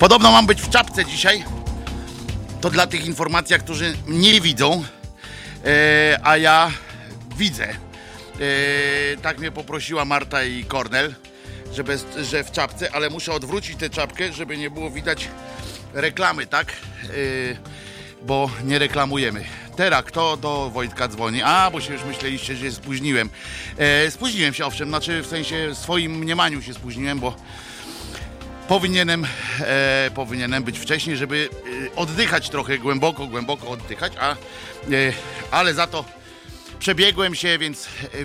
Podobno mam być w czapce dzisiaj. To dla tych informacji, którzy nie widzą, a ja widzę. Tak mnie poprosiła Marta i Kornel, że w czapce, ale muszę odwrócić tę czapkę, żeby nie było widać reklamy, tak? Bo nie reklamujemy. Teraz kto do Wojtka dzwoni? A, bo się już myśleliście, że się spóźniłem. Spóźniłem się, owszem, znaczy w sensie swoim mniemaniu się spóźniłem, bo powinienem być wcześniej, żeby oddychać trochę głęboko oddychać, ale za to przebiegłem się,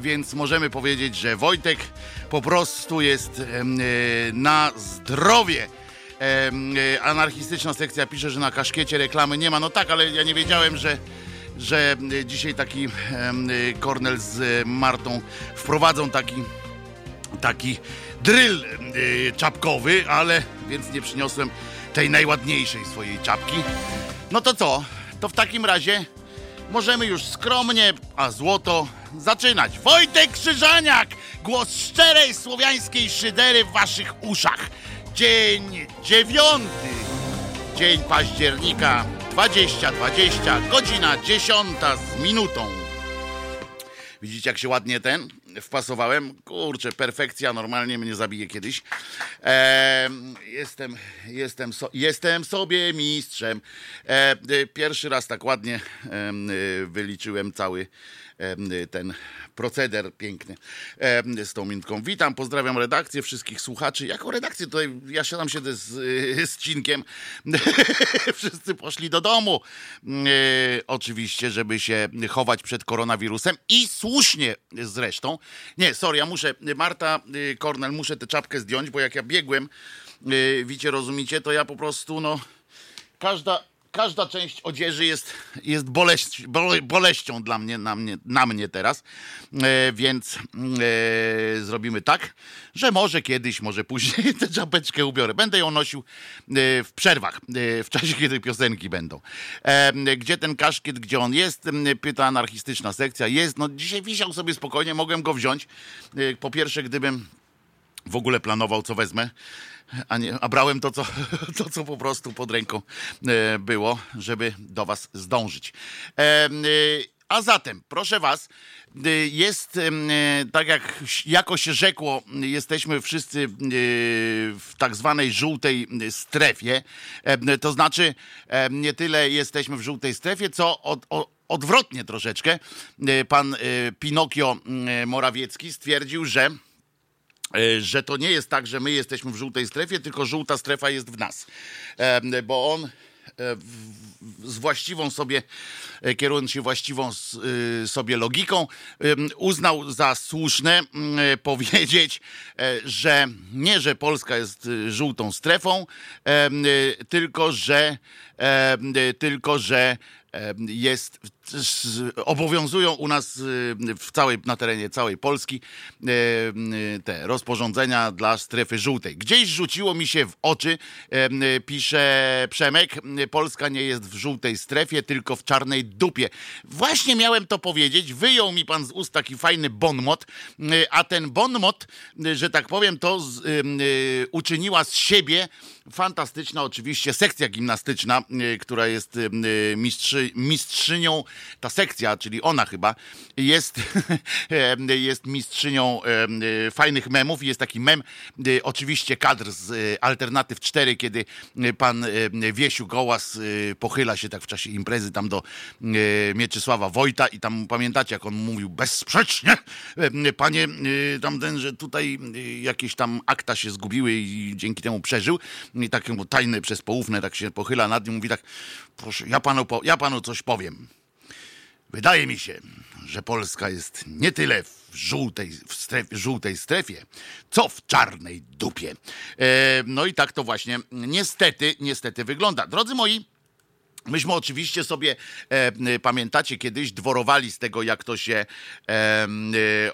więc możemy powiedzieć, że Wojtek po prostu jest na zdrowie. Anarchistyczna sekcja pisze, że na kaszkiecie reklamy nie ma. No tak, ale ja nie wiedziałem, że dzisiaj taki Kornel z Martą wprowadzą taki dryl czapkowy, ale więc nie przyniosłem tej najładniejszej swojej czapki. No to co? To w takim razie możemy już skromnie, a złoto zaczynać. Wojtek Krzyżaniak! Głos szczerej słowiańskiej szydery w waszych uszach. Dzień 9, dzień października, 2020, godzina 10 z minutą. Widzicie, jak się ładnie wpasowałem? Kurczę, perfekcja normalnie mnie zabije kiedyś. Jestem sobie mistrzem. Pierwszy raz tak ładnie wyliczyłem cały ten proceder piękny z tą minutką. Witam, pozdrawiam redakcję, wszystkich słuchaczy. Jaką redakcję? Tutaj ja siadam się z Cinkiem. Wszyscy poszli do domu. Oczywiście, żeby się chować przed koronawirusem i słusznie zresztą. Nie, sorry, ja muszę, Marta, Kornel, muszę tę czapkę zdjąć, bo jak ja biegłem, wiecie, rozumicie, to ja po prostu, no, każda część odzieży jest boleścią dla mnie, na mnie teraz, więc zrobimy tak, że może kiedyś, może później tę czapeczkę ubiorę. Będę ją nosił w przerwach, w czasie, kiedy piosenki będą. Gdzie ten kaszkiet, gdzie on jest? Pyta anarchistyczna sekcja. Jest, no dzisiaj wisiał sobie spokojnie, mogłem go wziąć. Po pierwsze, gdybym w ogóle planował, co wezmę, a brałem to, co po prostu pod ręką było, żeby do was zdążyć. A zatem, proszę was, jest, tak jak jako się rzekło, jesteśmy wszyscy w tak zwanej żółtej strefie. To znaczy, nie tyle jesteśmy w żółtej strefie, co odwrotnie troszeczkę. Pan Pinokio Morawiecki stwierdził, że to nie jest tak, że my jesteśmy w żółtej strefie, tylko żółta strefa jest w nas. Bo on z właściwą sobie, kierując się właściwą sobie logiką, uznał za słuszne powiedzieć, że nie, że Polska jest żółtą strefą, tylko że jest, obowiązują u nas na terenie całej Polski te rozporządzenia dla strefy żółtej. Gdzieś rzuciło mi się w oczy, pisze Przemek, Polska nie jest w żółtej strefie, tylko w czarnej dupie. Właśnie miałem to powiedzieć, wyjął mi pan z ust taki fajny bonmot, a ten bonmot, że tak powiem, to uczyniła z siebie fantastyczna oczywiście sekcja gimnastyczna, która jest mistrzynią, ta sekcja, czyli ona chyba, jest mistrzynią fajnych memów. Jest taki mem, oczywiście kadr z Alternatyw 4, kiedy pan Wiesiu Gołas pochyla się tak w czasie imprezy tam do Mieczysława Wojta i tam pamiętacie, jak on mówił bezsprzecznie, panie tamten, że tutaj jakieś tam akta się zgubiły i dzięki temu przeżył. I tak tajny przez poufne tak się pochyla nad nim, mówi tak, proszę, ja panu coś powiem. Wydaje mi się, że Polska jest nie tyle w żółtej strefie, co w czarnej dupie. No i tak to właśnie niestety wygląda. Drodzy moi, myśmy oczywiście sobie, pamiętacie, kiedyś dworowali z tego, jak to się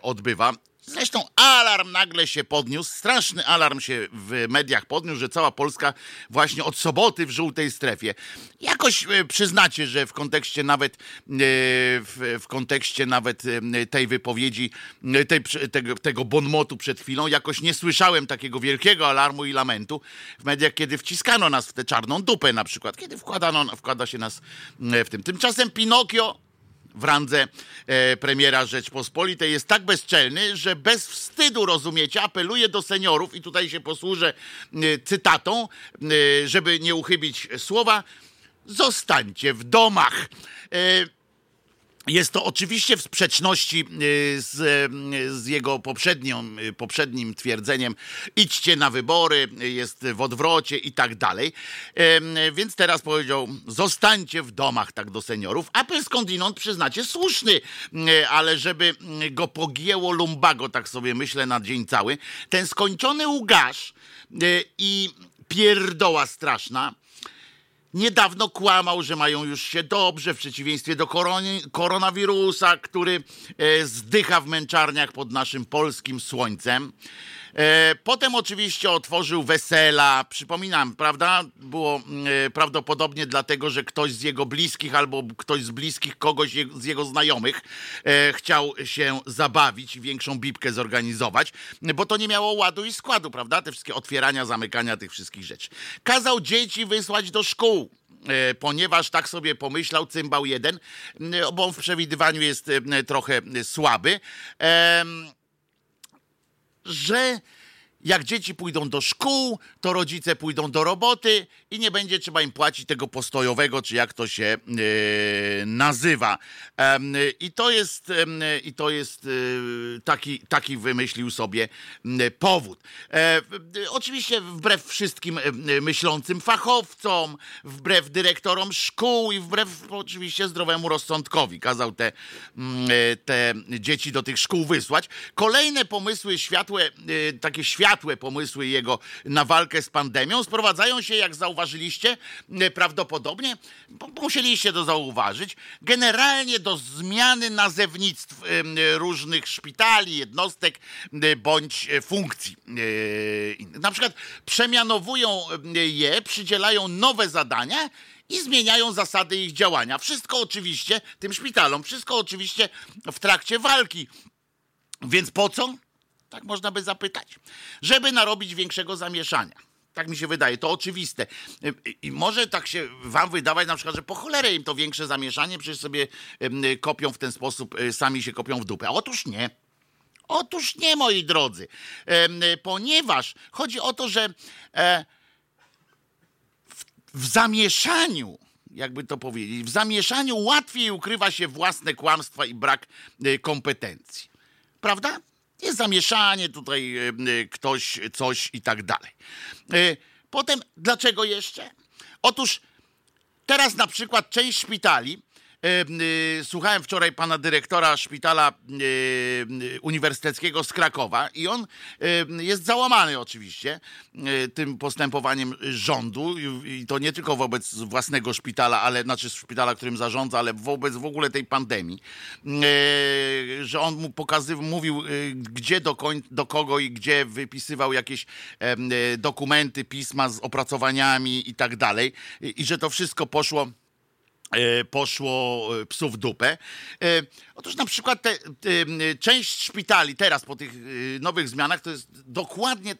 odbywa. Zresztą alarm nagle się podniósł, straszny alarm się w mediach podniósł, że cała Polska właśnie od soboty w żółtej strefie. Jakoś przyznacie, że w kontekście nawet tej wypowiedzi, tego bonmotu przed chwilą, jakoś nie słyszałem takiego wielkiego alarmu i lamentu w mediach, kiedy wciskano nas w tę czarną dupę na przykład, kiedy wkłada się nas w tym. Tymczasem Pinokio w randze premiera Rzeczpospolitej jest tak bezczelny, że bez wstydu, rozumiecie, apeluje do seniorów, i tutaj się posłużę cytatą, żeby nie uchybić słowa: zostańcie w domach. Jest to oczywiście w sprzeczności z jego poprzednim twierdzeniem: idźcie na wybory, jest w odwrocie i tak dalej. Więc teraz powiedział: zostańcie w domach, tak do seniorów. Apel skądinąd, przyznacie, słuszny, ale żeby go pogięło lumbago, tak sobie myślę na dzień cały, ten skończony łgarz i pierdoła straszna niedawno kłamał, że mają już się dobrze, w przeciwieństwie do koronawirusa, który zdycha w męczarniach pod naszym polskim słońcem. Potem oczywiście otworzył wesela, przypominam, prawda? Było prawdopodobnie dlatego, że ktoś z jego bliskich albo ktoś z bliskich kogoś z jego znajomych chciał się zabawić i większą bibkę zorganizować, bo to nie miało ładu i składu, prawda? Te wszystkie otwierania, zamykania tych wszystkich rzeczy. Kazał dzieci wysłać do szkół, ponieważ tak sobie pomyślał cymbał jeden, bo on w przewidywaniu jest trochę słaby, że jak dzieci pójdą do szkół, to rodzice pójdą do roboty i nie będzie trzeba im płacić tego postojowego, czy jak to się nazywa. I to jest taki wymyślił sobie powód. Oczywiście wbrew wszystkim myślącym fachowcom, wbrew dyrektorom szkół i wbrew oczywiście zdrowemu rozsądkowi kazał te dzieci do tych szkół wysłać. Kolejne pomysły światłe pomysły jego na walkę z pandemią sprowadzają się, jak zauważyliście, prawdopodobnie, musieliście to zauważyć, generalnie do zmiany nazewnictw różnych szpitali, jednostek bądź funkcji. Na przykład przemianowują je, przydzielają nowe zadania i zmieniają zasady ich działania. Wszystko oczywiście tym szpitalom, wszystko oczywiście w trakcie walki. Więc po co? Tak można by zapytać. Żeby narobić większego zamieszania. Tak mi się wydaje, to oczywiste. I może tak się wam wydawać na przykład, że po cholerę im to większe zamieszanie, przecież sobie kopią w ten sposób, sami się kopią w dupę. A otóż nie. Otóż nie, moi drodzy. Ponieważ chodzi o to, że w zamieszaniu, jakby to powiedzieć, w zamieszaniu łatwiej ukrywa się własne kłamstwa i brak kompetencji. Prawda? Jest zamieszanie, tutaj ktoś, coś i tak dalej. Potem, dlaczego jeszcze? Otóż teraz na przykład część szpitali, słuchałem wczoraj pana dyrektora szpitala uniwersyteckiego z Krakowa i on jest załamany oczywiście tym postępowaniem rządu i to nie tylko wobec własnego szpitala, ale znaczy szpitala, którym zarządza, ale wobec w ogóle tej pandemii, że on mu pokazywał, mówił gdzie do kogo i gdzie wypisywał jakieś dokumenty, pisma z opracowaniami i tak dalej i że to wszystko poszło psu w dupę. Otóż na przykład część szpitali teraz po tych nowych zmianach to jest dokładnie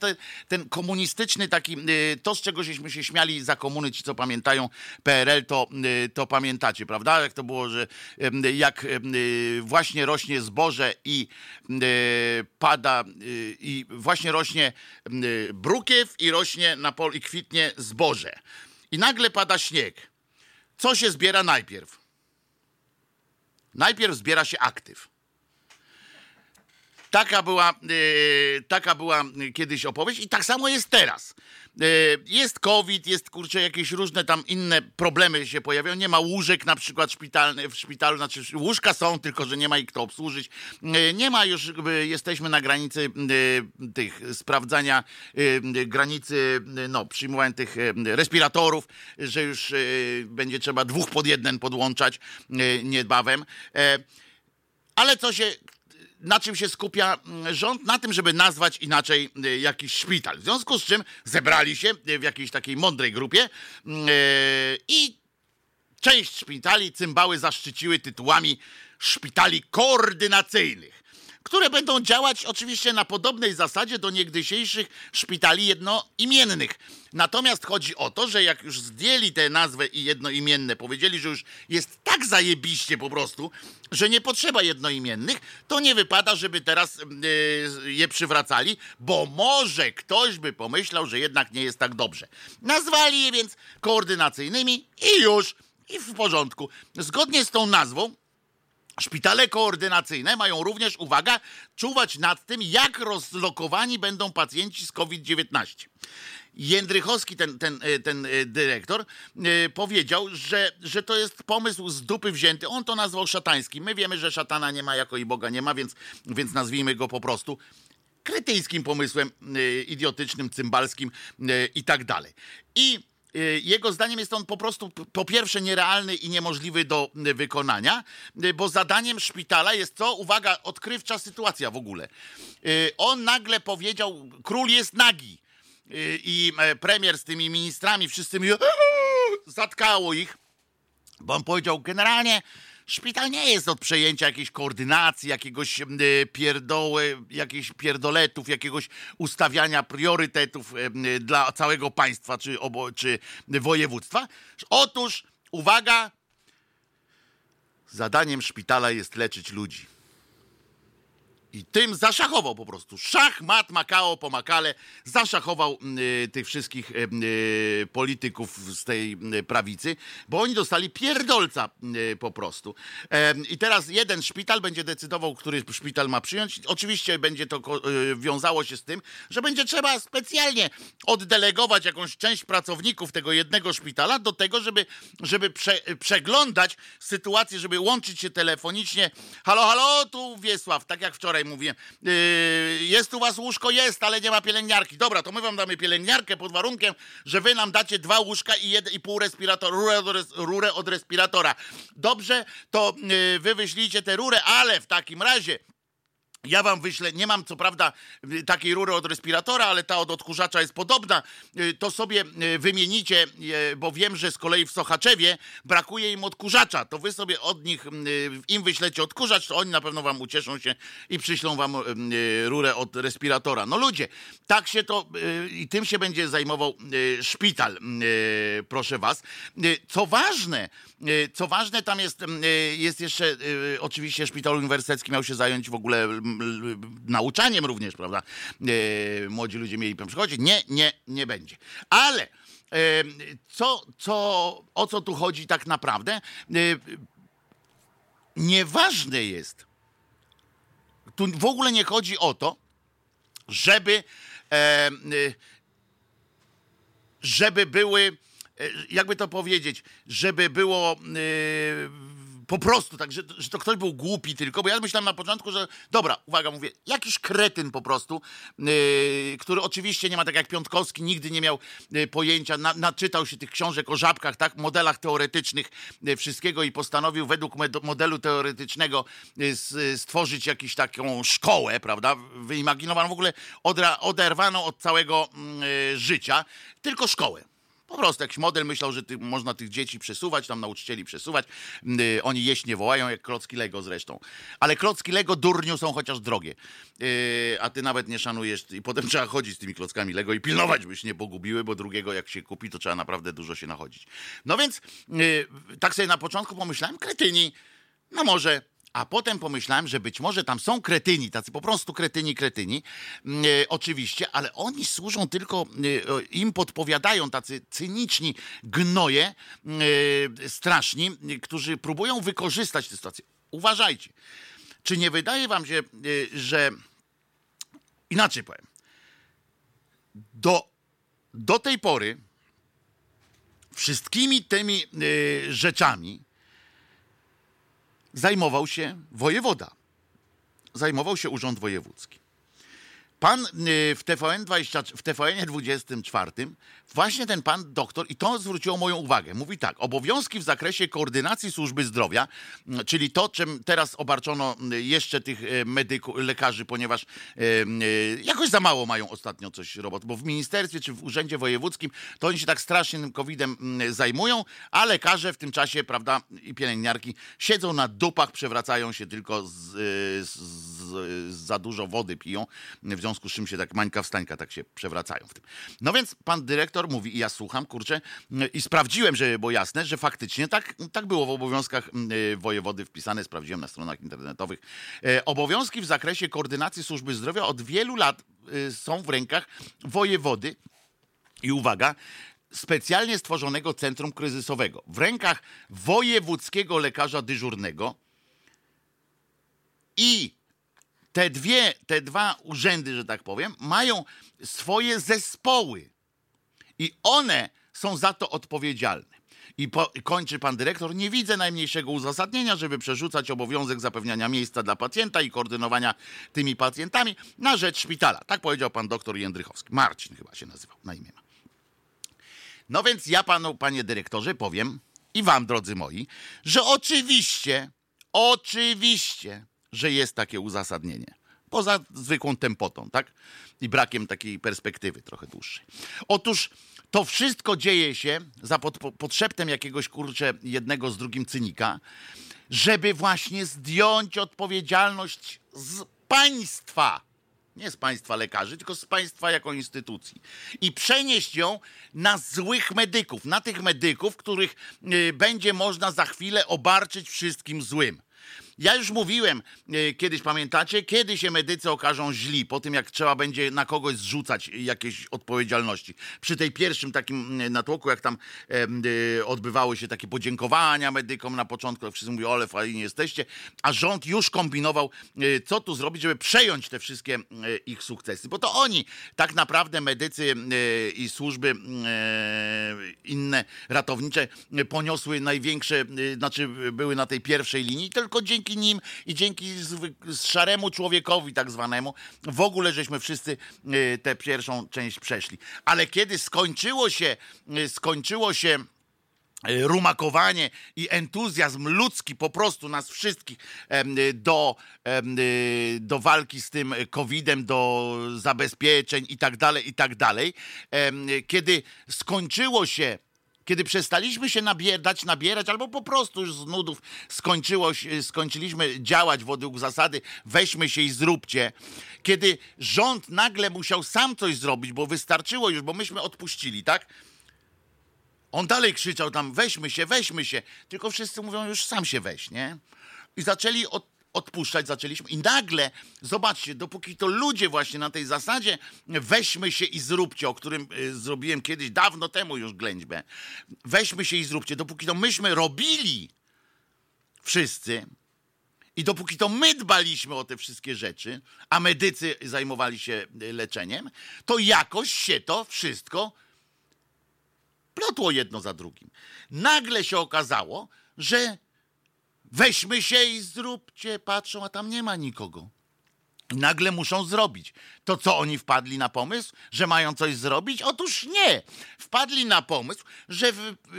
ten komunistyczny taki, to z czego żeśmy się śmiali za komuny, ci co pamiętają PRL, to pamiętacie, prawda? Jak to było, że jak właśnie rośnie zboże i pada i właśnie rośnie brukiew i rośnie na polu i kwitnie zboże. I nagle pada śnieg. Co się zbiera najpierw? Najpierw zbiera się aktyw. Taka była kiedyś opowieść i tak samo jest teraz. Jest COVID, jest kurczę jakieś różne tam inne problemy się pojawiają. Nie ma łóżek na przykład w szpitalu, znaczy łóżka są, tylko że nie ma ich kto obsłużyć. Nie ma już, jesteśmy na granicy tych sprawdzania, granicy przyjmowania tych respiratorów, że już będzie trzeba 2 pod 1 podłączać niebawem. Ale co się na czym się skupia rząd? Na tym, żeby nazwać inaczej jakiś szpital. W związku z czym zebrali się w jakiejś takiej mądrej grupie i część szpitali cymbały zaszczyciły tytułami szpitali koordynacyjnych, które będą działać oczywiście na podobnej zasadzie do niegdysiejszych szpitali jednoimiennych. Natomiast chodzi o to, że jak już zdjęli tę nazwę i jednoimienne, powiedzieli, że już jest tak zajebiście po prostu, że nie potrzeba jednoimiennych, to nie wypada, żeby teraz je przywracali, bo może ktoś by pomyślał, że jednak nie jest tak dobrze. Nazwali je więc koordynacyjnymi i już, i w porządku. Zgodnie z tą nazwą, szpitale koordynacyjne mają również, uwaga, czuwać nad tym, jak rozlokowani będą pacjenci z COVID-19. Jędrychowski, ten dyrektor, powiedział, że to jest pomysł z dupy wzięty. On to nazwał szatańskim. My wiemy, że szatana nie ma, jako i Boga nie ma, więc nazwijmy go po prostu kretyjskim pomysłem, idiotycznym, cymbalskim i tak dalej. I jego zdaniem jest on po prostu po pierwsze nierealny i niemożliwy do wykonania, bo zadaniem szpitala jest to, uwaga, odkrywcza sytuacja w ogóle. On nagle powiedział, król jest nagi i premier z tymi ministrami, wszyscy mi zatkało ich, bo on powiedział generalnie, szpital nie jest od przejęcia jakiejś koordynacji, jakiegoś pierdoły, jakichś pierdoletów, jakiegoś ustawiania priorytetów dla całego państwa czy województwa. Otóż, uwaga, zadaniem szpitala jest leczyć ludzi. I tym zaszachował po prostu. Szachmat, makao, pomakale. Zaszachował tych wszystkich polityków z tej prawicy, bo oni dostali pierdolca po prostu. I teraz jeden szpital będzie decydował, który szpital ma przyjąć. Oczywiście będzie to wiązało się z tym, że będzie trzeba specjalnie oddelegować jakąś część pracowników tego jednego szpitala do tego, żeby przeglądać sytuację, żeby łączyć się telefonicznie. Halo, halo, tu Wiesław, tak jak wczoraj mówiłem, jest u was łóżko? Jest, ale nie ma pielęgniarki. Dobra, to my wam damy pielęgniarkę pod warunkiem, że wy nam dacie 2 łóżka i pół respiratora, rurę od respiratora. Dobrze, to wy wyślijcie tę rurę, ale w takim razie ja wam wyślę, nie mam co prawda takiej rury od respiratora, ale ta od odkurzacza jest podobna, to sobie wymienicie, bo wiem, że z kolei w Sochaczewie brakuje im odkurzacza, to wy sobie od nich, im wyślecie odkurzacz, to oni na pewno wam ucieszą się i przyślą wam rurę od respiratora. No ludzie, tak się to, i tym się będzie zajmował szpital, proszę was. Co ważne, tam jest jeszcze, oczywiście szpital uniwersytecki miał się zająć w ogóle nauczaniem również, prawda? Młodzi ludzie mieli tam przychodzić. Nie będzie. Ale o co tu chodzi tak naprawdę? Nieważne jest, tu w ogóle nie chodzi o to, żeby były, jakby to powiedzieć, żeby było po prostu tak, że to ktoś był głupi tylko, bo ja myślałem na początku, że dobra, uwaga, mówię, jakiś kretyn po prostu, który oczywiście nie ma, tak jak Piątkowski, nigdy nie miał pojęcia, naczytał się tych książek o żabkach, tak, modelach teoretycznych wszystkiego i postanowił według modelu teoretycznego stworzyć jakąś taką szkołę, prawda, wyimaginowaną w ogóle, oderwaną od całego życia, tylko szkołę. Po prostu jakiś model myślał, że można tych dzieci przesuwać, tam nauczycieli przesuwać. Oni jeść nie wołają, jak klocki Lego zresztą. Ale klocki Lego, durniu, są chociaż drogie. A ty nawet nie szanujesz. I potem trzeba chodzić z tymi klockami Lego i pilnować, byś nie pogubiły, bo drugiego jak się kupi, to trzeba naprawdę dużo się nachodzić. No więc tak sobie na początku pomyślałem, kretyni, no może... A potem pomyślałem, że być może tam są kretyni, tacy po prostu kretyni, oczywiście, ale oni służą tylko, im podpowiadają tacy cyniczni gnoje, straszni, którzy próbują wykorzystać tę sytuację. Uważajcie, czy nie wydaje wam się, że... Inaczej powiem. Do tej pory wszystkimi tymi rzeczami zajmował się wojewoda. Zajmował się urząd wojewódzki. Pan w TVN 24, właśnie ten pan doktor, i to zwróciło moją uwagę, mówi tak: obowiązki w zakresie koordynacji służby zdrowia, czyli to, czym teraz obarczono jeszcze tych lekarzy, ponieważ jakoś za mało mają ostatnio coś roboty, bo w ministerstwie czy w urzędzie wojewódzkim to oni się tak strasznie tym COVID-em zajmują, a lekarze w tym czasie, prawda, i pielęgniarki siedzą na dupach, przewracają się tylko, za dużo wody piją, w związku z czym się tak mańka wstańka tak się przewracają w tym. No więc pan dyrektor mówi, i ja słucham, kurczę, i sprawdziłem, żeby było jasne, że faktycznie tak było w obowiązkach wojewody wpisane, sprawdziłem na stronach internetowych. Obowiązki w zakresie koordynacji służby zdrowia od wielu lat są w rękach wojewody i uwaga, specjalnie stworzonego centrum kryzysowego. W rękach wojewódzkiego lekarza dyżurnego i te dwa urzędy, że tak powiem, mają swoje zespoły i one są za to odpowiedzialne. I kończy pan dyrektor: nie widzę najmniejszego uzasadnienia, żeby przerzucać obowiązek zapewniania miejsca dla pacjenta i koordynowania tymi pacjentami na rzecz szpitala. Tak powiedział pan doktor Jędrychowski. Marcin chyba się nazywał, na imię ma. No więc ja panu, panie dyrektorze, powiem i wam, drodzy moi, że oczywiście, że jest takie uzasadnienie. Poza zwykłą tempotą, tak? I brakiem takiej perspektywy trochę dłuższej. Otóż to wszystko dzieje się za podszeptem jakiegoś, kurczę, jednego z drugim cynika, żeby właśnie zdjąć odpowiedzialność z państwa. Nie z państwa lekarzy, tylko z państwa jako instytucji. I przenieść ją na złych medyków, na tych medyków, których będzie można za chwilę obarczyć wszystkim złym. Ja już mówiłem kiedyś, pamiętacie, kiedy się medycy okażą źli, po tym jak trzeba będzie na kogoś zrzucać jakieś odpowiedzialności. Przy tej pierwszym takim natłoku, jak tam odbywały się takie podziękowania medykom na początku, jak wszyscy mówili: ole, fajnie jesteście, a rząd już kombinował, co tu zrobić, żeby przejąć te wszystkie ich sukcesy. Bo to oni, tak naprawdę medycy i służby inne ratownicze poniosły największe, znaczy były na tej pierwszej linii, tylko dzięki nim i dzięki szaremu człowiekowi tak zwanemu w ogóle żeśmy wszyscy tę pierwszą część przeszli. Ale kiedy skończyło się rumakowanie i entuzjazm ludzki po prostu nas wszystkich do walki z tym COVID-em, do zabezpieczeń i tak dalej, kiedy skończyło się, kiedy przestaliśmy się nabierać, albo po prostu już z nudów skończyliśmy działać według zasady weźmy się i zróbcie. Kiedy rząd nagle musiał sam coś zrobić, bo wystarczyło już, bo myśmy odpuścili, tak? On dalej krzyczał tam: weźmy się. Tylko wszyscy mówią: już sam się weź, nie? I zaczęli odpuszczać. I nagle, zobaczcie, dopóki to ludzie właśnie na tej zasadzie weźmy się i zróbcie, o którym zrobiłem kiedyś, dawno temu już ględźbę, weźmy się i zróbcie, dopóki to myśmy robili wszyscy i dopóki to my dbaliśmy o te wszystkie rzeczy, a medycy zajmowali się leczeniem, to jakoś się to wszystko plotło jedno za drugim. Nagle się okazało, że weźmy się i zróbcie, patrzą, a tam nie ma nikogo. Nagle muszą zrobić. To co, oni wpadli na pomysł, że mają coś zrobić? Otóż nie. Wpadli na pomysł,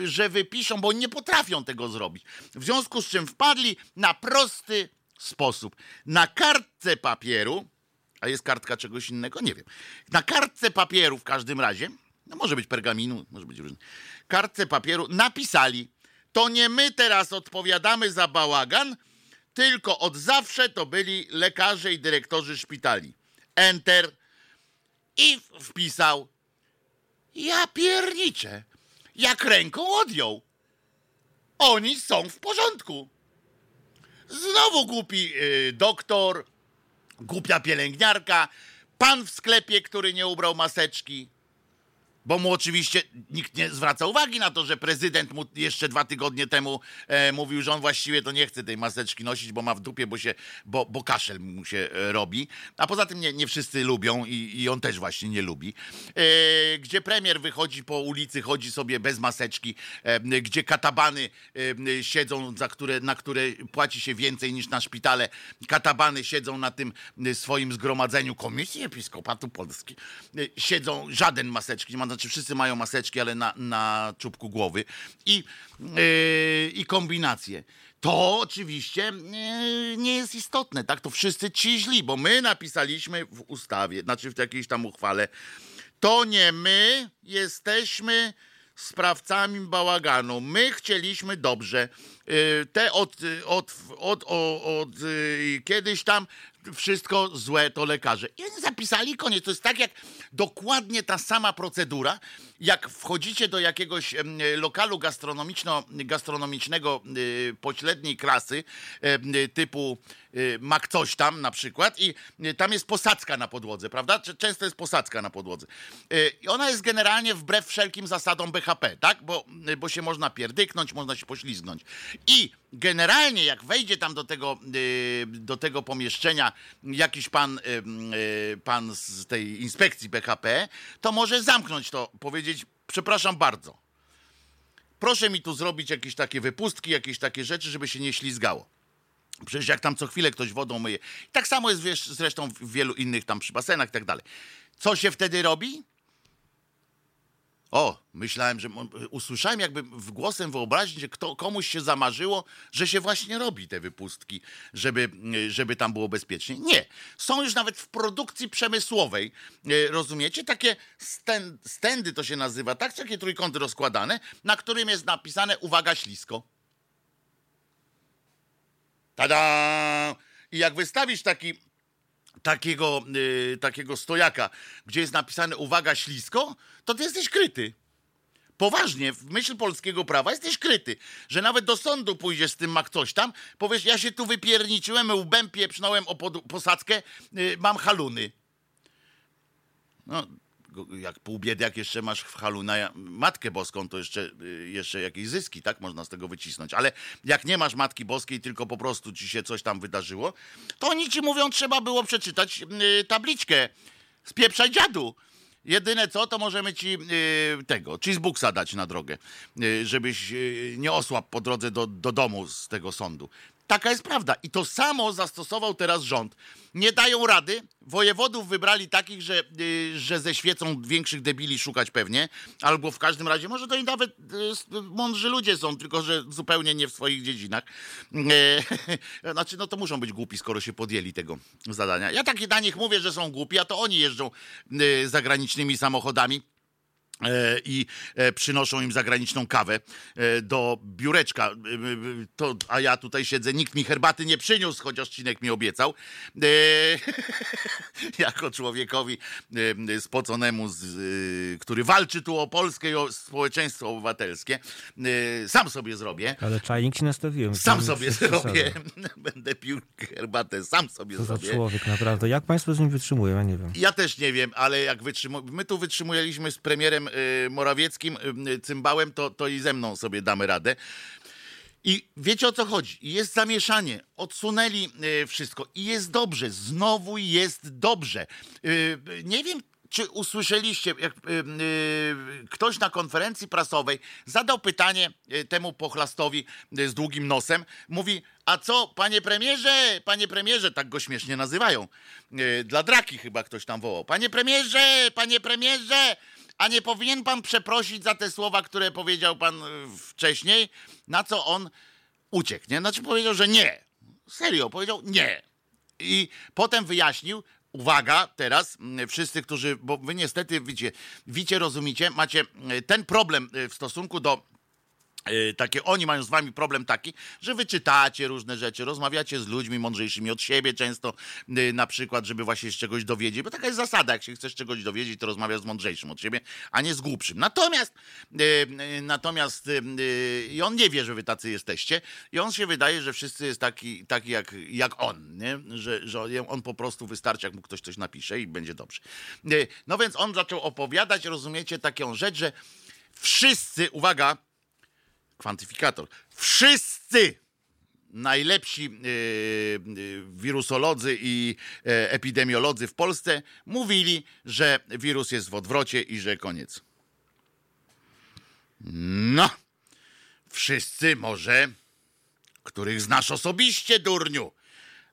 że wypiszą, bo nie potrafią tego zrobić. W związku z czym wpadli na prosty sposób. Na kartce papieru, a jest kartka czegoś innego? Nie wiem. Na kartce papieru w każdym razie, no może być pergaminu, może być różne. Kartce papieru napisali: to nie my teraz odpowiadamy za bałagan, tylko od zawsze to byli lekarze i dyrektorzy szpitali. Enter. I wpisał. Ja pierniczę. Jak ręką odjął. Oni są w porządku. Znowu głupi doktor, głupia pielęgniarka, pan w sklepie, który nie ubrał maseczki. Bo mu oczywiście nikt nie zwraca uwagi na to, że prezydent mu jeszcze 2 tygodnie temu mówił, że on właściwie to nie chce tej maseczki nosić, bo ma w dupie, bo kaszel mu się robi. A poza tym nie wszyscy lubią i on też właśnie nie lubi. Gdzie premier wychodzi po ulicy, chodzi sobie bez maseczki, gdzie katabany siedzą, na które płaci się więcej niż na szpitale. Katabany siedzą na tym swoim zgromadzeniu Komisji Episkopatu Polski. Siedzą, żaden maseczki nie ma. Znaczy wszyscy mają maseczki, ale na czubku głowy i kombinacje. To oczywiście nie jest istotne, tak? To wszyscy ci źli, bo my napisaliśmy w ustawie, znaczy w jakiejś tam uchwale, to nie my jesteśmy sprawcami bałaganu. My chcieliśmy dobrze. Te od kiedyś tam wszystko złe to lekarze. I oni zapisali koniec. To jest tak jak dokładnie ta sama procedura, jak wchodzicie do jakiegoś lokalu gastronomicznego pośredniej klasy, typu Mac coś tam na przykład, i tam jest posadzka na podłodze, prawda? Często jest posadzka na podłodze. I ona jest generalnie wbrew wszelkim zasadom BHP, tak? Bo się można pierdyknąć, można się poślizgnąć. I generalnie jak wejdzie tam do tego pomieszczenia jakiś pan z tej inspekcji BHP, to może zamknąć to, powiedzieć: przepraszam bardzo, proszę mi tu zrobić jakieś takie wypustki, jakieś takie rzeczy, żeby się nie ślizgało. Przecież jak tam co chwilę ktoś wodą myje. Tak samo jest zresztą w wielu innych tam przy basenach i tak dalej. Co się wtedy robi? O, myślałem, że usłyszałem jakby głosem wyobraźni, że komuś się zamarzyło, że się właśnie robi te wypustki, żeby tam było bezpiecznie. Nie. Są już nawet w produkcji przemysłowej, rozumiecie? Takie stędy to się nazywa, tak? Takie trójkąty rozkładane, na którym jest napisane: uwaga, ślisko. Tada! I jak wystawisz takiego stojaka, gdzie jest napisane: uwaga, ślisko, to ty jesteś kryty. Poważnie, w myśl polskiego prawa jesteś kryty, że nawet do sądu pójdziesz z tym Mac coś tam, powiesz: ja się tu wypierniczyłem, łbem pieprznąłem o posadzkę, mam haluny. No, jak pół biedy, jak jeszcze masz w halu na Matkę Boską, to jeszcze jakieś zyski, tak? Można z tego wycisnąć. Ale jak nie masz Matki Boskiej, tylko po prostu ci się coś tam wydarzyło, to oni ci mówią: trzeba było przeczytać tabliczkę. Spieprzaj, dziadu. Jedyne co, to możemy ci tego cheesebooksa dać na drogę, żebyś nie osłabł po drodze do domu z tego sądu. Taka jest prawda. I to samo zastosował teraz rząd. Nie dają rady. Wojewodów wybrali takich, że ze świecą większych debili szukać pewnie. Albo w każdym razie, może to i nawet mądrzy ludzie są, tylko że zupełnie nie w swoich dziedzinach. Znaczy, no to muszą być głupi, skoro się podjęli tego zadania. Ja takie na nich mówię, że są głupi, a to oni jeżdżą zagranicznymi samochodami i przynoszą im zagraniczną kawę do biureczka. A ja tutaj siedzę, nikt mi herbaty nie przyniósł, chociaż Cinek mi obiecał. Jako człowiekowi spoconemu, który walczy tu o Polskę i o społeczeństwo obywatelskie, sam sobie zrobię. Ale czajnik się nastawiłem. Sam sobie zrobię. Będę pił herbatę, sam sobie to zrobię. To człowiek, naprawdę. Jak państwo z nim wytrzymują? Ja nie wiem. Ja też nie wiem, ale jak my tu wytrzymujeliśmy z premierem Morawieckim, Cymbałem, to i ze mną sobie damy radę. I wiecie, o co chodzi? Jest zamieszanie. Odsunęli wszystko i jest dobrze. Znowu jest dobrze. Nie wiem, czy usłyszeliście, jak ktoś na konferencji prasowej zadał pytanie temu pochlastowi z długim nosem. Mówi: a co, panie premierze, tak go śmiesznie nazywają. Dla draki chyba ktoś tam wołał. Panie premierze, a nie powinien pan przeprosić za te słowa, które powiedział pan wcześniej? Na co on uciekł, nie? Znaczy powiedział, że nie. Serio, powiedział nie. I potem wyjaśnił, uwaga teraz, wszyscy, którzy, bo wy niestety, wiecie, rozumicie, macie ten problem w stosunku do takie, oni mają z wami problem taki, że wy czytacie różne rzeczy, rozmawiacie z ludźmi mądrzejszymi od siebie często, na przykład, żeby właśnie się czegoś dowiedzieć, bo taka jest zasada, jak się chcesz czegoś dowiedzieć, to rozmawiasz z mądrzejszym od siebie, a nie z głupszym. Natomiast i on nie wie, że wy tacy jesteście i on się wydaje, że wszyscy jest taki jak on, nie? Że on po prostu wystarczy, jak mu ktoś coś napisze i będzie dobrze. No więc on zaczął opowiadać, rozumiecie, taką rzecz, że wszyscy, uwaga, kwantyfikator. Wszyscy najlepsi wirusolodzy i epidemiolodzy w Polsce mówili, że wirus jest w odwrocie i że koniec. No, wszyscy może, których znasz osobiście, durniu,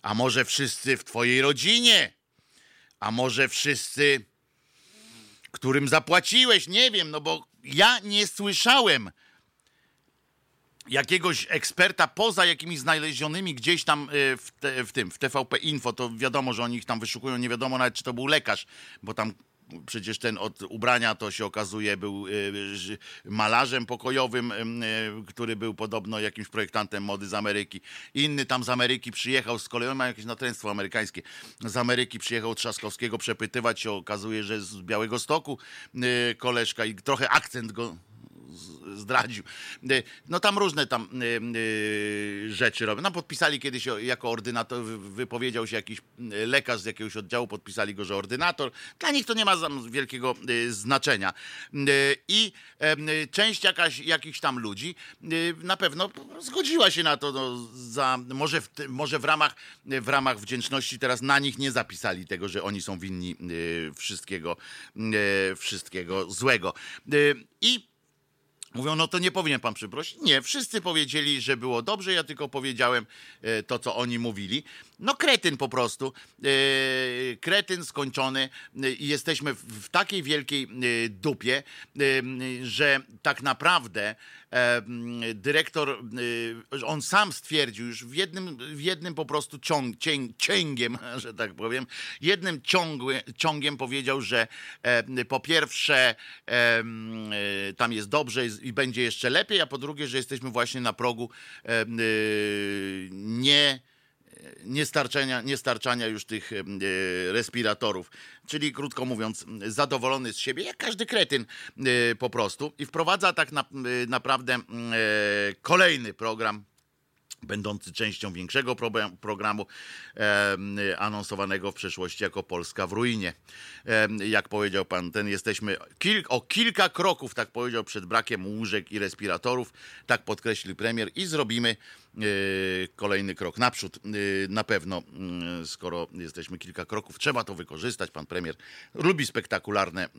a może wszyscy w twojej rodzinie, a może wszyscy, którym zapłaciłeś, nie wiem, no bo ja nie słyszałem jakiegoś eksperta poza jakimiś znalezionymi gdzieś tam w TVP Info, to wiadomo, że oni ich tam wyszukują, nie wiadomo nawet, czy to był lekarz, bo tam przecież ten od ubrania to się okazuje był malarzem pokojowym, który był podobno jakimś projektantem mody z Ameryki. Inny tam z Ameryki przyjechał, z kolei on ma jakieś natręctwo amerykańskie. Z Ameryki przyjechał Trzaskowskiego przepytywać się, okazuje, że z Białegostoku koleżka i trochę akcent go zdradził. No tam różne tam rzeczy robią. No podpisali kiedyś jako ordynator, wypowiedział się jakiś lekarz z jakiegoś oddziału, podpisali go, że ordynator. Dla nich to nie ma wielkiego znaczenia. I część jakichś tam ludzi na pewno zgodziła się na to, no, może w ramach wdzięczności teraz na nich nie zapisali tego, że oni są winni wszystkiego złego. I mówią, no to nie powinien pan przeprosić. Nie, wszyscy powiedzieli, że było dobrze, ja tylko powiedziałem to, co oni mówili. No kretyn po prostu, kretyn skończony i jesteśmy w takiej wielkiej dupie, że tak naprawdę dyrektor, on sam stwierdził już w jednym po prostu cięgiem, że tak powiem, jednym ciągiem powiedział, że po pierwsze tam jest dobrze i będzie jeszcze lepiej, a po drugie, że jesteśmy właśnie na progu niestarczania już tych respiratorów. Czyli krótko mówiąc, zadowolony z siebie, jak każdy kretyn po prostu. I wprowadza tak naprawdę kolejny program, będący częścią większego programu anonsowanego w przeszłości jako Polska w ruinie. Jak powiedział pan ten, jesteśmy o kilka kroków, tak powiedział, przed brakiem łóżek i respiratorów, tak podkreślił premier i zrobimy kolejny krok naprzód. Na pewno, skoro jesteśmy kilka kroków, trzeba to wykorzystać. Pan premier lubi spektakularne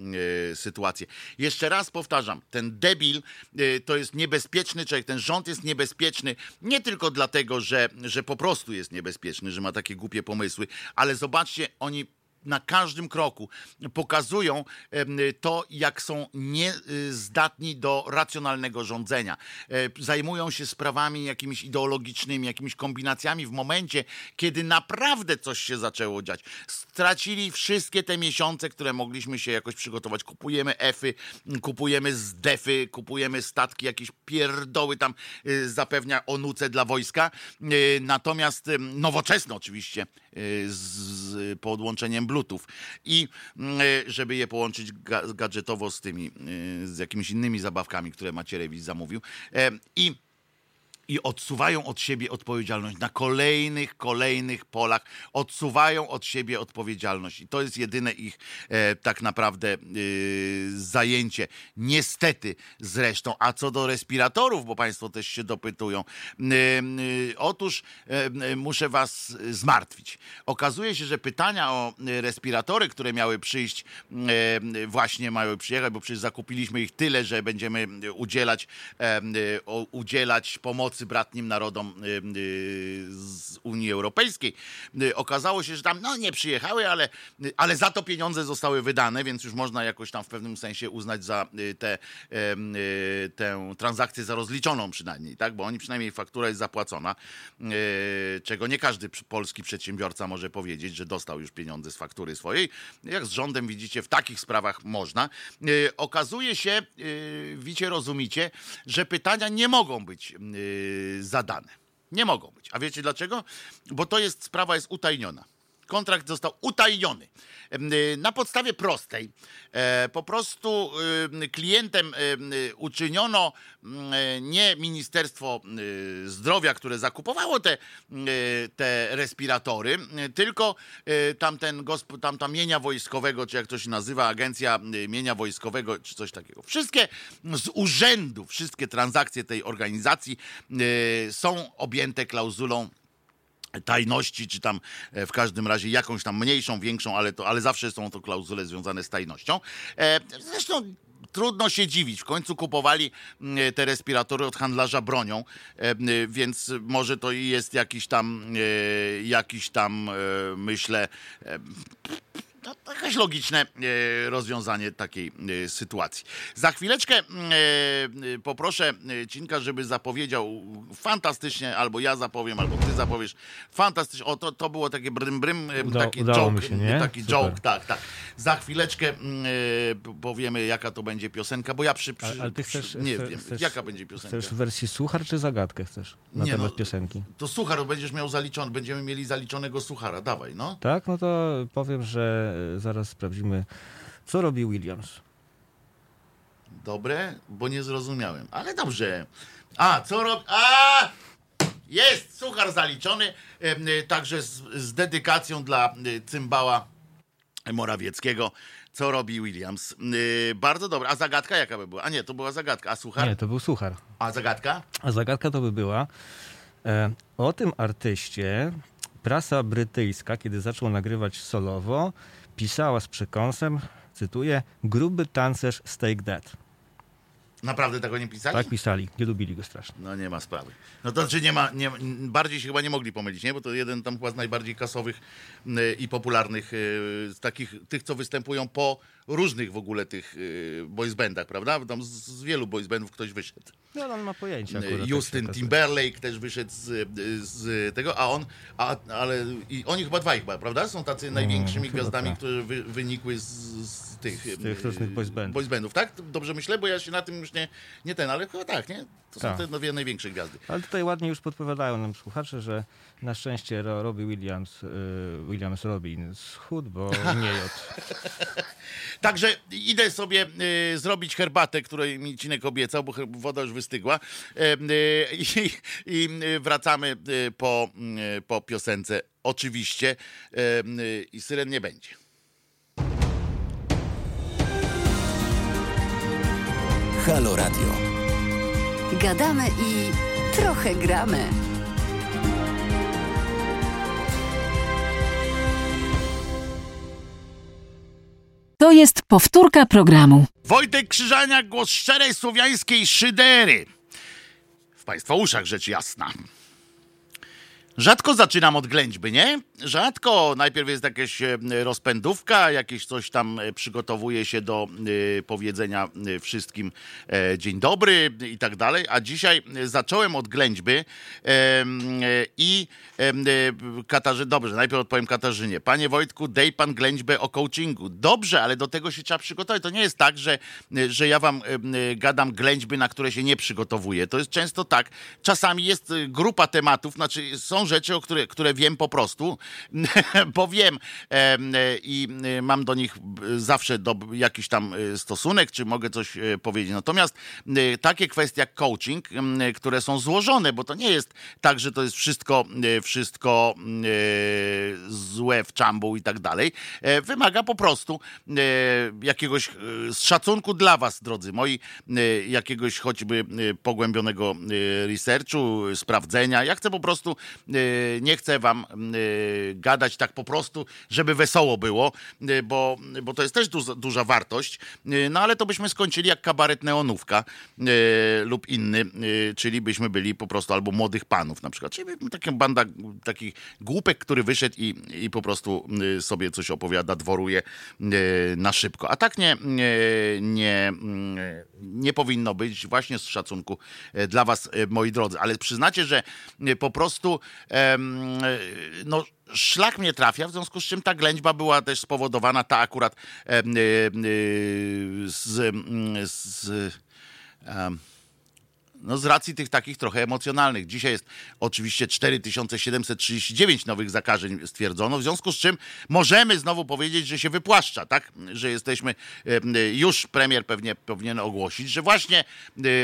sytuacje. Jeszcze raz powtarzam, ten debil to jest niebezpieczny człowiek, ten rząd jest niebezpieczny, nie tylko dlatego, że po prostu jest niebezpieczny, że ma takie głupie pomysły, ale zobaczcie, oni na każdym kroku pokazują to, jak są niezdatni do racjonalnego rządzenia. Zajmują się sprawami jakimiś ideologicznymi, jakimiś kombinacjami w momencie, kiedy naprawdę coś się zaczęło dziać. Stracili wszystkie te miesiące, które mogliśmy się jakoś przygotować. Kupujemy efy, kupujemy zdefy, kupujemy statki, jakieś pierdoły tam zapewnia ONUCE dla wojska. Natomiast nowoczesne oczywiście z podłączeniem Bluetooth i żeby je połączyć gadżetowo z tymi, z jakimiś innymi zabawkami, które Macierewicz zamówił i odsuwają od siebie odpowiedzialność na kolejnych polach. Odsuwają od siebie odpowiedzialność. I to jest jedyne ich tak naprawdę zajęcie. Niestety zresztą. A co do respiratorów, bo państwo też się dopytują. Otóż muszę was zmartwić. Okazuje się, że pytania o respiratory, które miały przyjść, właśnie mają przyjechać, bo przecież zakupiliśmy ich tyle, że będziemy udzielać pomocy pomocy bratnim narodom z Unii Europejskiej. Okazało się, że tam nie przyjechały, ale za to pieniądze zostały wydane, więc już można jakoś tam w pewnym sensie uznać za tę transakcję za rozliczoną przynajmniej, tak? Bo oni przynajmniej faktura jest zapłacona, czego nie każdy polski przedsiębiorca może powiedzieć, że dostał już pieniądze z faktury swojej. Jak z rządem widzicie, w takich sprawach można. Okazuje się, widzicie, rozumicie, że pytania nie mogą być zadane. Nie mogą być. A wiecie dlaczego? Bo sprawa jest utajniona. Kontrakt został utajniony. Na podstawie prostej. Po prostu klientem uczyniono nie Ministerstwo Zdrowia, które zakupowało te respiratory, tylko tamta mienia wojskowego, czy jak to się nazywa, Agencja Mienia Wojskowego, czy coś takiego. Wszystkie z urzędu, wszystkie transakcje tej organizacji są objęte klauzulą tajności, czy tam w każdym razie jakąś tam mniejszą, większą, ale zawsze są to klauzule związane z tajnością. Zresztą trudno się dziwić. W końcu kupowali te respiratory od handlarza bronią, więc może to i jest jakiś tam myślę, to jakieś logiczne rozwiązanie takiej sytuacji. Za chwileczkę poproszę Cinka, żeby zapowiedział fantastycznie, albo ja zapowiem, albo ty zapowiesz. Fantastycznie. O, to było takie brym, taki joke. Taki joke, tak. Za chwileczkę powiemy, jaka to będzie piosenka, bo ja ale ty chcesz, nie wiem, jaka będzie piosenka. Chcesz w wersji suchar, czy zagadkę chcesz na temat piosenki? To suchar, będziemy mieli zaliczonego suchara. Dawaj, no. Tak, no to powiem, że zaraz sprawdzimy, co robi Williams. Dobre, bo nie zrozumiałem, ale dobrze. Jest suchar zaliczony, także z dedykacją dla cymbała Morawieckiego. Co robi Williams? Bardzo dobra. A zagadka jaka by była? A nie, to była zagadka. A suchar? Nie, to był suchar. A zagadka? A zagadka to by była o tym artyście. Prasa brytyjska, kiedy zaczął nagrywać solowo, pisała z przekąsem, cytuję, gruby tancerz Take That. Naprawdę tego nie pisali? Tak pisali, nie lubili go strasznie. No nie ma sprawy. No to znaczy nie ma, bardziej się chyba nie mogli pomylić, nie? Bo to jeden tam chyba z najbardziej kasowych i popularnych, takich, tych co występują po różnych w ogóle tych boysbandach, prawda? Tam z wielu boysbandów ktoś wyszedł. No on ma pojęcie akurat. Justin Timberlake też wyszedł z tego, i oni chyba dwaj, prawda? Są tacy największymi gwiazdami, które wynikły z tych różnych boysbandów, tak? Dobrze myślę, bo ja się na tym już nie, ale chyba tak, nie? To są te dwie największe gwiazdy. Ale tutaj ładnie już podpowiadają nam słuchacze, że na szczęście Robbie Williams Robin schód, bo nie jod. Także idę sobie zrobić herbatę, której mi Cinek obiecał, bo woda już wystygła. I wracamy po piosence oczywiście i syren nie będzie. Halo Radio. Gadamy i trochę gramy. To jest powtórka programu. Wojtek Krzyżania, głos szczerej słowiańskiej szydery. W Państwa uszach rzecz jasna. Rzadko zaczynam od ględźby, nie? Rzadko. Najpierw jest jakaś rozpędówka, jakieś coś tam przygotowuje się do powiedzenia wszystkim dzień dobry i tak dalej. A dzisiaj zacząłem od ględźby i dobrze, najpierw odpowiem Katarzynie. Panie Wojtku, daj pan ględźbę o coachingu. Dobrze, ale do tego się trzeba przygotować. To nie jest tak, że ja wam gadam ględźby, na które się nie przygotowuję. To jest często tak. Czasami jest grupa tematów, znaczy są rzeczy, o które wiem po prostu, bo wiem i mam do nich zawsze jakiś tam stosunek, czy mogę coś powiedzieć. Natomiast takie kwestie jak coaching, które są złożone, bo to nie jest tak, że to jest wszystko złe łew, czambuł i tak dalej, wymaga po prostu jakiegoś z szacunku dla was, drodzy moi, jakiegoś choćby pogłębionego researchu, sprawdzenia. Ja chcę po prostu, nie chcę wam gadać tak po prostu, żeby wesoło było, bo to jest też duża wartość, no ale to byśmy skończyli jak kabaret Neonówka lub inny, czyli byśmy byli po prostu albo Młodych Panów na przykład, czyli taka banda takich głupek, który wyszedł i po prostu sobie coś opowiada, dworuje na szybko. A tak nie powinno być, właśnie z szacunku dla was, moi drodzy. Ale przyznacie, że po prostu no, szlak mnie trafia, w związku z czym ta ględźba była też spowodowana, ta akurat no z racji tych takich trochę emocjonalnych. Dzisiaj jest oczywiście 4739 nowych zakażeń stwierdzono, w związku z czym możemy znowu powiedzieć, że się wypłaszcza, tak? Że jesteśmy, już premier pewnie powinien ogłosić, że właśnie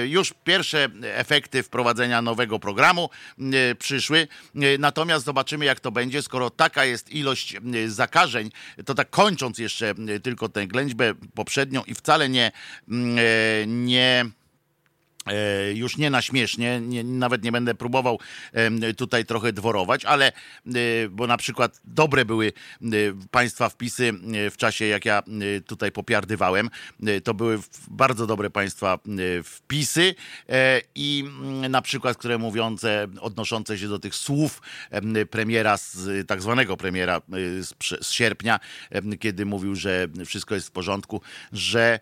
już pierwsze efekty wprowadzenia nowego programu przyszły. Natomiast zobaczymy, jak to będzie, skoro taka jest ilość zakażeń, to tak kończąc jeszcze tylko tę ględźbę poprzednią i wcale już nie na śmiesznie, nawet nie będę próbował tutaj trochę dworować, ale bo na przykład dobre były państwa wpisy w czasie, jak ja tutaj popiardywałem, to były bardzo dobre państwa wpisy i na przykład, które odnoszące się do tych słów premiera, tak zwanego premiera z sierpnia, kiedy mówił, że wszystko jest w porządku, że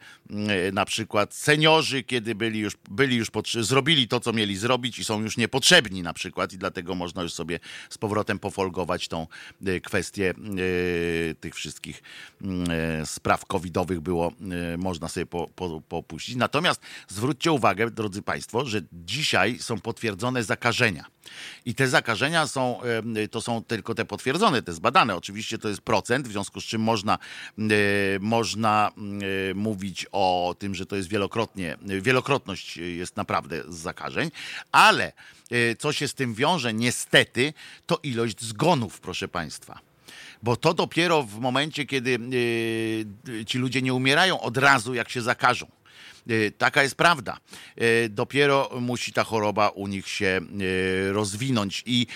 na przykład seniorzy, kiedy zrobili to, co mieli zrobić i są już niepotrzebni na przykład i dlatego można już sobie z powrotem pofolgować tą kwestię tych wszystkich spraw covidowych było, można sobie popuścić. Natomiast zwróćcie uwagę, drodzy państwo, że dzisiaj są potwierdzone zakażenia i te zakażenia to są tylko te potwierdzone, te zbadane. Oczywiście to jest procent, w związku z czym można mówić o tym, że to jest wielokrotność jest naprawdę z zakażeń, ale co się z tym wiąże niestety, to ilość zgonów, proszę państwa. Bo to dopiero w momencie, kiedy ci ludzie nie umierają od razu, jak się zakażą. Taka jest prawda. Dopiero musi ta choroba u nich się rozwinąć i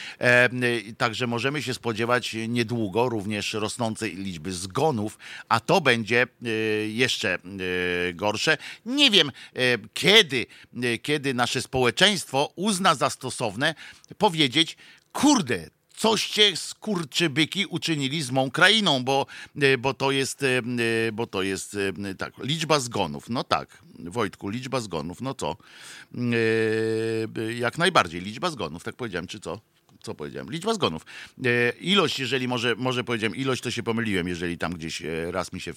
także możemy się spodziewać niedługo również rosnącej liczby zgonów, a to będzie jeszcze gorsze. Nie wiem, kiedy nasze społeczeństwo uzna za stosowne powiedzieć, kurde, coście skurczybyki uczynili z mą krainą, bo to jest tak, liczba zgonów. No tak, Wojtku, liczba zgonów, no co? Jak najbardziej, liczba zgonów, tak powiedziałem, czy co? Co powiedziałem? Liczba zgonów. Ilość, jeżeli może powiedziałem ilość, to się pomyliłem, jeżeli tam gdzieś raz mi się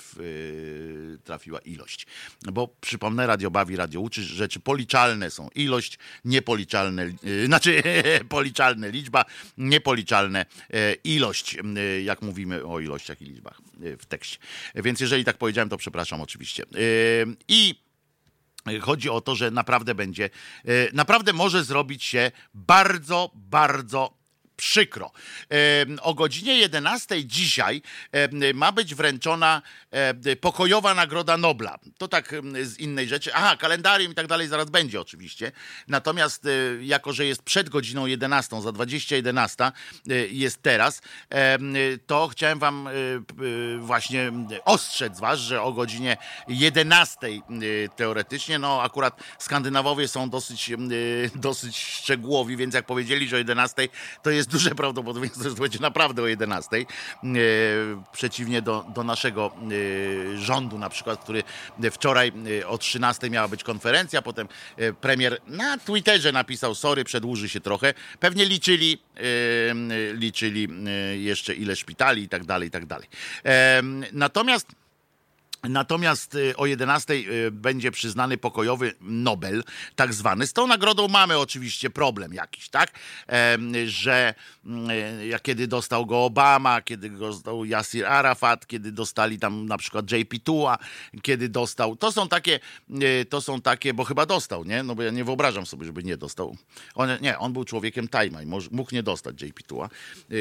trafiła ilość. Bo przypomnę, radio bawi, radio uczy, rzeczy policzalne są. Ilość, niepoliczalne, policzalne liczba, niepoliczalne ilość, jak mówimy o ilościach i liczbach w tekście. Więc jeżeli tak powiedziałem, to przepraszam oczywiście. I chodzi o to, że naprawdę może zrobić się bardzo, bardzo przykro. O godzinie 11 dzisiaj ma być wręczona pokojowa Nagroda Nobla. To tak z innej rzeczy. Aha, kalendarium i tak dalej zaraz będzie oczywiście. Natomiast jako, że jest przed godziną 11, za 11:20 jest teraz, to chciałem wam właśnie ostrzec was, że o godzinie 11 teoretycznie, no akurat Skandynawowie są dosyć szczegółowi, więc jak powiedzieli, że o 11, to jest duże prawdopodobieństwo, że to będzie naprawdę o 11:00, przeciwnie do naszego rządu na przykład, który wczoraj o 13:00 miała być konferencja, potem premier na Twitterze napisał, sorry, przedłuży się trochę, pewnie liczyli jeszcze ile szpitali i tak dalej, i tak dalej. Natomiast Natomiast o 11:00 będzie przyznany pokojowy Nobel, tak zwany. Z tą nagrodą mamy oczywiście problem jakiś, tak? Że kiedy dostał go Obama, kiedy go dostał Yasser Arafat, kiedy dostali tam na przykład JP Tuła, kiedy dostał... To są takie, bo chyba dostał, nie? No bo ja nie wyobrażam sobie, żeby nie dostał. On był człowiekiem tajma i mógł nie dostać JP Tuła.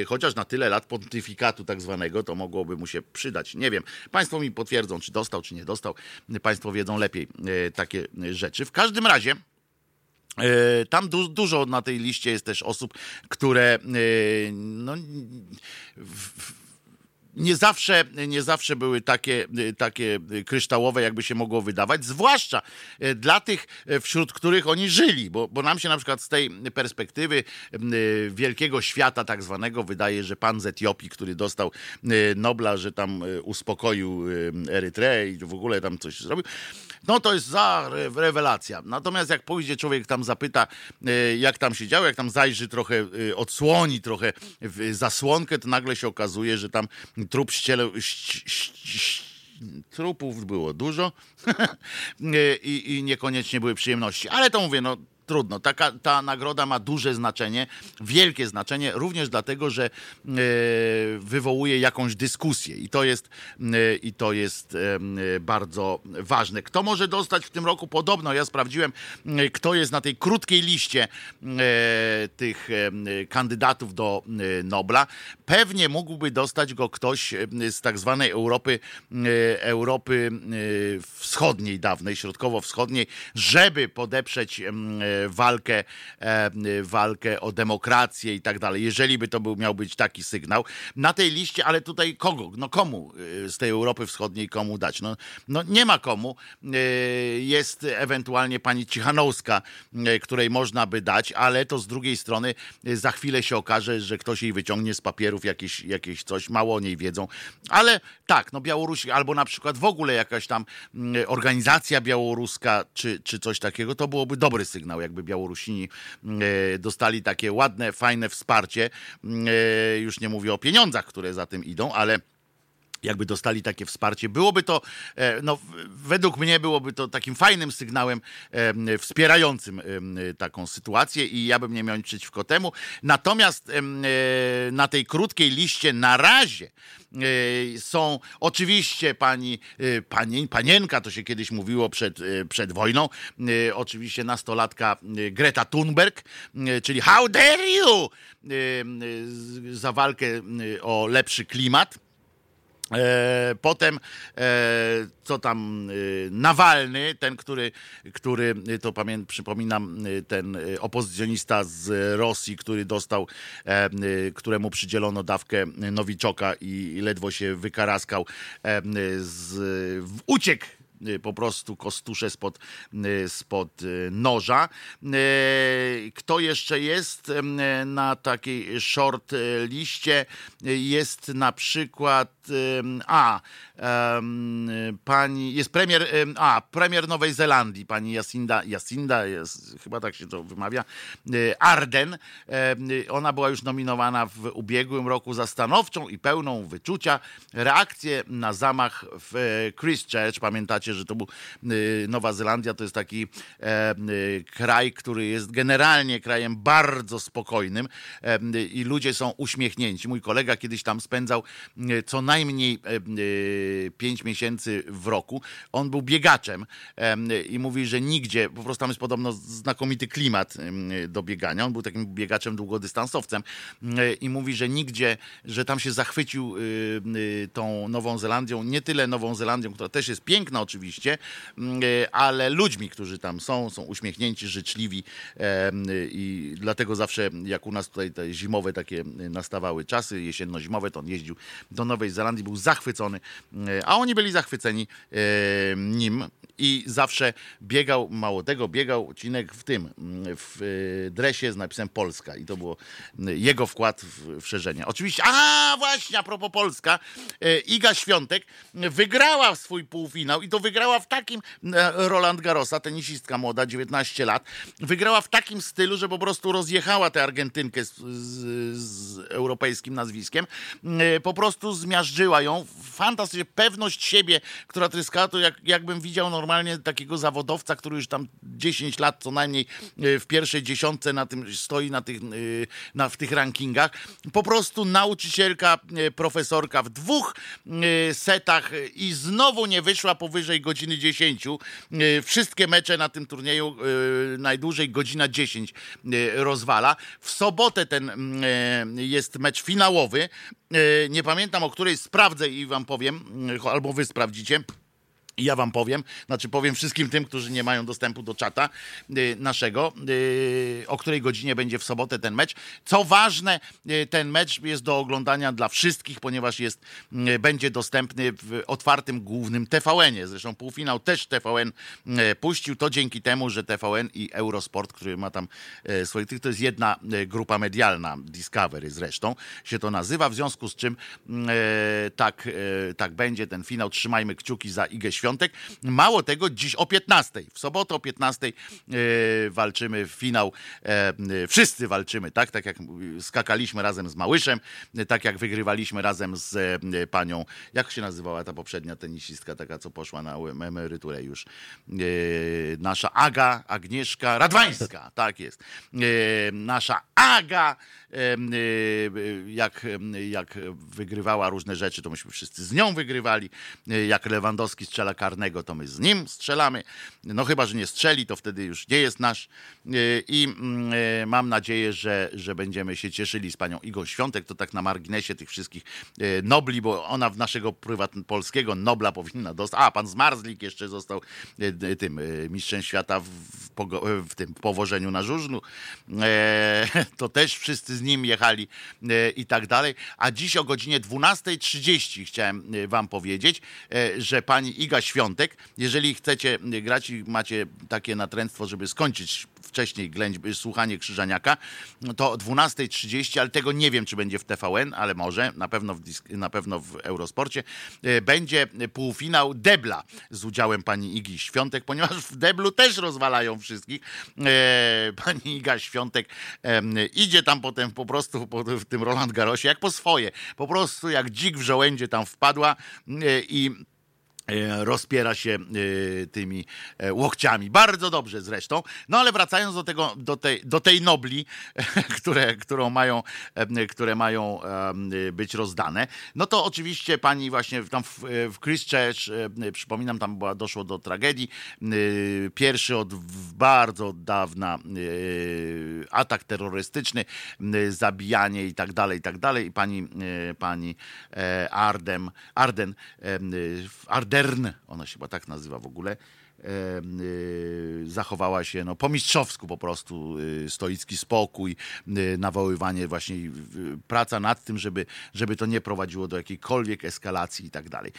Chociaż na tyle lat pontyfikatu tak zwanego, to mogłoby mu się przydać. Nie wiem. Państwo mi potwierdzą, czy dostał, czy nie dostał. Państwo wiedzą lepiej takie rzeczy. W każdym razie tam dużo na tej liście jest też osób, które nie zawsze były takie kryształowe, jakby się mogło wydawać, zwłaszcza dla tych, wśród których oni żyli, bo nam się na przykład z tej perspektywy wielkiego świata tak zwanego wydaje, że pan z Etiopii, który dostał Nobla, że tam uspokoił Erytreę i w ogóle tam coś zrobił, no to jest za rewelacja. Natomiast jak pójdzie człowiek tam zapyta, jak tam się działo, jak tam zajrzy trochę, odsłoni trochę zasłonkę, to nagle się okazuje, że tam trupów było dużo i niekoniecznie były przyjemności. Ale to mówię, no trudno. Ta nagroda ma duże znaczenie, wielkie znaczenie, również dlatego, że wywołuje jakąś dyskusję i to jest bardzo ważne. Kto może dostać w tym roku? Podobno, ja sprawdziłem, kto jest na tej krótkiej liście tych kandydatów do Nobla. Pewnie mógłby dostać go ktoś z tak zwanej Europy wschodniej dawnej, środkowo-wschodniej, żeby podeprzeć walkę o demokrację i tak dalej, jeżeli by to miał być taki sygnał. Na tej liście, ale tutaj kogo? No komu z tej Europy Wschodniej komu dać? No nie ma komu. Jest ewentualnie pani Cichanouska, której można by dać, ale to z drugiej strony za chwilę się okaże, że ktoś jej wyciągnie z papierów jakieś coś, mało o niej wiedzą. Ale tak, no Białorusi, albo na przykład w ogóle jakaś tam organizacja białoruska, czy coś takiego, to byłoby dobry sygnał. Jakby Białorusini dostali takie ładne, fajne wsparcie. Już nie mówię o pieniądzach, które za tym idą, ale jakby dostali takie wsparcie, byłoby to, no według mnie byłoby to takim fajnym sygnałem wspierającym taką sytuację i ja bym nie miał nic przeciwko temu. Natomiast na tej krótkiej liście na razie są oczywiście panienka, to się kiedyś mówiło przed wojną, oczywiście nastolatka Greta Thunberg, czyli how dare you za walkę o lepszy klimat. Potem, co tam, Nawalny, ten, który to przypominam, ten opozycjonista z Rosji, który dostał, któremu przydzielono dawkę Nowiczoka i ledwo się wykaraskał, uciekł po prostu kostusze spod noża. Kto jeszcze jest na takiej short liście? Jest na przykład premier Nowej Zelandii, pani Jacinda jest, chyba tak się to wymawia, Ardern. Ona była już nominowana w ubiegłym roku za stanowczą i pełną wyczucia reakcję na zamach w Christchurch. Pamiętacie, że to był Nowa Zelandia, to jest taki kraj, który jest generalnie krajem bardzo spokojnym i ludzie są uśmiechnięci. Mój kolega kiedyś tam spędzał co najmniej 5 miesięcy w roku. On był biegaczem i mówi, że nigdzie, po prostu tam jest podobno znakomity klimat do biegania. On był takim biegaczem długodystansowcem i mówi, że nigdzie, że tam się zachwycił tą Nową Zelandią, nie tyle Nową Zelandią, która też jest piękna oczywiście, ale ludźmi, którzy tam są uśmiechnięci, życzliwi i dlatego zawsze, jak u nas tutaj te zimowe takie nastawały czasy, jesienno-zimowe, to on jeździł do Nowej Zelandii, był zachwycony, a oni byli zachwyceni nim i zawsze biegał, mało tego, biegał odcinek w dresie z napisem Polska i to było jego wkład w szerzenie. Oczywiście, a właśnie, a propos Polska, Iga Świątek wygrała swój półfinał i to wygrała w takim, Roland Garrosa, tenisistka młoda, 19 lat, wygrała w takim stylu, że po prostu rozjechała tę Argentynkę z europejskim nazwiskiem, po prostu zmiażdżyła ją, fantastycznie, pewność siebie, która tryskała, to jakbym widział normalnie takiego zawodowca, który już tam 10 lat co najmniej w pierwszej dziesiątce na tym stoi, w tych rankingach, po prostu nauczycielka, profesorka w 2 setach i znowu nie wyszła powyżej godziny 10. Wszystkie mecze na tym turnieju najdłużej godzina 10 rozwala. W sobotę ten jest mecz finałowy. Nie pamiętam, o której, sprawdzę i wam powiem, albo wy sprawdzicie. Ja wam powiem, znaczy powiem wszystkim tym, którzy nie mają dostępu do czata naszego, o której godzinie będzie w sobotę ten mecz. Co ważne, ten mecz jest do oglądania dla wszystkich, ponieważ będzie dostępny w otwartym głównym TVN-ie. Zresztą półfinał też TVN puścił. To dzięki temu, że TVN i Eurosport, który ma tam swoich tych, to jest jedna grupa medialna, Discovery zresztą się to nazywa, w związku z czym tak będzie ten finał. Trzymajmy kciuki za Igę Świątek. Mało tego, dziś o 15:00, w sobotę o 15:00 walczymy w finał. Wszyscy walczymy, tak jak skakaliśmy razem z Małyszem, tak jak wygrywaliśmy razem z panią, jak się nazywała ta poprzednia tenisistka, taka co poszła na emeryturę już, nasza Aga, Agnieszka Radwańska, tak jest. Nasza Aga, jak wygrywała różne rzeczy, to myśmy wszyscy z nią wygrywali, jak Lewandowski strzela karnego, to my z nim strzelamy. No chyba, że nie strzeli, to wtedy już nie jest nasz. I mam nadzieję, że będziemy się cieszyli z panią Igą Świątek. To tak na marginesie tych wszystkich nobli, bo ona w naszego polskiego nobla powinna dostać. A, pan Zmarzlik jeszcze został tym mistrzem świata w tym powożeniu na żużlu. To też wszyscy z nim jechali i tak dalej. A dziś o godzinie 12:30 chciałem wam powiedzieć, że pani Iga Świątek, jeżeli chcecie grać i macie takie natręctwo, żeby skończyć wcześniej słuchanie Krzyżaniaka, to 12:30, ale tego nie wiem, czy będzie w TVN, ale może, na pewno w Eurosporcie, będzie półfinał debla z udziałem pani Igi Świątek, ponieważ w deblu też rozwalają wszystkich. Pani Iga Świątek idzie tam potem po prostu w tym Roland Garrosie jak po swoje, po prostu jak dzik w żołędzie tam wpadła i rozpiera się tymi łokciami. Bardzo dobrze zresztą. No ale wracając do tej nobli, które mają być rozdane, no to oczywiście pani właśnie tam w Christchurch, przypominam, tam doszło do tragedii. Pierwszy od bardzo dawna atak terrorystyczny, zabijanie i tak dalej. I pani Ardern, ona się chyba tak nazywa w ogóle, zachowała się po mistrzowsku po prostu, stoicki spokój, nawoływanie, właśnie praca nad tym, żeby to nie prowadziło do jakiejkolwiek eskalacji i tak dalej.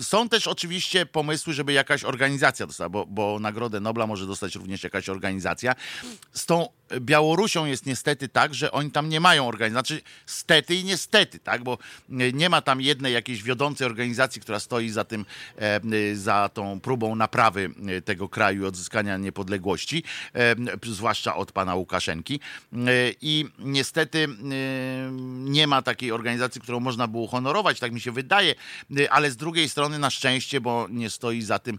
Są też oczywiście pomysły, żeby jakaś organizacja dostała, bo Nagrodę Nobla może dostać również jakaś organizacja. Z tą Białorusią jest niestety tak, że oni tam nie mają organizacji, znaczy stety i niestety, tak, bo nie ma tam jednej jakiejś wiodącej organizacji, która stoi za tym, za tą próbą naprawy tego kraju i odzyskania niepodległości, zwłaszcza od pana Łukaszenki. I niestety nie ma takiej organizacji, którą można było honorować, tak mi się wydaje, ale z drugiej strony na szczęście, bo nie stoi za tym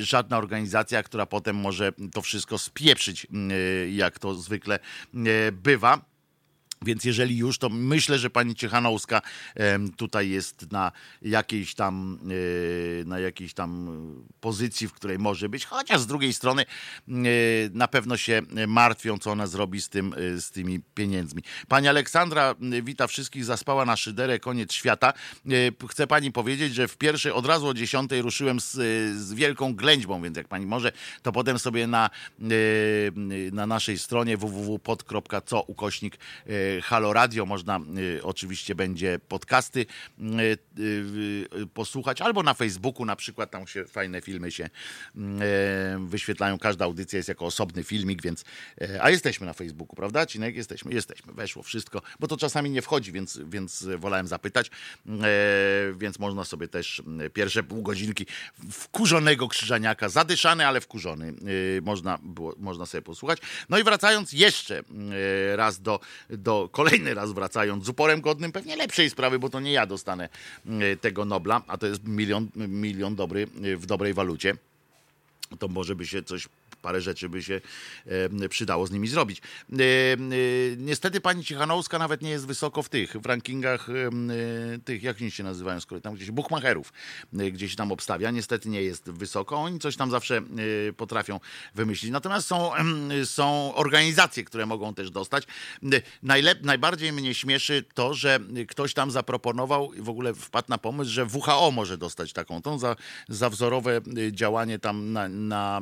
żadna organizacja, która potem może to wszystko spieprzyć, jak to zwykle bywa. Więc jeżeli już, to myślę, że pani Ciechanowska tutaj jest na jakiejś tam pozycji, w której może być, chociaż z drugiej strony na pewno się martwią, co ona zrobi z tymi pieniędzmi. Pani Aleksandra, wita wszystkich, zaspała na szyderę, koniec świata. Chcę pani powiedzieć, że w pierwszej od razu o 10:00 ruszyłem z wielką ględźbą, więc jak pani może, to potem sobie na naszej stronie www.pod.co/. Halo Radio, można oczywiście będzie podcasty posłuchać, albo na Facebooku na przykład, tam się fajne filmy się wyświetlają, każda audycja jest jako osobny filmik, więc, a jesteśmy na Facebooku, prawda, Cinek? Jesteśmy, weszło wszystko, bo to czasami nie wchodzi, więc wolałem zapytać, więc można sobie też pierwsze pół godzinki wkurzonego Krzyżaniaka, zadyszany, ale wkurzony, można sobie posłuchać. No i wracając jeszcze raz kolejny raz wracając z uporem godnym pewnie lepszej sprawy, bo to nie ja dostanę tego Nobla, a to jest milion dobry w dobrej walucie. To może by się parę rzeczy by się przydało z nimi zrobić. Niestety pani Cichanowska nawet nie jest wysoko w rankingach tych, jak oni się nazywają, skoro tam gdzieś buchmacherów gdzieś tam obstawia. Niestety nie jest wysoko. Oni coś tam zawsze potrafią wymyślić. Natomiast są organizacje, które mogą też dostać. Najbardziej mnie śmieszy to, że ktoś tam zaproponował i w ogóle wpadł na pomysł, że WHO może dostać taką tą za wzorowe działanie tam na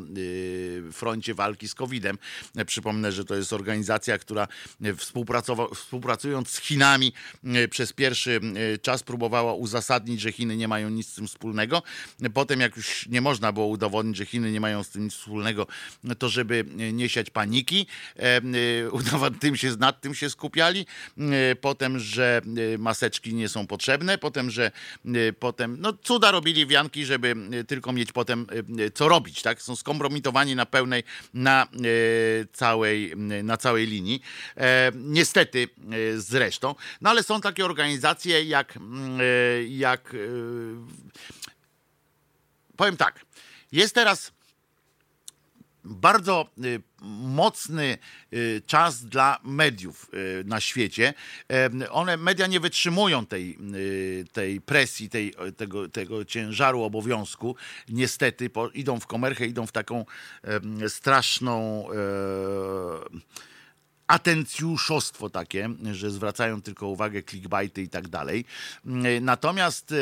froncie walki z COVID-em. Przypomnę, że to jest organizacja, która współpracując z Chinami przez pierwszy czas próbowała uzasadnić, że Chiny nie mają nic z tym wspólnego. Potem jak już nie można było udowodnić, że Chiny nie mają z tym nic wspólnego, to żeby nie siać paniki, nad tym się skupiali. Potem, że maseczki nie są potrzebne. Potem no cuda robili wianki, żeby tylko mieć potem co robić, tak? Są skompromitowani na całej linii. Niestety zresztą. No ale są takie organizacje jak powiem tak, jest teraz bardzo mocny czas dla mediów na świecie. Media nie wytrzymują tej presji, tego ciężaru obowiązku. Niestety idą w komerchę, idą w taką straszną atencjuszostwo takie, że zwracają tylko uwagę clickbaity i tak dalej. Natomiast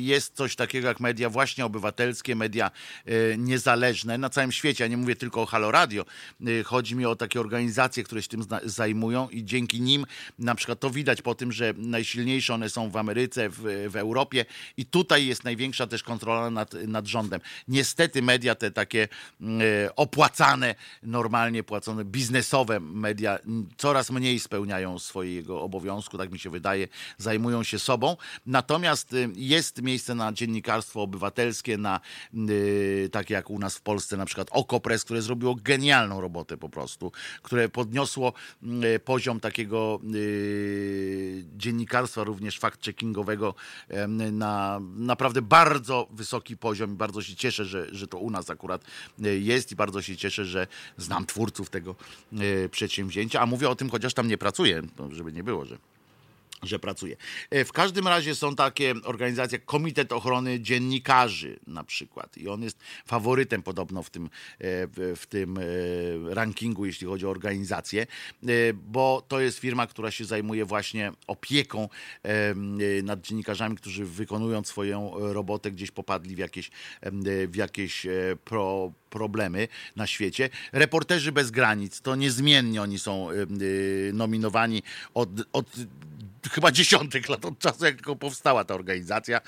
jest coś takiego jak media właśnie obywatelskie, media niezależne na całym świecie. Ja nie mówię tylko o Halo Radio. Chodzi mi o takie organizacje, które się tym zajmują i dzięki nim na przykład to widać po tym, że najsilniejsze one są w Ameryce, w Europie i tutaj jest największa też kontrola nad rządem. Niestety media te takie opłacane, normalnie płacone, biznesowe media coraz mniej spełniają swojego obowiązku, tak mi się wydaje, zajmują się sobą. Natomiast jest miejsce na dziennikarstwo obywatelskie, na takie jak u nas w Polsce na przykład Okopres, które zrobiło genialną robotę po prostu, które podniosło poziom takiego dziennikarstwa, również fact-checkingowego na naprawdę bardzo wysoki poziom. Bardzo się cieszę, że to u nas akurat jest i bardzo się cieszę, że znam twórców tego przedsięwzięcia, a mówię o tym, chociaż tam nie pracuję, żeby nie było, że pracuję. W każdym razie są takie organizacje jak Komitet Ochrony Dziennikarzy na przykład i on jest faworytem podobno w tym rankingu, jeśli chodzi o organizację, bo to jest firma, która się zajmuje właśnie opieką nad dziennikarzami, którzy wykonując swoją robotę gdzieś popadli w jakieś problemy na świecie. Reporterzy bez granic, to niezmiennie oni są nominowani od chyba dziesiątek lat, od czasu jak tylko powstała ta organizacja,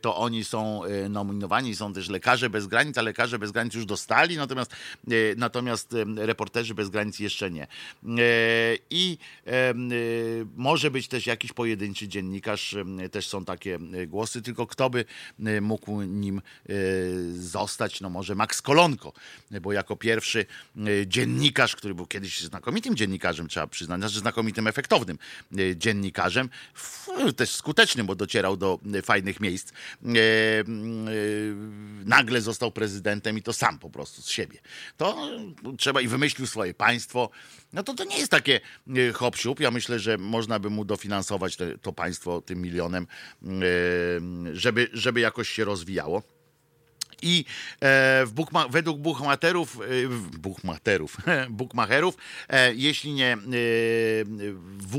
to oni są nominowani. Są też Lekarze Bez Granic, a Lekarze Bez Granic już dostali, natomiast Reporterzy Bez Granic jeszcze nie. I może być też jakiś pojedynczy dziennikarz, też są takie głosy, tylko kto by mógł nim zostać? No może Max Kolonko, bo jako pierwszy dziennikarz, który był kiedyś znakomitym dziennikarzem, trzeba przyznać, znaczy znakomitym, efektownym dziennikarzem, też skutecznym, bo docierał do fajnych miejsc, nagle został prezydentem i to sam po prostu z siebie. To trzeba i wymyślił swoje państwo. No to nie jest takie hop-siup. Ja myślę, że można by mu dofinansować to państwo tym milionem, żeby jakoś się rozwijało. I według bukmacherów, jeśli nie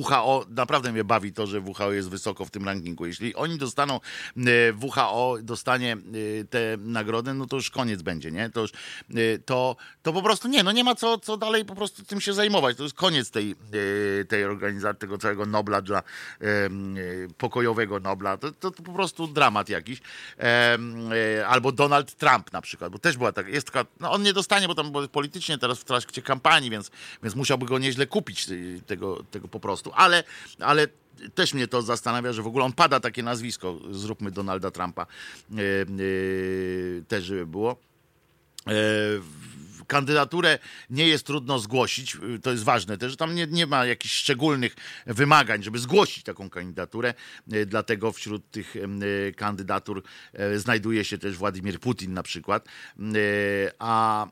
WHO, naprawdę mnie bawi to, że WHO jest wysoko w tym rankingu. Jeśli oni dostaną, WHO dostanie tę nagrodę, no to już koniec będzie, nie? To już, to po prostu nie ma co dalej po prostu tym się zajmować. To jest koniec tej organizacji, tego całego Nobla, dla pokojowego Nobla. To po prostu dramat jakiś. Albo Donald Trump na przykład, bo też była taka, jest taka, no on nie dostanie, bo tam politycznie teraz w trakcie kampanii, więc musiałby go nieźle kupić tego po prostu, ale też mnie to zastanawia, że w ogóle on pada takie nazwisko, zróbmy Donalda Trumpa, też żeby było. Kandydaturę nie jest trudno zgłosić, to jest ważne też, że tam nie ma jakichś szczególnych wymagań, żeby zgłosić taką kandydaturę, dlatego wśród tych kandydatur znajduje się też Władimir Putin na przykład, a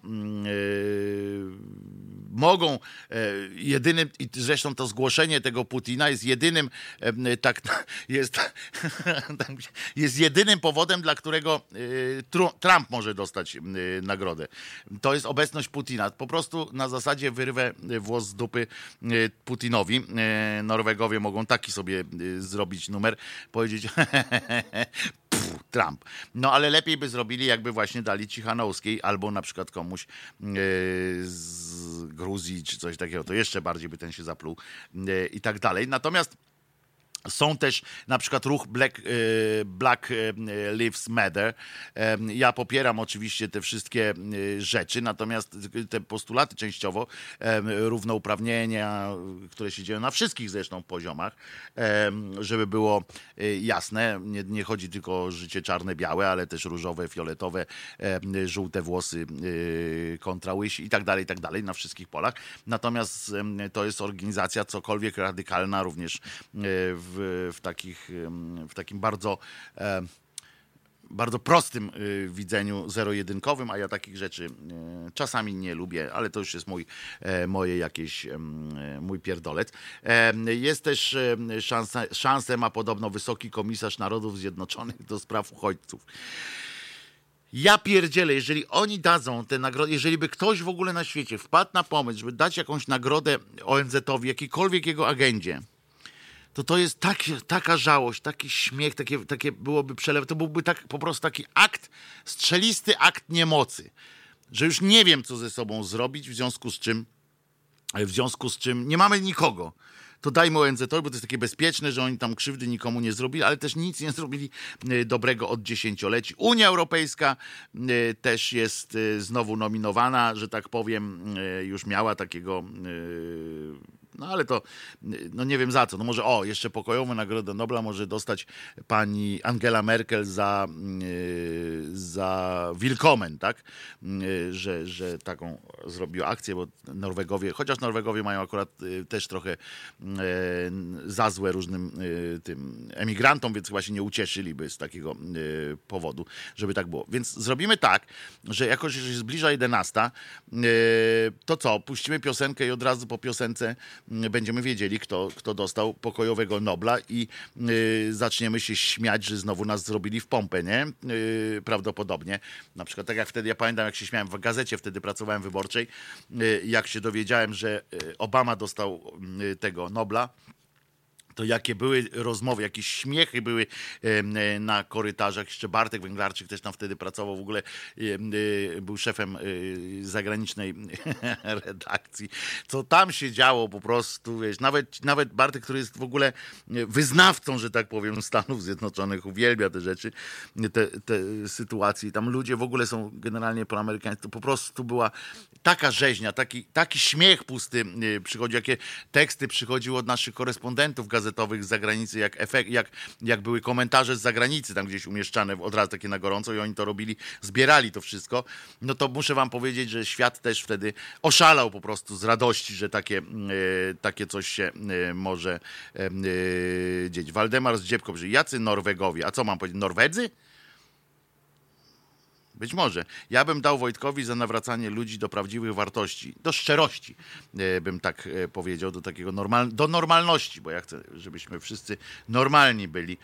mogą jedynym, i zresztą to zgłoszenie tego Putina jest jedynym, tak jest jedynym powodem, dla którego Trump może dostać nagrodę. To jest obecność Putina. Po prostu na zasadzie wyrwę włos z dupy Putinowi. Norwegowie mogą taki sobie zrobić numer, powiedzieć Trump. No ale lepiej by zrobili, jakby właśnie dali Cichanouskiej albo na przykład komuś z Gruzji czy coś takiego. To jeszcze bardziej by ten się zapluł i tak dalej. Natomiast są też na przykład ruch Black Lives Matter. Ja popieram oczywiście te wszystkie rzeczy, natomiast te postulaty częściowo równouprawnienia, które się dzieją na wszystkich zresztą poziomach, żeby było jasne, nie chodzi tylko o życie czarne-białe, ale też różowe, fioletowe, żółte włosy kontra łysi i tak dalej, na wszystkich polach. Natomiast to jest organizacja cokolwiek radykalna również w takim bardzo, bardzo prostym widzeniu zero-jedynkowym, a ja takich rzeczy czasami nie lubię, ale to już jest mój pierdolec. Jest też szansę ma podobno Wysoki Komisarz Narodów Zjednoczonych do spraw uchodźców. Ja pierdzielę, jeżeli oni dadzą tę nagrodę, jeżeli by ktoś w ogóle na świecie wpadł na pomysł, żeby dać jakąś nagrodę ONZ-owi, jakiejkolwiek jego agendzie, to jest taka żałość, taki śmiech, takie byłoby przelew. To byłby po prostu taki akt, strzelisty akt niemocy, że już nie wiem, co ze sobą zrobić, w związku z czym nie mamy nikogo. To dajmy ONZ-owi, bo to jest takie bezpieczne, że oni tam krzywdy nikomu nie zrobili, ale też nic nie zrobili dobrego od dziesięcioleci. Unia Europejska też jest znowu nominowana, że tak powiem, już miała takiego... No ale to, no nie wiem za co, no może jeszcze pokojową Nagrodę Nobla może dostać pani Angela Merkel za Willkommen, tak? Że taką zrobiła akcję, bo Norwegowie mają akurat też trochę za złe różnym tym emigrantom, więc chyba się nie ucieszyliby z takiego powodu, żeby tak było. Więc zrobimy tak, że jakoś się zbliża 11:00, to co, puścimy piosenkę i od razu po piosence będziemy wiedzieli, kto dostał pokojowego Nobla i zaczniemy się śmiać, że znowu nas zrobili w pompę, nie? Prawdopodobnie. Na przykład tak jak wtedy, ja pamiętam, jak się śmiałem w gazecie, wtedy pracowałem w Wyborczej, jak się dowiedziałem, że Obama dostał tego Nobla, to jakie były rozmowy, jakieś śmiechy były na korytarzach. Jeszcze Bartek Węglarczyk też tam wtedy pracował, w ogóle był szefem zagranicznej redakcji. Co tam się działo po prostu, wiesz, nawet Bartek, który jest w ogóle wyznawcą, że tak powiem, Stanów Zjednoczonych, uwielbia te rzeczy, te sytuacje. Tam ludzie w ogóle są generalnie proamerykańscy. To po prostu była taka rzeźnia, taki śmiech pusty przychodzi, jakie teksty przychodziły od naszych korespondentów gazetowych z zagranicy, jak były komentarze z zagranicy tam gdzieś umieszczane od razu takie na gorąco i oni to robili, zbierali to wszystko, no to muszę wam powiedzieć, że świat też wtedy oszalał po prostu z radości, że takie coś się może dzieć. Waldemar z Dziebko, jacy Norwegowie, a co mam powiedzieć, Norwedzy? Być może. Ja bym dał Wojtkowi za nawracanie ludzi do prawdziwych wartości, do szczerości, bym tak powiedział, do takiego do normalności, bo ja chcę, żebyśmy wszyscy normalni byli.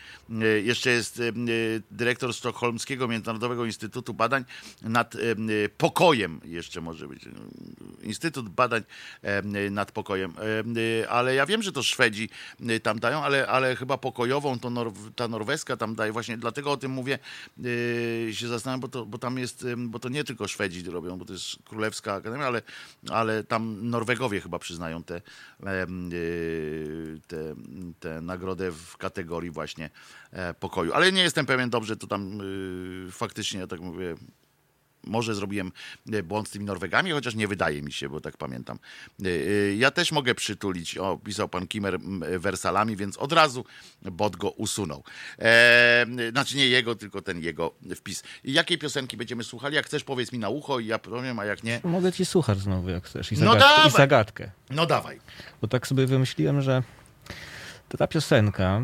Jeszcze jest dyrektor Sztokholmskiego Międzynarodowego Instytutu Badań nad Pokojem, jeszcze może być Instytut Badań nad Pokojem, ale ja wiem, że to Szwedzi tam dają, ale chyba pokojową to ta norweska tam daje. Właśnie dlatego o tym mówię, się zastanawiam, bo to nie tylko Szwedzi robią, bo to jest Królewska Akademia, ale tam Norwegowie chyba przyznają tę nagrodę w kategorii właśnie pokoju. Ale nie jestem pewien, dobrze, to tam faktycznie, ja tak mówię, może zrobiłem błąd z tymi Norwegami, chociaż nie wydaje mi się, bo tak pamiętam. Ja też mogę przytulić, pisał pan Kimmer, wersalami, więc od razu bot go usunął. Znaczy nie jego, tylko ten jego wpis. Jakiej piosenki będziemy słuchali? Jak chcesz, powiedz mi na ucho i ja powiem, a jak nie... Mogę ci słuchać znowu, jak chcesz. I zagadkę. No dawaj. Bo tak sobie wymyśliłem, że ta piosenka,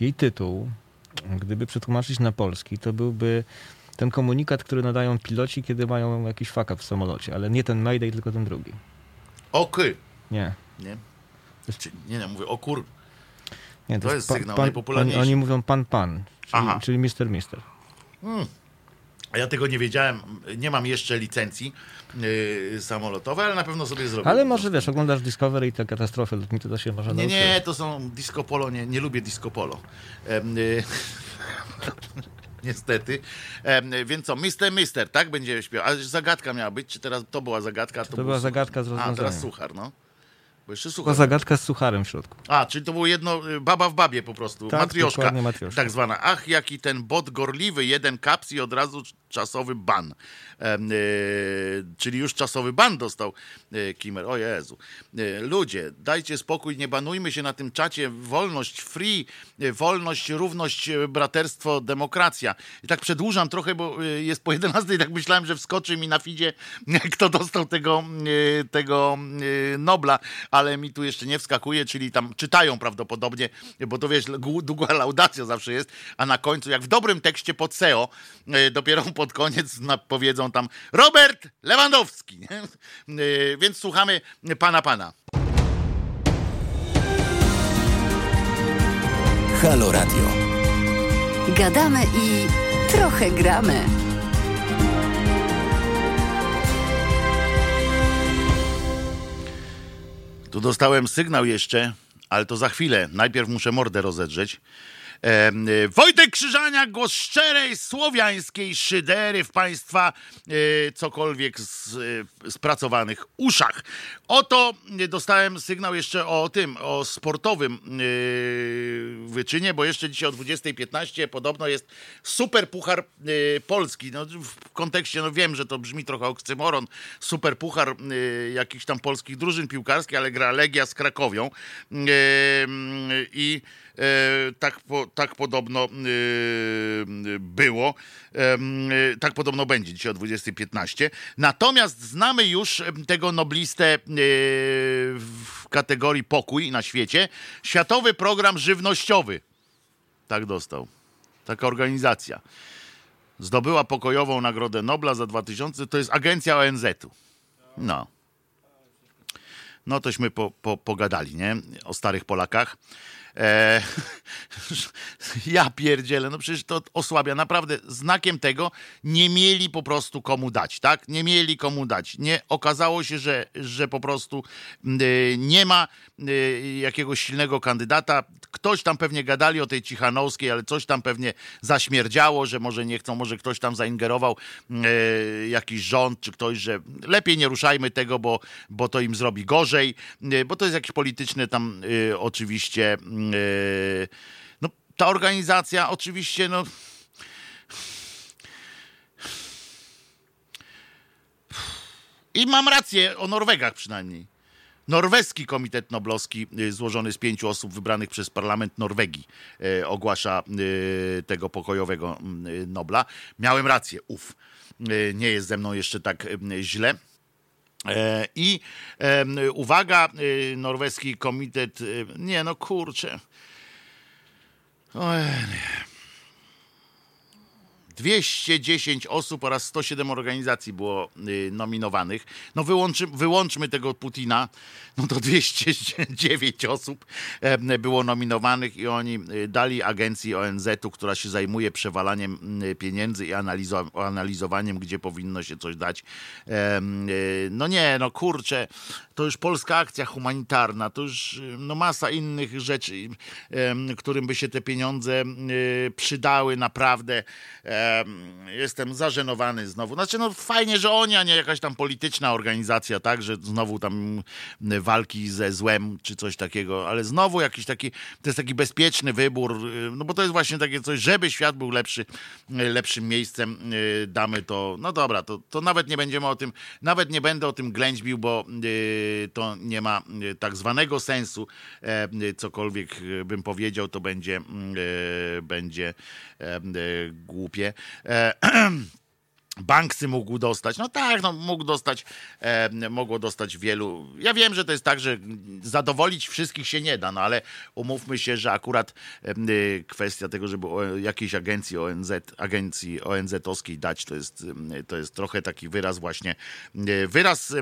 jej tytuł, gdyby przetłumaczyć na polski, to byłby... Ten komunikat, który nadają piloci, kiedy mają jakiś fuck up w samolocie, ale nie ten Mayday, tylko ten drugi. Okej. Nie. Nie. Nie, mówię o kur. Nie, to jest sygnał najpopularniejszy. Oni mówią pan, czyli mister. Ja tego nie wiedziałem, nie mam jeszcze licencji samolotowej, ale na pewno sobie zrobię. Ale może wiesz, oglądasz Discovery i te katastrofy lotnicze, to się może nauczyć. Nie, to są disco polo, nie lubię disco polo. Niestety. Więc co, Mister, tak? Będzie śpiewał. A zagadka miała być, czy teraz to była zagadka? To była zagadka z rozwiązaniem. A, teraz suchar, no. Bo jeszcze suchar. To zagadka z sucharem w środku. A, czyli to było jedno, baba w babie po prostu. Tak, matrioszka, tak zwana. Ach, jaki ten bot gorliwy, jeden kaps i od razu czasowy ban. Czyli już czasowy ban dostał Kimmer. O Jezu. Ludzie, dajcie spokój, nie banujmy się na tym czacie. Wolność, free, wolność, równość, braterstwo, demokracja. I tak przedłużam trochę, bo jest po 11 i tak myślałem, że wskoczy mi na feedzie, kto dostał tego Nobla, ale mi tu jeszcze nie wskakuje, czyli tam czytają prawdopodobnie, bo to wiesz, długa laudacja zawsze jest, a na końcu, jak w dobrym tekście pod SEO, dopiero pod koniec powiedzą tam Robert Lewandowski. Więc słuchamy pana. Halo Radio. Gadamy i trochę gramy. Tu dostałem sygnał jeszcze, ale to za chwilę. Najpierw muszę mordę rozedrzeć. Wojtek Krzyżania, głos szczerej, słowiańskiej szydery w państwa cokolwiek spracowanych uszach. Oto dostałem sygnał jeszcze o sportowym wyczynie, bo jeszcze dzisiaj o 20:15 podobno jest Super Puchar Polski. No, w kontekście, no wiem, że to brzmi trochę oksymoron, Super Puchar jakichś tam polskich drużyn piłkarskich, ale gra Legia z Krakowią i tak podobno było. Tak podobno będzie dzisiaj o 20:15. Natomiast znamy już tego noblistę w kategorii pokój na świecie. Światowy Program Żywnościowy. Tak dostał. Taka organizacja. Zdobyła pokojową Nagrodę Nobla za 2000. To jest agencja ONZ-u. No. No tośmy pogadali, nie? O starych Polakach. Ja pierdzielę, no przecież to osłabia naprawdę, znakiem tego nie mieli po prostu komu dać, tak? Nie mieli komu dać, nie, okazało się, że po prostu nie ma jakiegoś silnego kandydata, ktoś tam pewnie gadali o tej Cichanowskiej, ale coś tam pewnie zaśmierdziało, że może nie chcą, może ktoś tam zaingerował jakiś rząd, czy ktoś, że lepiej nie ruszajmy tego, bo to im zrobi gorzej, bo to jest jakieś polityczne tam oczywiście. No, ta organizacja oczywiście, no i mam rację o Norwegach przynajmniej. Norweski Komitet Noblowski złożony z 5 osób wybranych przez parlament Norwegii ogłasza tego pokojowego Nobla. Miałem rację, nie jest ze mną jeszcze tak źle. I uwaga, norweski komitet, nie no kurczę, 210 osób oraz 107 organizacji było nominowanych. No wyłączmy tego Putina, no to 209 osób było nominowanych i oni dali agencji ONZ-u, która się zajmuje przewalaniem pieniędzy i analizowaniem, gdzie powinno się coś dać. No nie, no kurczę, to już Polska Akcja Humanitarna, to już no masa innych rzeczy, którym by się te pieniądze przydały naprawdę. Jestem zażenowany znowu. Znaczy no fajnie, że oni, a nie jakaś tam polityczna organizacja, tak, że znowu tam walki ze złem czy coś takiego, ale znowu jakiś taki, to jest taki bezpieczny wybór, no bo to jest właśnie takie coś, żeby świat był lepszym miejscem, damy to, no dobra, to nawet nie będziemy o tym, nawet nie będę o tym ględźbił, bo to nie ma tak zwanego sensu, cokolwiek bym powiedział, to będzie głupie. Banksy mógł dostać, no tak, no mógł dostać, mogło dostać wielu. Ja wiem, że to jest tak, że zadowolić wszystkich się nie da, no ale umówmy się, że akurat kwestia tego, żeby jakiejś agencji ONZ-owskiej dać, to jest trochę taki wyraz właśnie, wyraz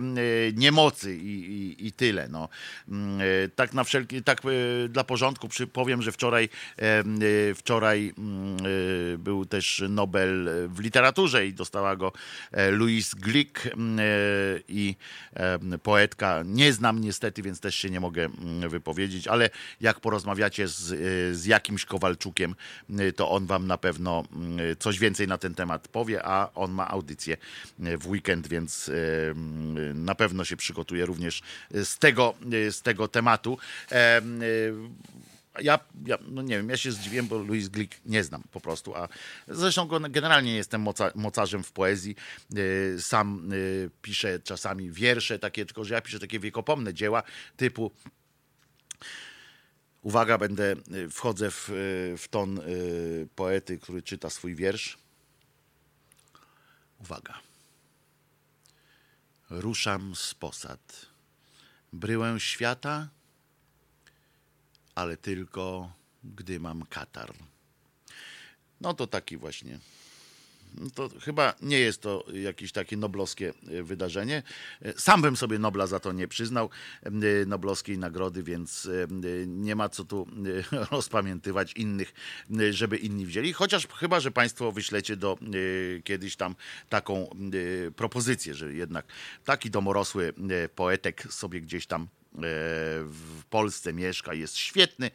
niemocy i tyle. No. Tak na wszelki, tak dla porządku powiem, że wczoraj był też Nobel w literaturze i dostała go Louise Glick i poetka. Nie znam niestety, więc też się nie mogę wypowiedzieć, ale jak porozmawiacie z jakimś Kowalczukiem, to on wam na pewno coś więcej na ten temat powie, a on ma audycję w weekend, więc na pewno się przygotuje również z tego tematu. Ja no nie wiem, ja się zdziwiłem, bo Louise Glick nie znam po prostu, a zresztą generalnie jestem mocarzem w poezji. Sam piszę czasami wiersze takie, tylko że ja piszę takie wiekopomne dzieła typu... Uwaga, wchodzę w ton poety, który czyta swój wiersz. Uwaga. Ruszam z posad. Bryłę świata... ale tylko gdy mam katar. No to taki właśnie. To chyba nie jest to jakieś takie noblowskie wydarzenie. Sam bym sobie Nobla za to nie przyznał, noblowskiej nagrody, więc nie ma co tu rozpamiętywać innych, żeby inni wzięli. Chociaż chyba, że państwo wyślecie do kiedyś tam taką propozycję, że jednak taki domorosły poetek sobie gdzieś tam w Polsce mieszka, jest świetny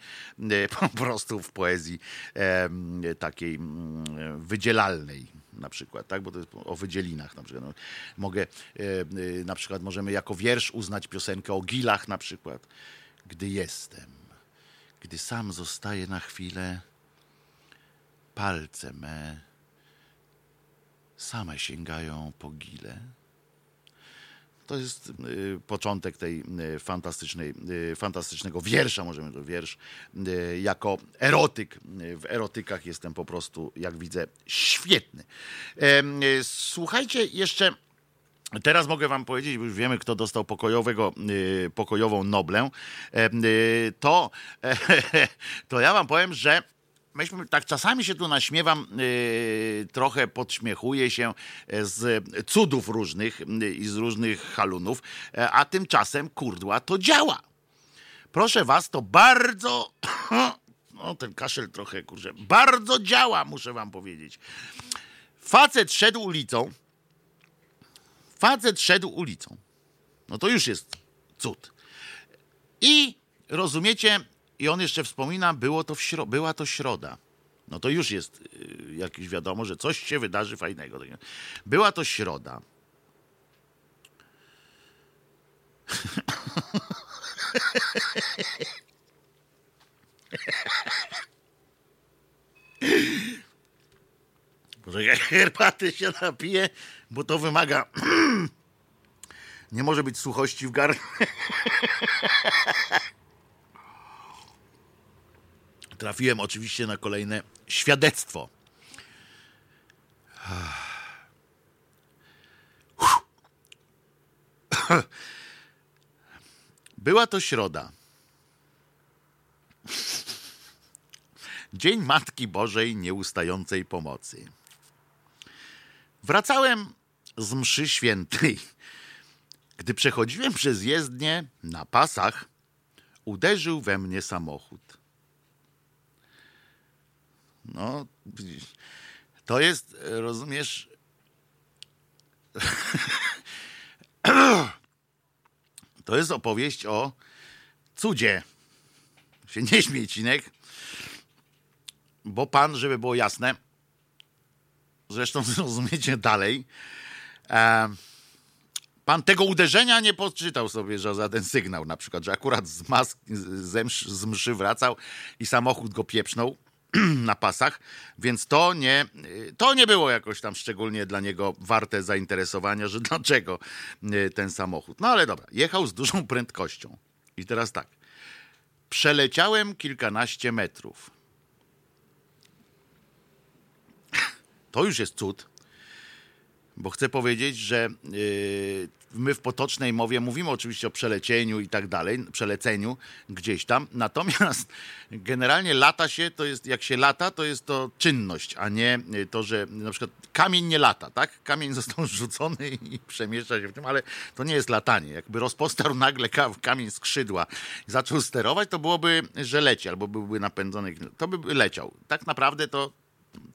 po prostu w poezji takiej wydzielalnej na przykład, tak? Bo to jest o wydzielinach na przykład. Mogę, na przykład możemy jako wiersz uznać piosenkę o gilach na przykład. Gdy jestem, gdy sam zostaję na chwilę, palce me same sięgają po gile. To jest początek tej fantastycznego wiersza, możemy to wiersz. Jako erotyk, w erotykach jestem po prostu, jak widzę, świetny. Słuchajcie, jeszcze teraz mogę wam powiedzieć, bo już wiemy, kto dostał pokojową Noblę. To ja wam powiem, że myśmy, tak czasami się tu naśmiewam, trochę podśmiechuję się z cudów różnych i z różnych halunów, a tymczasem, kurdła, to działa. Proszę was, to bardzo... No, ten kaszel trochę, kurczę. Bardzo działa, muszę wam powiedzieć. Facet szedł ulicą. No to już jest cud. I rozumiecie... I on jeszcze wspomina, była to środa. No to już jest jakieś wiadomo, że coś się wydarzy fajnego. Była to środa. Może ja herbaty się napiję, bo to wymaga... Nie może być suchości w garnie. Trafiłem oczywiście na kolejne świadectwo. Była to środa. Dzień Matki Bożej Nieustającej Pomocy. Wracałem z mszy świętej. Gdy przechodziłem przez jezdnię na pasach, uderzył we mnie samochód. No, to jest, rozumiesz... To jest opowieść o cudzie. Się nie śmiej, Cinek, bo pan, żeby było jasne, zresztą zrozumiecie dalej, pan tego uderzenia nie podczytał sobie, że za ten sygnał na przykład, że akurat z mszy wracał i samochód go pieprznął na pasach, więc to nie było jakoś tam szczególnie dla niego warte zainteresowania, że dlaczego ten samochód. No ale dobra, jechał z dużą prędkością. I teraz tak, przeleciałem kilkanaście metrów. To już jest cud, bo chcę powiedzieć, że my w potocznej mowie mówimy oczywiście o przelecieniu i tak dalej, przeleceniu gdzieś tam, natomiast generalnie lata się, to jest, jak się lata, to jest to czynność, a nie to, że na przykład kamień nie lata, tak? Kamień został rzucony i przemieszcza się w tym, ale to nie jest latanie. Jakby rozpostarł nagle kamień skrzydła i zaczął sterować, to byłoby, że leci, albo byłby napędzony, to by leciał. Tak naprawdę to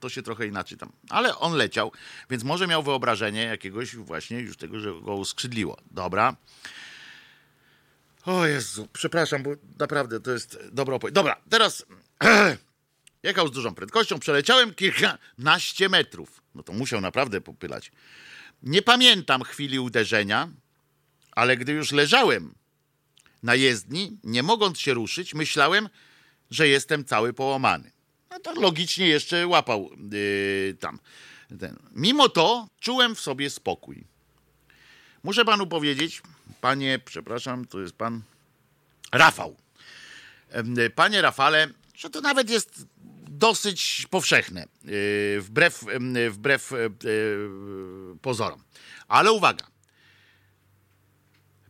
się trochę inaczej tam. Ale on leciał, więc może miał wyobrażenie jakiegoś właśnie już tego, że go uskrzydliło. Dobra. O Jezu, przepraszam, bo naprawdę to jest dobra opowieść. Dobra, teraz jechał z dużą prędkością, przeleciałem kilkanaście metrów. No to musiał naprawdę popylać. Nie pamiętam chwili uderzenia, ale gdy już leżałem na jezdni, nie mogąc się ruszyć, myślałem, że jestem cały połamany. No to logicznie jeszcze łapał tam. Mimo to czułem w sobie spokój. Muszę panu powiedzieć, panie, przepraszam, to jest pan Rafał. Panie Rafale, że to nawet jest dosyć powszechne, wbrew pozorom. Ale uwaga,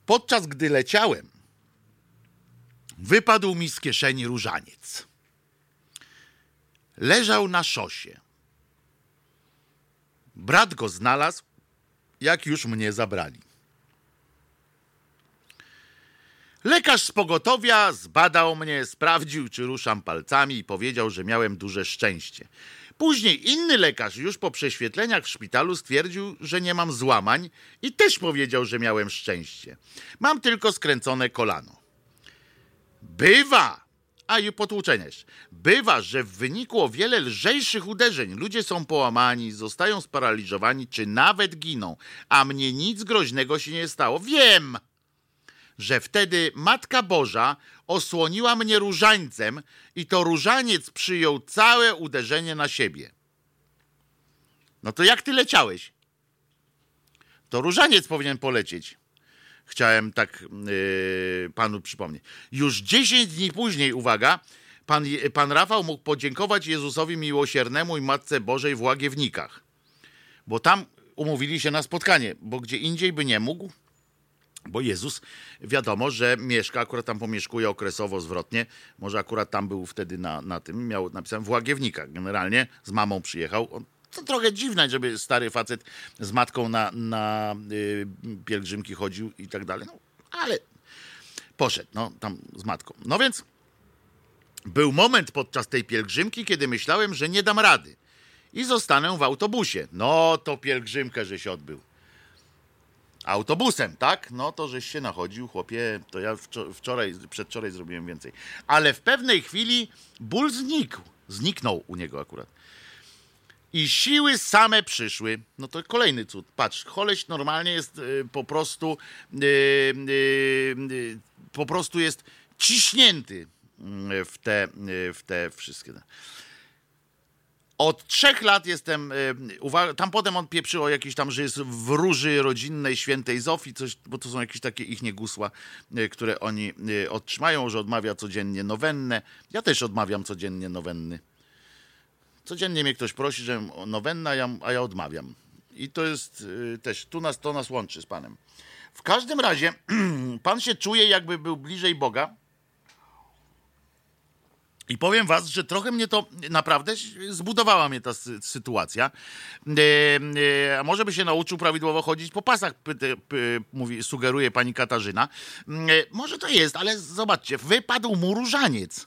podczas gdy leciałem, wypadł mi z kieszeni różaniec. Leżał na szosie. Brat go znalazł, jak już mnie zabrali. Lekarz z pogotowia zbadał mnie, sprawdził, czy ruszam palcami i powiedział, że miałem duże szczęście. Później inny lekarz już po prześwietleniach w szpitalu stwierdził, że nie mam złamań i też powiedział, że miałem szczęście. Mam tylko skręcone kolano. Bywa! A i potłuczenie. Bywa, że w wyniku o wiele lżejszych uderzeń ludzie są połamani, zostają sparaliżowani, czy nawet giną. A mnie nic groźnego się nie stało. Wiem, że wtedy Matka Boża osłoniła mnie różańcem i to różaniec przyjął całe uderzenie na siebie. No to jak ty leciałeś? To różaniec powinien polecieć. Chciałem tak panu przypomnieć. Już 10 dni później, uwaga, pan Rafał mógł podziękować Jezusowi Miłosiernemu i Matce Bożej w Łagiewnikach. Bo tam umówili się na spotkanie, bo gdzie indziej by nie mógł, bo Jezus wiadomo, że mieszka, akurat tam pomieszkuje okresowo, zwrotnie, może akurat tam był wtedy na tym, miał napisane w Łagiewnikach. Generalnie z mamą przyjechał. To trochę dziwne, żeby stary facet z matką na pielgrzymki chodził i tak dalej. No, ale poszedł, no, tam z matką. No więc był moment podczas tej pielgrzymki, kiedy myślałem, że nie dam rady i zostanę w autobusie. No to pielgrzymkę, żeś odbył. Autobusem, tak? No to żeś się nachodził, chłopie, to ja przedwczoraj zrobiłem więcej. Ale w pewnej chwili ból zniknął u niego akurat. I siły same przyszły. No to kolejny cud. Patrz, koleś normalnie jest po prostu jest ciśnięty w te wszystkie. Od 3 lat jestem... Tam potem on pieprzyło jakieś tam, że jest w róży rodzinnej świętej Zofii, coś, bo to są jakieś takie ich niegusła, które oni otrzymają, że odmawia codziennie nowennę. Ja też odmawiam codziennie nowenny. Codziennie mnie ktoś prosi, żebym nowenna, a ja odmawiam. I to jest też, to nas łączy z Panem. W każdym razie, Pan się czuje, jakby był bliżej Boga. I powiem was, że trochę mnie to, naprawdę zbudowała mnie ta sytuacja. A może by się nauczył prawidłowo chodzić po pasach, mówi, sugeruje pani Katarzyna. Może to jest, ale zobaczcie, wypadł mu różaniec.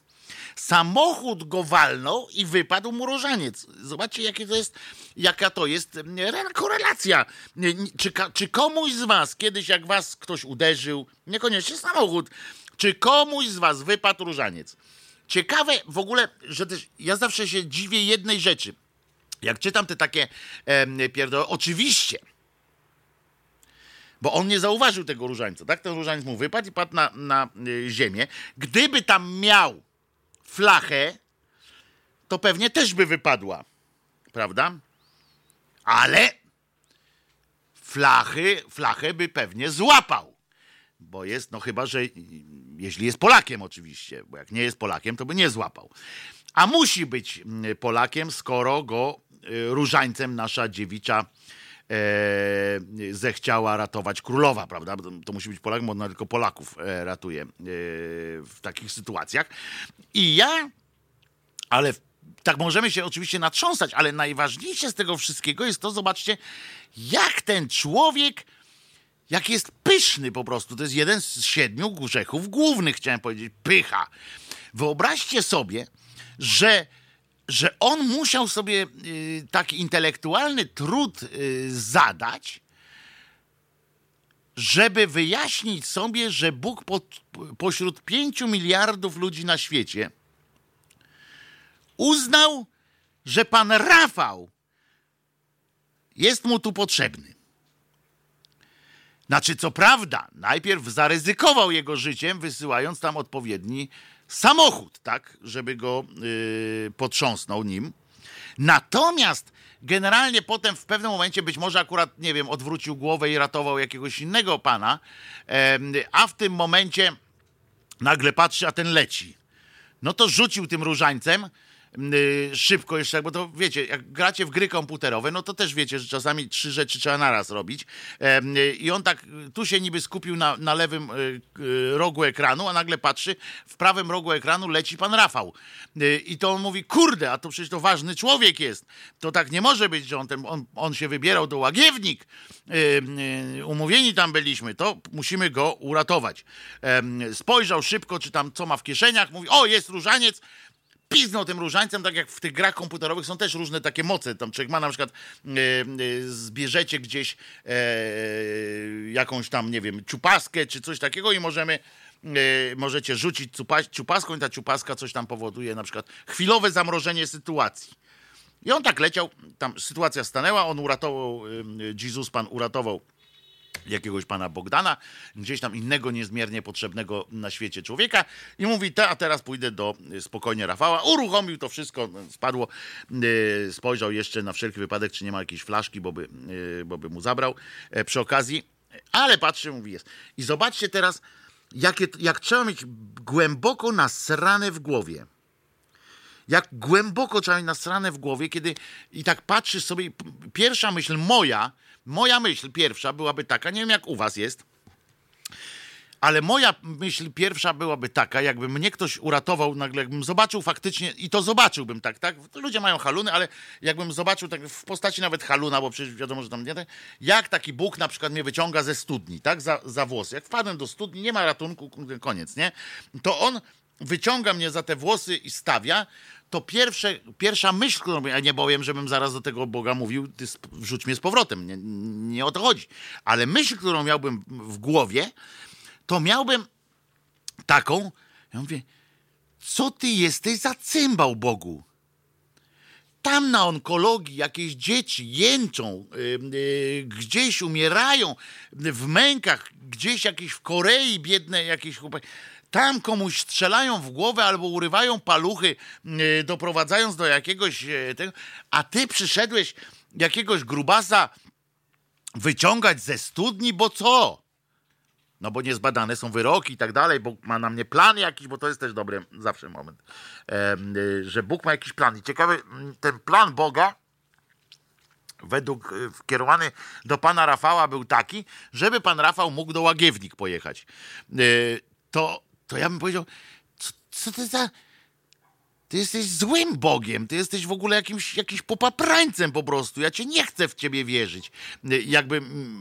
Samochód go walnął i wypadł mu różaniec. Zobaczcie, jaka to jest korelacja. Czy komuś z was kiedyś, jak was ktoś uderzył, niekoniecznie samochód, czy komuś z was wypadł różaniec? Ciekawe w ogóle, że też ja zawsze się dziwię jednej rzeczy. Jak czytam te takie pierdoły, oczywiście, bo on nie zauważył tego różańca, tak? Ten różaniec mu wypadł i padł na ziemię. Gdyby tam miał flachę, to pewnie też by wypadła, prawda? Ale flachę by pewnie złapał, bo jest, no chyba, że jeśli jest Polakiem oczywiście, bo jak nie jest Polakiem, to by nie złapał. A musi być Polakiem, skoro go różańcem nasza dziewicza zechciała ratować królowa, prawda? To musi być Polak, bo ona tylko Polaków ratuje w takich sytuacjach. Ale tak możemy się oczywiście natrząsać, ale najważniejsze z tego wszystkiego jest to, zobaczcie, jak ten człowiek, jak jest pyszny po prostu. To jest jeden z 7 grzechów głównych, chciałem powiedzieć, pycha. Wyobraźcie sobie, że on musiał sobie taki intelektualny trud zadać, żeby wyjaśnić sobie, że Bóg pośród 5 miliardów ludzi na świecie uznał, że pan Rafał jest mu tu potrzebny. Znaczy, co prawda, najpierw zaryzykował jego życiem, wysyłając tam odpowiedni samochód, tak, żeby go potrząsnął nim. Natomiast generalnie potem w pewnym momencie być może akurat, nie wiem, odwrócił głowę i ratował jakiegoś innego pana, a w tym momencie nagle patrzy, a ten leci. No to rzucił tym różańcem szybko jeszcze, bo to wiecie, jak gracie w gry komputerowe, no to też wiecie, że czasami 3 rzeczy trzeba naraz robić. I on tak tu się niby skupił na lewym rogu ekranu, a nagle patrzy, w prawym rogu ekranu leci pan Rafał. I to on mówi, kurde, a to przecież to ważny człowiek jest. To tak nie może być, że on się wybierał do Łagiewnik. Umówieni tam byliśmy, to musimy go uratować. Spojrzał szybko, czy tam co ma w kieszeniach, mówi, o, jest różaniec. Piznął tym różańcem, tak jak w tych grach komputerowych są też różne takie moce. Tam człowiek ma na przykład, zbierzecie gdzieś jakąś tam, nie wiem, ciupaskę czy coś takiego i możecie rzucić ciupaską i ta ciupaska coś tam powoduje, na przykład chwilowe zamrożenie sytuacji. I on tak leciał, tam sytuacja stanęła, on uratował, Jezus Pan uratował jakiegoś pana Bogdana, gdzieś tam innego niezmiernie potrzebnego na świecie człowieka i mówi, a teraz pójdę do spokojnie Rafała. Uruchomił to wszystko, spadło, spojrzał jeszcze na wszelki wypadek, czy nie ma jakiejś flaszki, bo by mu zabrał przy okazji, ale patrzy, mówi, jest. I zobaczcie teraz, jak trzeba mieć głęboko nasrane w głowie. Jak głęboko trzeba mieć nasrane w głowie, kiedy i tak patrzysz sobie, pierwsza myśl moja myśl pierwsza byłaby taka, nie wiem jak u was jest, ale moja myśl pierwsza byłaby taka, jakby mnie ktoś uratował nagle, jakbym zobaczył faktycznie, i to zobaczyłbym tak, ludzie mają haluny, ale jakbym zobaczył tak w postaci nawet haluna, bo przecież wiadomo, że tam nie, jak taki Bóg na przykład mnie wyciąga ze studni, tak, za włosy, jak wpadłem do studni, nie ma ratunku, koniec, nie, to on wyciąga mnie za te włosy i stawia, to pierwsza myśl, którą ja nie bowiem, żebym zaraz do tego Boga mówił, ty wrzuć mnie z powrotem, nie o to chodzi. Ale myśl, którą miałbym w głowie, to miałbym taką, ja mówię, co ty jesteś za cymbał, Bogu? Tam na onkologii jakieś dzieci jęczą, gdzieś umierają, w mękach, gdzieś jakieś w Korei biedne jakieś chłopaki. Tam komuś strzelają w głowę albo urywają paluchy, doprowadzając do jakiegoś tego, a ty przyszedłeś jakiegoś grubasa wyciągać ze studni, bo co? No bo niezbadane są wyroki i tak dalej, bo ma na mnie plan jakiś, bo to jest też dobry zawsze moment, że Bóg ma jakiś plan. I ciekawy ten plan Boga, według kierowany do pana Rafała był taki, żeby pan Rafał mógł do Łagiewnik pojechać. To ja bym powiedział, co to za... Ty jesteś złym Bogiem, ty jesteś w ogóle jakimś popaprańcem po prostu, ja cię nie chcę w ciebie wierzyć,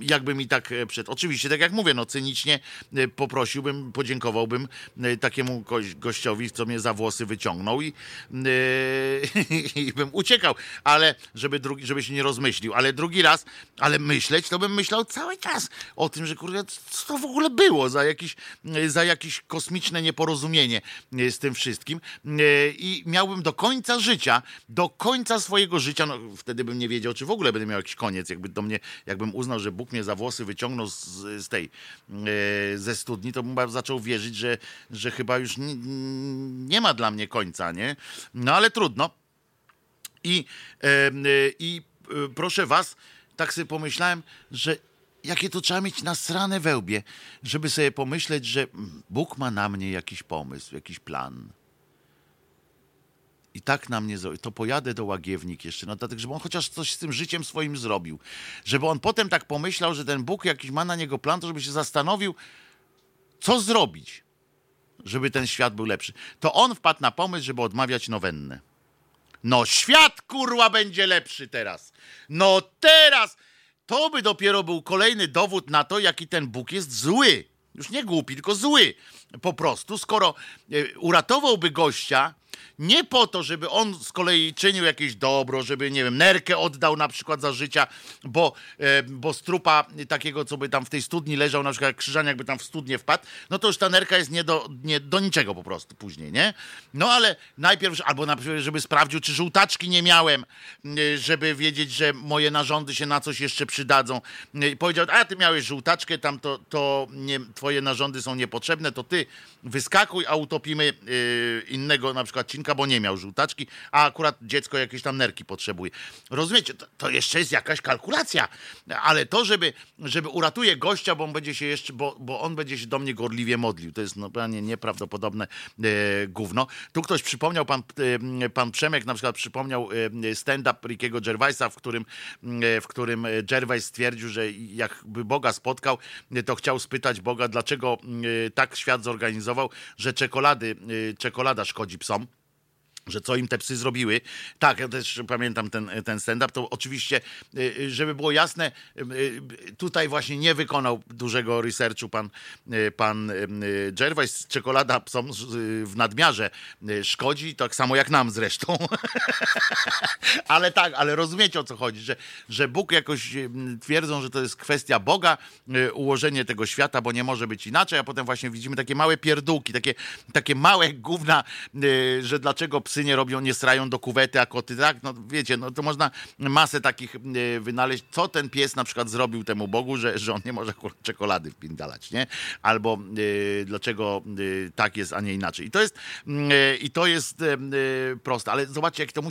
jakby mi tak przyszedł. Oczywiście, tak jak mówię, no cynicznie poprosiłbym, podziękowałbym takiemu gościowi, co mnie za włosy wyciągnął i bym uciekał, ale żeby się nie rozmyślił, ale drugi raz, ale myśleć, to bym myślał cały czas o tym, że kurde, co to w ogóle było za jakieś kosmiczne nieporozumienie z tym wszystkim i miałbym do końca swojego życia, no wtedy bym nie wiedział, czy w ogóle będę miał jakiś koniec, jakbym uznał, że Bóg mnie za włosy wyciągnął ze studni, to bym zaczął wierzyć, że chyba już nie ma dla mnie końca, nie? No ale trudno. I proszę was, tak sobie pomyślałem, że jakie to trzeba mieć nasrane we łbie, żeby sobie pomyśleć, że Bóg ma na mnie jakiś pomysł, jakiś plan. I tak na mnie zrobił. To pojadę do Łagiewnik jeszcze, no dlatego, żeby on chociaż coś z tym życiem swoim zrobił. Żeby on potem tak pomyślał, że ten Bóg jakiś ma na niego plan, to żeby się zastanowił, co zrobić, żeby ten świat był lepszy. To on wpadł na pomysł, żeby odmawiać nowennę. No świat, kurwa, będzie lepszy teraz. No teraz! To by dopiero był kolejny dowód na to, jaki ten Bóg jest zły. Już nie głupi, tylko zły. Po prostu, skoro uratowałby gościa, nie po to, żeby on z kolei czynił jakieś dobro, żeby, nie wiem, nerkę oddał na przykład za życia, bo z trupa takiego, co by tam w tej studni leżał, na przykład Krzyżaniak by tam w studnię wpadł, no to już ta nerka jest nie do niczego po prostu później, nie? No ale najpierw, albo na przykład, żeby sprawdził, czy żółtaczki nie miałem, żeby wiedzieć, że moje narządy się na coś jeszcze przydadzą. I powiedział, a ty miałeś żółtaczkę, tam to nie, twoje narządy są niepotrzebne, to ty wyskakuj, a utopimy innego na przykład Cinka, bo nie miał żółtaczki, a akurat dziecko jakieś tam nerki potrzebuje. Rozumiecie? To jeszcze jest jakaś kalkulacja, ale to, żeby uratuje gościa, bo on będzie się bo on będzie się do mnie gorliwie modlił. To jest naprawdę nieprawdopodobne gówno. Tu ktoś przypomniał, pan Przemek na przykład przypomniał stand-up Rickiego Gervaisa, w którym Gervais stwierdził, że jakby Boga spotkał, to chciał spytać Boga, dlaczego tak świat zorganizował, że czekolada szkodzi psom. Że co im te psy zrobiły. Tak, ja też pamiętam ten stand-up. To oczywiście, żeby było jasne, tutaj właśnie nie wykonał dużego researchu pan Gervais. Czekolada psom w nadmiarze szkodzi, tak samo jak nam zresztą. Ale tak, ale rozumiecie, o co chodzi, że Bóg jakoś twierdzą, że to jest kwestia Boga, ułożenie tego świata, bo nie może być inaczej, a potem właśnie widzimy takie małe pierdółki, takie małe gówna, że dlaczego psy nie srają do kuwety, a koty tak, no wiecie, no to można masę takich wynaleźć, co ten pies na przykład zrobił temu Bogu, że on nie może czekolady wpindalać, nie? Albo dlaczego tak jest, a nie inaczej. I to jest proste, ale zobaczcie, jak to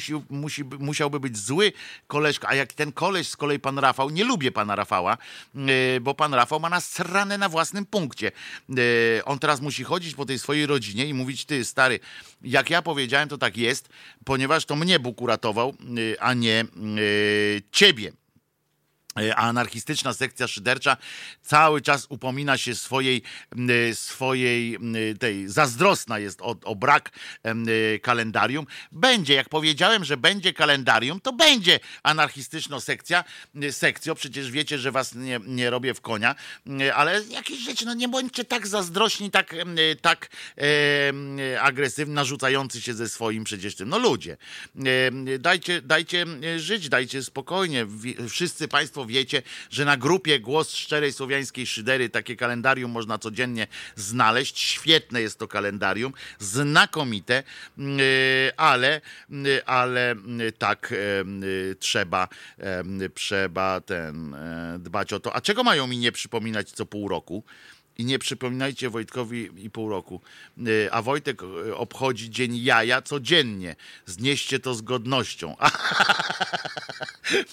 musiałby być zły koleżka, a jak ten koleś z kolei pan Rafał, nie lubię pana Rafała, bo pan Rafał ma nasrane na własnym punkcie. On teraz musi chodzić po tej swojej rodzinie i mówić, ty stary, jak ja powiedziałem, to tak jest, ponieważ to mnie Bóg uratował, a nie ciebie. A anarchistyczna sekcja szydercza cały czas upomina się swojej tej, zazdrosna jest o brak kalendarium. Będzie, jak powiedziałem, że będzie kalendarium, to będzie anarchistyczna sekcja, przecież wiecie, że was nie robię w konia, ale jakieś rzeczy, no nie bądźcie tak zazdrośni, tak agresywni, narzucający się ze swoim przecież tym, no ludzie. Dajcie żyć, dajcie spokojnie, wszyscy państwo wiecie, że na grupie Głos Szczerej Słowiańskiej Szydery takie kalendarium można codziennie znaleźć. Świetne jest to kalendarium, znakomite, ale tak trzeba dbać o to. A czego mają mi nie przypominać co pół roku? I nie przypominajcie Wojtkowi i pół roku. A Wojtek obchodzi dzień jaja codziennie. Znieście to z godnością.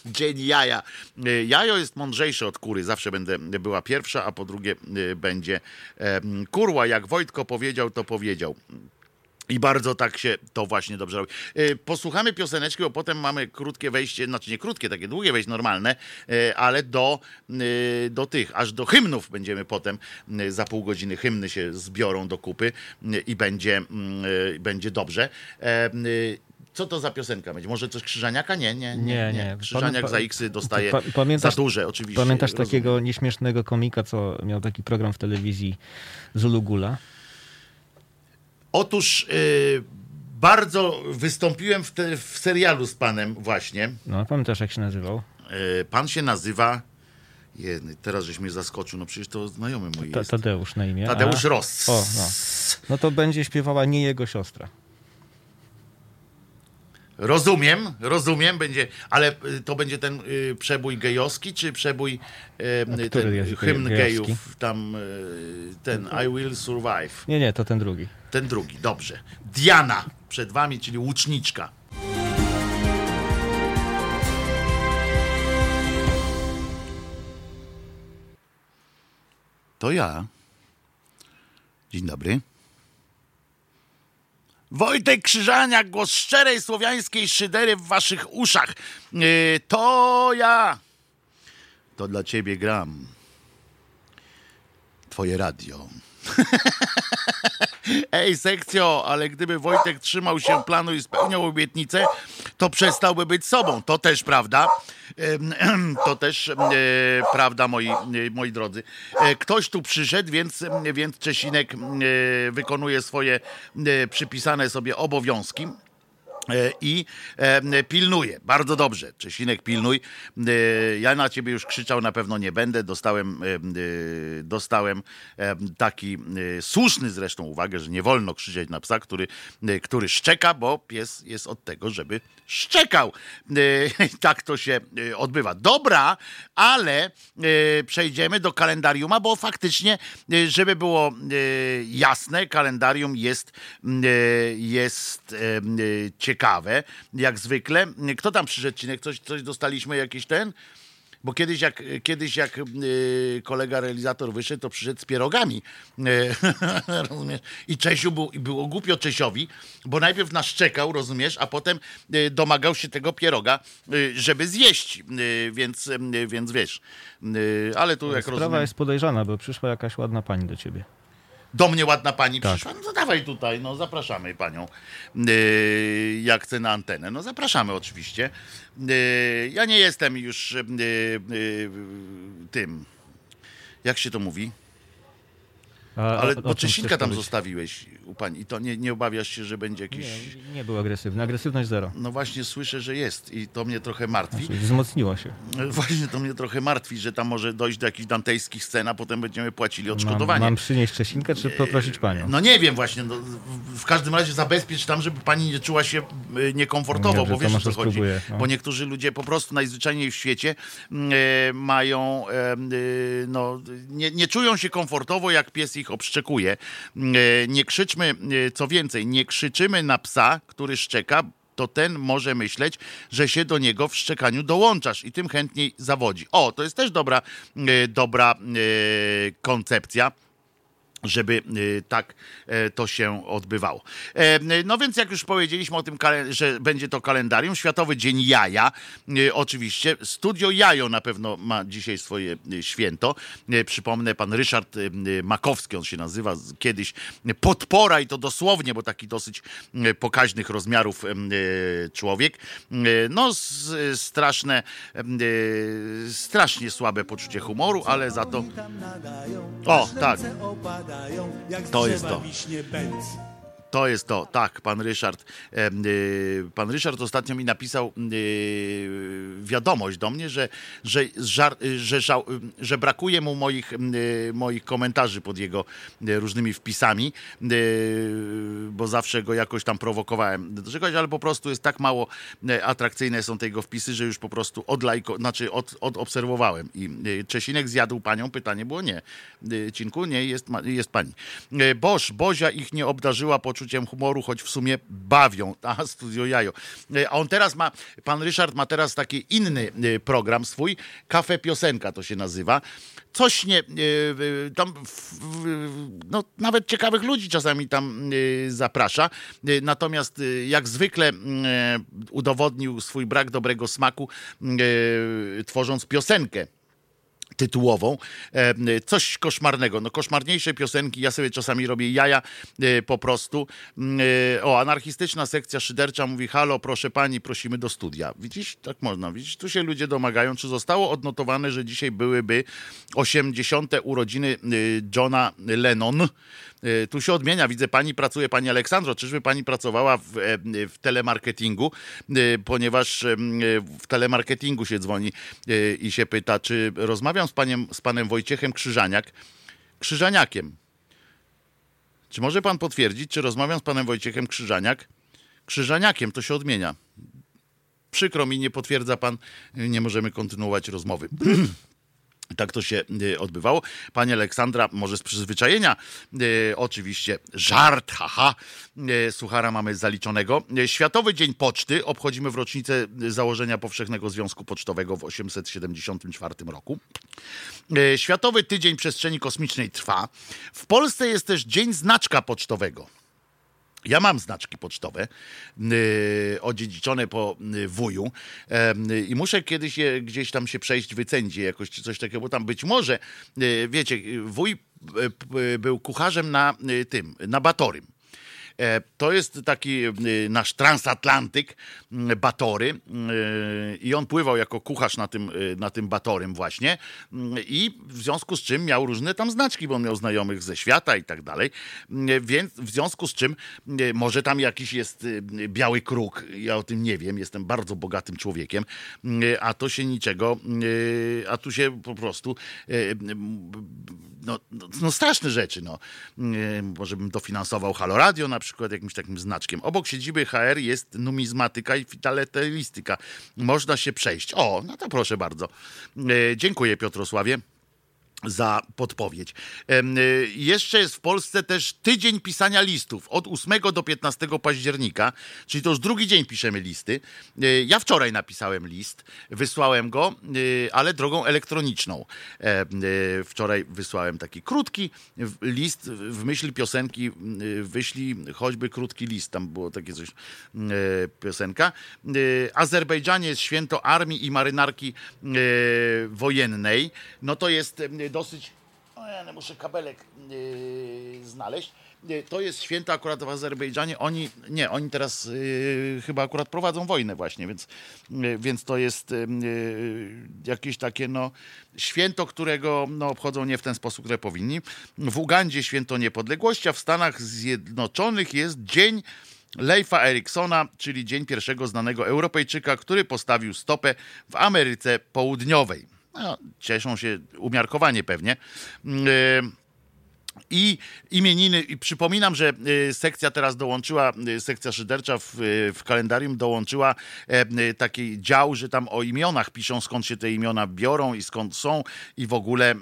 Dzień jaja. Jajo jest mądrzejsze od kury. Zawsze będę była pierwsza, a po drugie będzie kurła. Jak Wojtko powiedział, to powiedział. I bardzo tak się to właśnie dobrze robi. Posłuchamy pioseneczki, bo potem mamy krótkie wejście, znaczy nie krótkie, takie długie wejście, normalne, ale do tych, aż do hymnów będziemy potem. Za pół godziny hymny się zbiorą do kupy i będzie dobrze. Co to za piosenka będzie? Może coś Krzyżaniaka? Nie. Krzyżaniak za X-y dostaje za duże, oczywiście. Pamiętasz takiego nieśmiesznego komika, co miał taki program w telewizji, Zulu Gula? Otóż bardzo wystąpiłem w serialu z panem właśnie. No, pamiętasz jak się nazywał? Pan się nazywa... teraz żeś mnie zaskoczył, no przecież to znajomy mój jest. Tadeusz na imię. Tadeusz Ross. O, no. No to będzie śpiewała nie jego siostra. Rozumiem, będzie, ale to będzie ten przebój gejowski, czy przebój hymn gejów, tam ten I Will Survive. Nie, to ten drugi. Ten drugi, dobrze. Diana przed wami, czyli łuczniczka. To ja. Dzień dobry. Wojtek Krzyżaniak, głos szczerej słowiańskiej szydery w waszych uszach. To ja. To dla ciebie gram. Twoje radio. Ej, sekcjo, ale gdyby Wojtek trzymał się planu i spełniał obietnicę, to przestałby być sobą. To też prawda. To też prawda, moi drodzy. Ktoś tu przyszedł, więc Czesinek wykonuje swoje przypisane sobie obowiązki i pilnuje. Bardzo dobrze. Czesinek, pilnuj. Ja na ciebie już krzyczał, na pewno nie będę. Dostałem taki słuszny zresztą uwagę, że nie wolno krzyczeć na psa, który szczeka, bo pies jest od tego, żeby szczekał. Tak to się odbywa. Dobra, ale przejdziemy do kalendarium, bo faktycznie, żeby było jasne, kalendarium jest ciekawe, jak zwykle. Kto tam przyszedł, Cinek? Coś dostaliśmy, jakiś ten? Bo kiedyś jak kolega realizator wyszedł, to przyszedł z pierogami. Rozumiesz? I Czesiu było głupio Czesiowi, bo najpierw nas czekał, rozumiesz, a potem domagał się tego pieroga, żeby zjeść. Więc wiesz. Ale tu, jak sprawa rozumiem... jest podejrzana, bo przyszła jakaś ładna pani do ciebie. Do mnie ładna pani przyszła, no to dawaj tutaj, no zapraszamy panią, jak chce na antenę, no zapraszamy oczywiście. Ja nie jestem już tym, jak się to mówi, ale bo Czesinka tam zostawiłeś u pani i to nie obawiasz się, że będzie jakiś... Nie był agresywny, agresywność zero. No właśnie słyszę, że jest i to mnie trochę martwi. Znaczy, wzmocniła się. Właśnie to mnie trochę martwi, że tam może dojść do jakichś dantejskich scen, a potem będziemy płacili odszkodowanie. Mam przynieść Czesinkę, czy poprosić panią? No nie wiem właśnie, no, w każdym razie zabezpiecz tam, żeby pani nie czuła się niekomfortowo, bo wiesz o co chodzi. No. Bo niektórzy ludzie po prostu najzwyczajniej w świecie mają, no nie czują się komfortowo, jak pies ich obszczekuje. Nie krzyczmy, co więcej, nie krzyczymy na psa, który szczeka, to ten może myśleć, że się do niego w szczekaniu dołączasz i tym chętniej zawodzi. O, to jest też dobra koncepcja, żeby tak to się odbywało. No więc jak już powiedzieliśmy o tym, że będzie to kalendarium, Światowy Dzień Jaja, oczywiście. Studio Jajo na pewno ma dzisiaj swoje święto. Przypomnę, pan Ryszard Makowski, on się nazywa kiedyś, podpora i to dosłownie, bo taki dosyć pokaźnych rozmiarów człowiek. No strasznie słabe poczucie humoru, ale za to... O, tak. To jest to, tak, pan Ryszard. Pan Ryszard ostatnio mi napisał wiadomość do mnie, że brakuje mu moich komentarzy pod jego różnymi wpisami, bo zawsze go jakoś tam prowokowałem do czegoś, ale po prostu jest tak mało atrakcyjne są te jego wpisy, że już po prostu odobserwowałem. I Czesinek zjadł panią, pytanie było nie. Cinku, nie, jest pani. Bozia ich nie obdarzyła po poczuciem humoru, choć w sumie bawią. A, Studio Jajo. A on teraz ma, pan Ryszard ma teraz taki inny program swój, Kafe Piosenka to się nazywa. Coś nie, tam no, nawet ciekawych ludzi czasami tam zaprasza. Natomiast jak zwykle udowodnił swój brak dobrego smaku, tworząc piosenkę tytułową. Coś koszmarnego. No koszmarniejsze piosenki. Ja sobie czasami robię jaja po prostu. O, anarchistyczna sekcja szydercza mówi: halo, proszę pani, prosimy do studia. Widzisz? Tak można. Widzisz? Tu się ludzie domagają. Czy zostało odnotowane, że dzisiaj byłyby 80. urodziny Johna Lennon? Tu się odmienia. Widzę, pani pracuje, pani Aleksandro. Czyżby pani pracowała w telemarketingu? Ponieważ w telemarketingu się dzwoni i się pyta, czy rozmawiam z panem Wojciechem Krzyżaniakiem. Czy może pan potwierdzić, czy rozmawiam z panem Wojciechem Krzyżaniakiem? To się odmienia. Przykro mi, nie potwierdza pan. Nie możemy kontynuować rozmowy. Tak to się odbywało. Pani Aleksandra, może z przyzwyczajenia, oczywiście żart, haha, suchara mamy zaliczonego. Światowy Dzień Poczty obchodzimy w rocznicę założenia Powszechnego Związku Pocztowego w 874 roku. Światowy Tydzień Przestrzeni Kosmicznej trwa. W Polsce jest też Dzień Znaczka Pocztowego. Ja mam znaczki pocztowe odziedziczone po wuju i muszę kiedyś je gdzieś tam się przejść, wycenić jakoś coś takiego, bo tam być może, wiecie, wuj był kucharzem na tym, na Batorym. To jest taki nasz transatlantyk, Batory, i on pływał jako kucharz na tym Batorym właśnie, i w związku z czym miał różne tam znaczki, bo on miał znajomych ze świata i tak dalej, więc w związku z czym może tam jakiś jest biały kruk, ja o tym nie wiem, jestem bardzo bogatym człowiekiem, a to się niczego, a tu się po prostu no straszne rzeczy, no. Może bym dofinansował Halo Radio na przykład jakimś takim znaczkiem. Obok siedziby HR jest numizmatyka i filatelistyka. Można się przejść. O, no to proszę bardzo. Dziękuję, Piotrosławie, za podpowiedź. Jeszcze jest w Polsce też tydzień pisania listów od 8 do 15 października, czyli to już drugi dzień piszemy listy. Ja wczoraj napisałem list, wysłałem go, ale drogą elektroniczną. Wczoraj wysłałem taki krótki list w myśl piosenki Wyślij choćby krótki list, tam było takie coś, piosenka. Azerbejdżanie jest święto armii i marynarki wojennej. No to jest dosyć, ja muszę kabelek znaleźć, to jest święto akurat w Azerbejdżanie, oni teraz chyba akurat prowadzą wojnę właśnie, więc to jest jakieś takie no święto, którego no, obchodzą nie w ten sposób, które powinni. W Ugandzie święto niepodległości, a w Stanach Zjednoczonych jest dzień Leifa Eriksona, czyli dzień pierwszego znanego Europejczyka, który postawił stopę w Ameryce Południowej. No, cieszą się umiarkowanie pewnie. I imieniny, i przypominam, że sekcja teraz dołączyła, sekcja szydercza w kalendarium dołączyła taki dział, że tam o imionach piszą, skąd się te imiona biorą i skąd są i w ogóle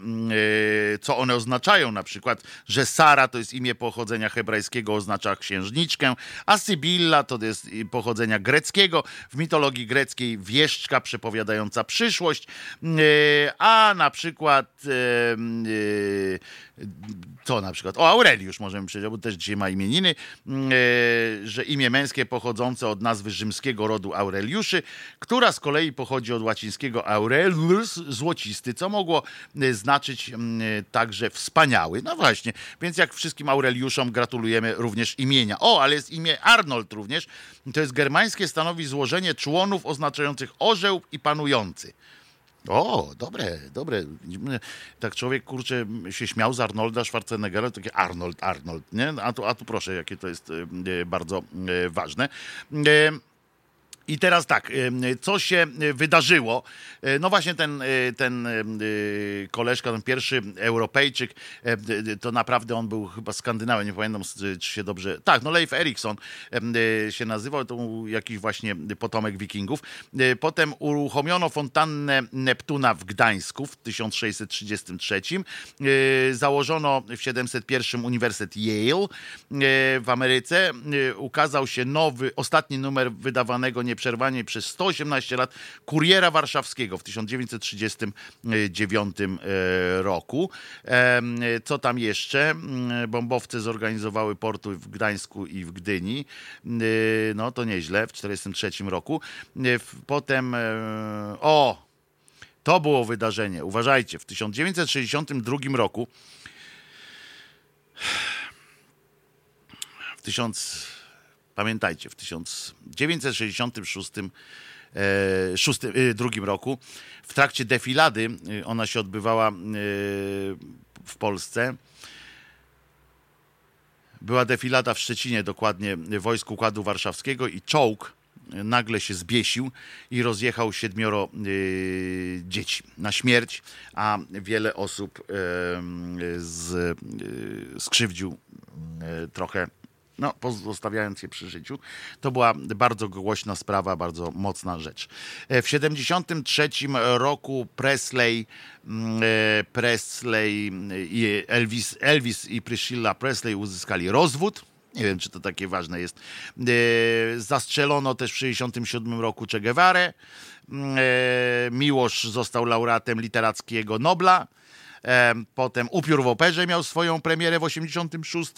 co one oznaczają. Na przykład, że Sara to jest imię pochodzenia hebrajskiego, oznacza księżniczkę, a Sybilla to jest pochodzenia greckiego, w mitologii greckiej wieszczka przepowiadająca przyszłość, a na przykład co na przykład? O, Aureliusz możemy przejść, bo też dzisiaj ma imieniny, że imię męskie pochodzące od nazwy rzymskiego rodu Aureliuszy, która z kolei pochodzi od łacińskiego Aurelus, złocisty, co mogło znaczyć także wspaniały. No właśnie, więc jak wszystkim Aureliuszom gratulujemy również imienia. O, ale jest imię Arnold również. To jest germańskie, stanowi złożenie członów oznaczających orzeł i panujący. O, dobre. Tak człowiek, kurczę, się śmiał z Arnolda Schwarzeneggera, takie Arnold, nie? A tu proszę, jakie to jest bardzo ważne. I teraz tak, co się wydarzyło? No właśnie ten koleżka, ten pierwszy Europejczyk, to naprawdę on był chyba Skandynawem, nie pamiętam, czy się dobrze... Tak, no Leif Erikson się nazywał, to jakiś właśnie potomek Wikingów. Potem uruchomiono fontannę Neptuna w Gdańsku w 1633. Założono w 701 Uniwersytet Yale w Ameryce. Ukazał się ostatni numer wydawanego nieprzerwanie przez 118 lat Kuriera Warszawskiego w 1939 roku. Co tam jeszcze? Bombowce zorganizowały porty w Gdańsku i w Gdyni. No to nieźle, w 1943 roku. Potem, to było wydarzenie. Uważajcie, w 1962 roku w 1962 roku w trakcie defilady, ona się odbywała w Polsce, była defilada w Szczecinie, dokładnie wojsk Układu Warszawskiego, i czołg nagle się zbiesił i rozjechał 7 dzieci na śmierć, a wiele osób skrzywdził trochę, pozostawiając je przy życiu. To była bardzo głośna sprawa, bardzo mocna rzecz. W 73 roku Presley i Elvis i Priscilla Presley uzyskali rozwód. Nie wiem, czy to takie ważne jest. Zastrzelono też w 67 roku Che Guevarę. Miłosz został laureatem literackiego Nobla. Potem Upiór w operze miał swoją premierę w 86.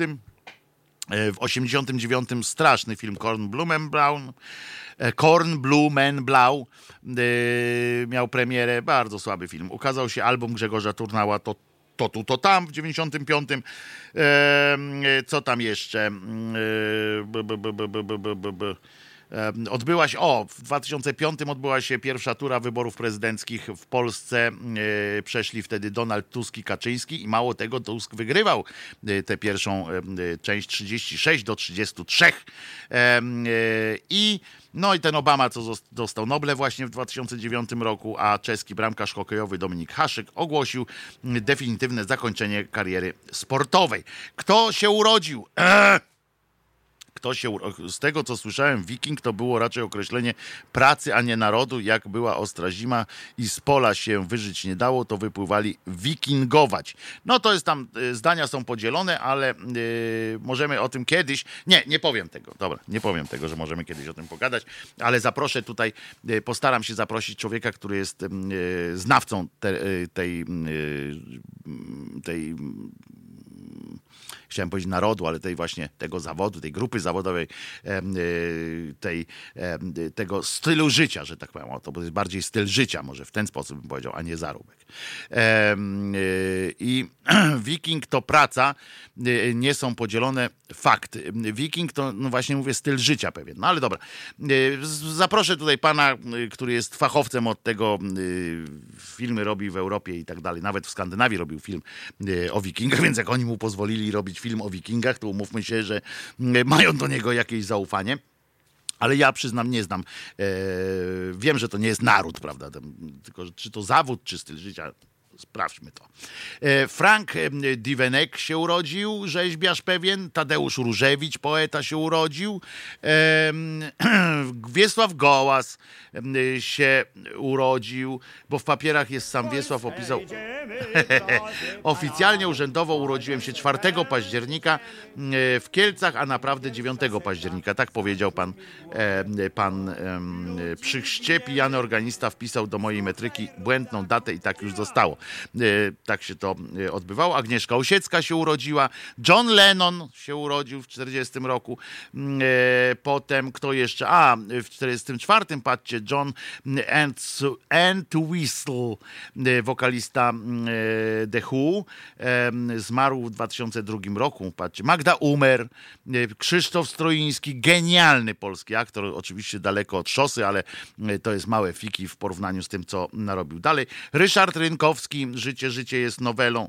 W 89 straszny film Kornblumenblau miał premierę, bardzo słaby film. Ukazał się album Grzegorza Turnała To tu, to tam w 95. Co tam jeszcze? W 2005 odbyła się pierwsza tura wyborów prezydenckich w Polsce. Przeszli wtedy Donald Tusk i Kaczyński i mało tego, Tusk wygrywał tę pierwszą część 36-33. I ten Obama, co dostał Nobla właśnie w 2009 roku, a czeski bramkarz hokejowy Dominik Haszyk ogłosił definitywne zakończenie kariery sportowej. Kto się urodził? Z tego, co słyszałem, wiking to było raczej określenie pracy, a nie narodu. Jak była ostra zima i z pola się wyżyć nie dało, to wypływali wikingować. No to jest tam, zdania są podzielone, ale możemy o tym kiedyś... Nie powiem tego. Dobra, nie powiem tego, że możemy kiedyś o tym pogadać, ale zaproszę tutaj, postaram się zaprosić człowieka, który jest znawcą tej chciałem powiedzieć narodu, ale tej właśnie tego zawodu, tej grupy zawodowej, tego stylu życia, że tak powiem. To jest bardziej styl życia, może w ten sposób bym powiedział, a nie zarobek. I wiking to praca, nie są podzielone fakty. Wiking to, właśnie mówię, styl życia pewien. No ale dobra. Zaproszę tutaj pana, który jest fachowcem od tego, filmy robi w Europie i tak dalej. Nawet w Skandynawii robił film o wikingach, więc jak oni mu pozwolili robić film o wikingach, to umówmy się, że mają do niego jakieś zaufanie. Ale ja przyznam, nie znam. Wiem, że to nie jest naród, prawda? Tylko, czy to zawód, czy styl życia... Sprawdźmy to. Frank Divenek się urodził, rzeźbiarz pewien. Tadeusz Różewicz, poeta, się urodził. Wiesław Gołas się urodził, bo w papierach jest sam Wiesław opisał. Oficjalnie urzędowo urodziłem się 4 października w Kielcach, a naprawdę 9 października. Tak powiedział pan przy chrzcie. Pijany organista wpisał do mojej metryki błędną datę i tak już zostało. Tak się to odbywało. Agnieszka Osiecka się urodziła. John Lennon się urodził w 40 roku. Potem kto jeszcze? W 44 patrzcie, John Entwistle, wokalista The Who, zmarł w 2002 roku. Patrzcie, Magda Umer, Krzysztof Stroiński, genialny polski aktor, oczywiście daleko od szosy, ale to jest małe fiki w porównaniu z tym, co narobił dalej. Ryszard Rynkowski, książki Życie jest nowelą.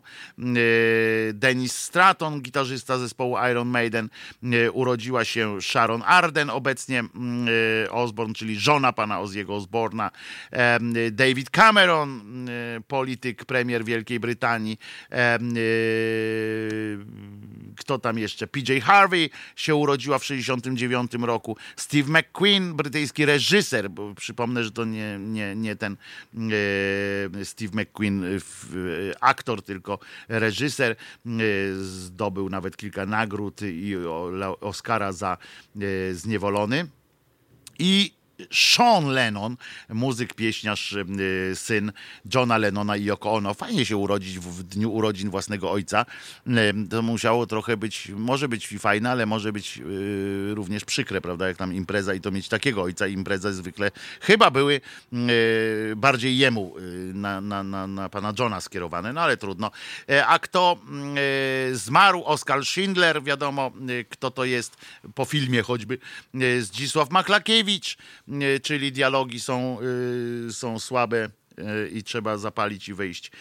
Dennis Stratton, gitarzysta zespołu Iron Maiden. Urodziła się Sharon Arden, obecnie Osbourne, czyli żona pana Ozzy'ego Osbourna. David Cameron, polityk, premier Wielkiej Brytanii. Kto tam jeszcze? PJ Harvey się urodziła w 1969 roku. Steve McQueen, brytyjski reżyser, bo przypomnę, że to nie ten Steve McQueen, aktor, tylko reżyser. Zdobył nawet kilka nagród i Oscara za Zniewolony. I Sean Lennon, muzyk, pieśniarz, syn Johna Lennona i Yoko Ono. Fajnie się urodzić w dniu urodzin własnego ojca. To musiało trochę być, może być fajne, ale może być również przykre, prawda, jak tam impreza i to mieć takiego ojca. Impreza zwykle chyba były bardziej jemu, na pana Johna skierowane, no ale trudno. A kto zmarł? Oskar Schindler, wiadomo kto to jest, po filmie choćby. Zdzisław Maklakiewicz, czyli dialogi są słabe i trzeba zapalić i wyjść.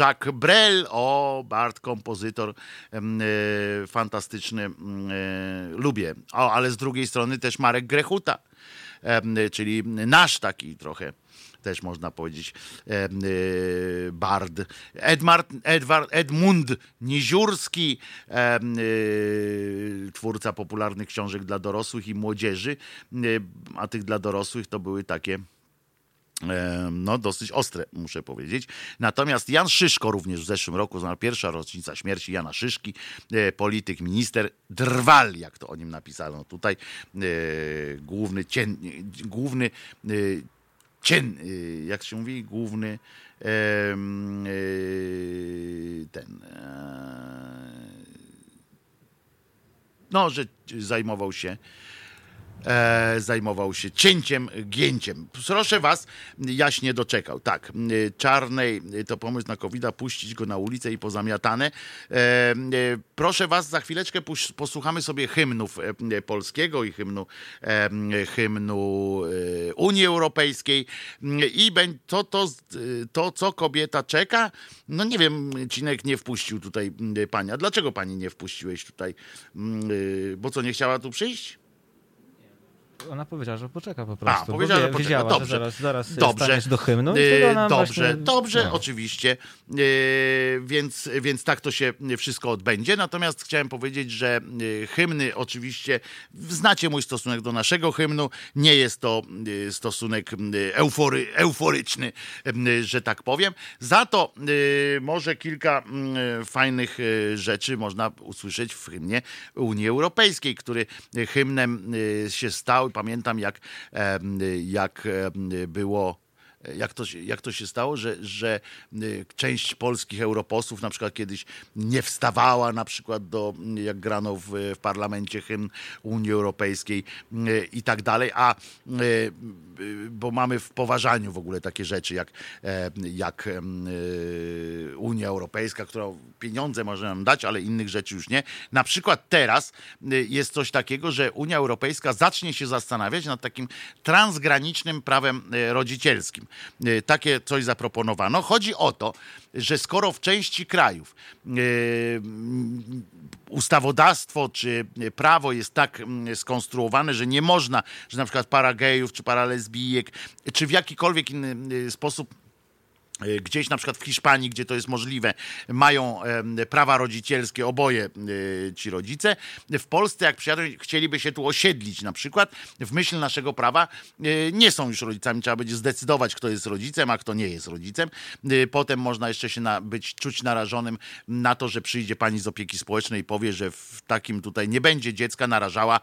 Jacques Brel, Bart, kompozytor fantastyczny, lubię. Ale z drugiej strony też Marek Grechuta, czyli nasz taki trochę, też można powiedzieć, bard. Edmund Niziurski, twórca popularnych książek dla dorosłych i młodzieży, a tych dla dorosłych to były takie dosyć ostre, muszę powiedzieć. Natomiast Jan Szyszko również w zeszłym roku, pierwsza rocznica śmierci Jana Szyszki, polityk, minister, drwal, jak to o nim napisano tutaj, że zajmował się cięciem, gięciem. Proszę was, jaśnie doczekał. Tak, Czarnej to pomysł na COVID-a, puścić go na ulicę i pozamiatane. Proszę was, za chwileczkę posłuchamy sobie hymnów polskiego i hymnu Unii Europejskiej i to, co kobieta czeka. No nie wiem, Cinek nie wpuścił tutaj pani. A dlaczego pani nie wpuściłeś tutaj? Bo co, nie chciała tu przyjść? Ona powiedziała, że poczeka po prostu. Powiedziała, że poczeka. Wiedziała, dobrze. Że zaraz staniesz do hymnu. Dobrze, oczywiście. Więc tak to się wszystko odbędzie. Natomiast chciałem powiedzieć, że hymny oczywiście, znacie mój stosunek do naszego hymnu. Nie jest to stosunek euforyczny, że tak powiem. Za to może kilka fajnych rzeczy można usłyszeć w hymnie Unii Europejskiej, który hymnem się stał. I pamiętam, jak to się stało, że część polskich europosłów na przykład kiedyś nie wstawała na przykład jak grano w parlamencie hymn Unii Europejskiej i tak dalej, bo mamy w poważaniu w ogóle takie rzeczy jak Unia Europejska, która pieniądze może nam dać, ale innych rzeczy już nie. Na przykład teraz jest coś takiego, że Unia Europejska zacznie się zastanawiać nad takim transgranicznym prawem rodzicielskim. Takie coś zaproponowano. Chodzi o to, że skoro w części krajów ustawodawstwo czy prawo jest tak skonstruowane, że nie można, że na przykład para gejów czy para lesbijek, czy w jakikolwiek inny sposób gdzieś na przykład w Hiszpanii, gdzie to jest możliwe, mają prawa rodzicielskie oboje ci rodzice. W Polsce, jak przyjadą, chcieliby się tu osiedlić na przykład, w myśl naszego prawa nie są już rodzicami. Trzeba będzie zdecydować, kto jest rodzicem, a kto nie jest rodzicem. Potem można jeszcze się czuć narażonym na to, że przyjdzie pani z opieki społecznej i powie, że w takim tutaj nie będzie dziecka narażała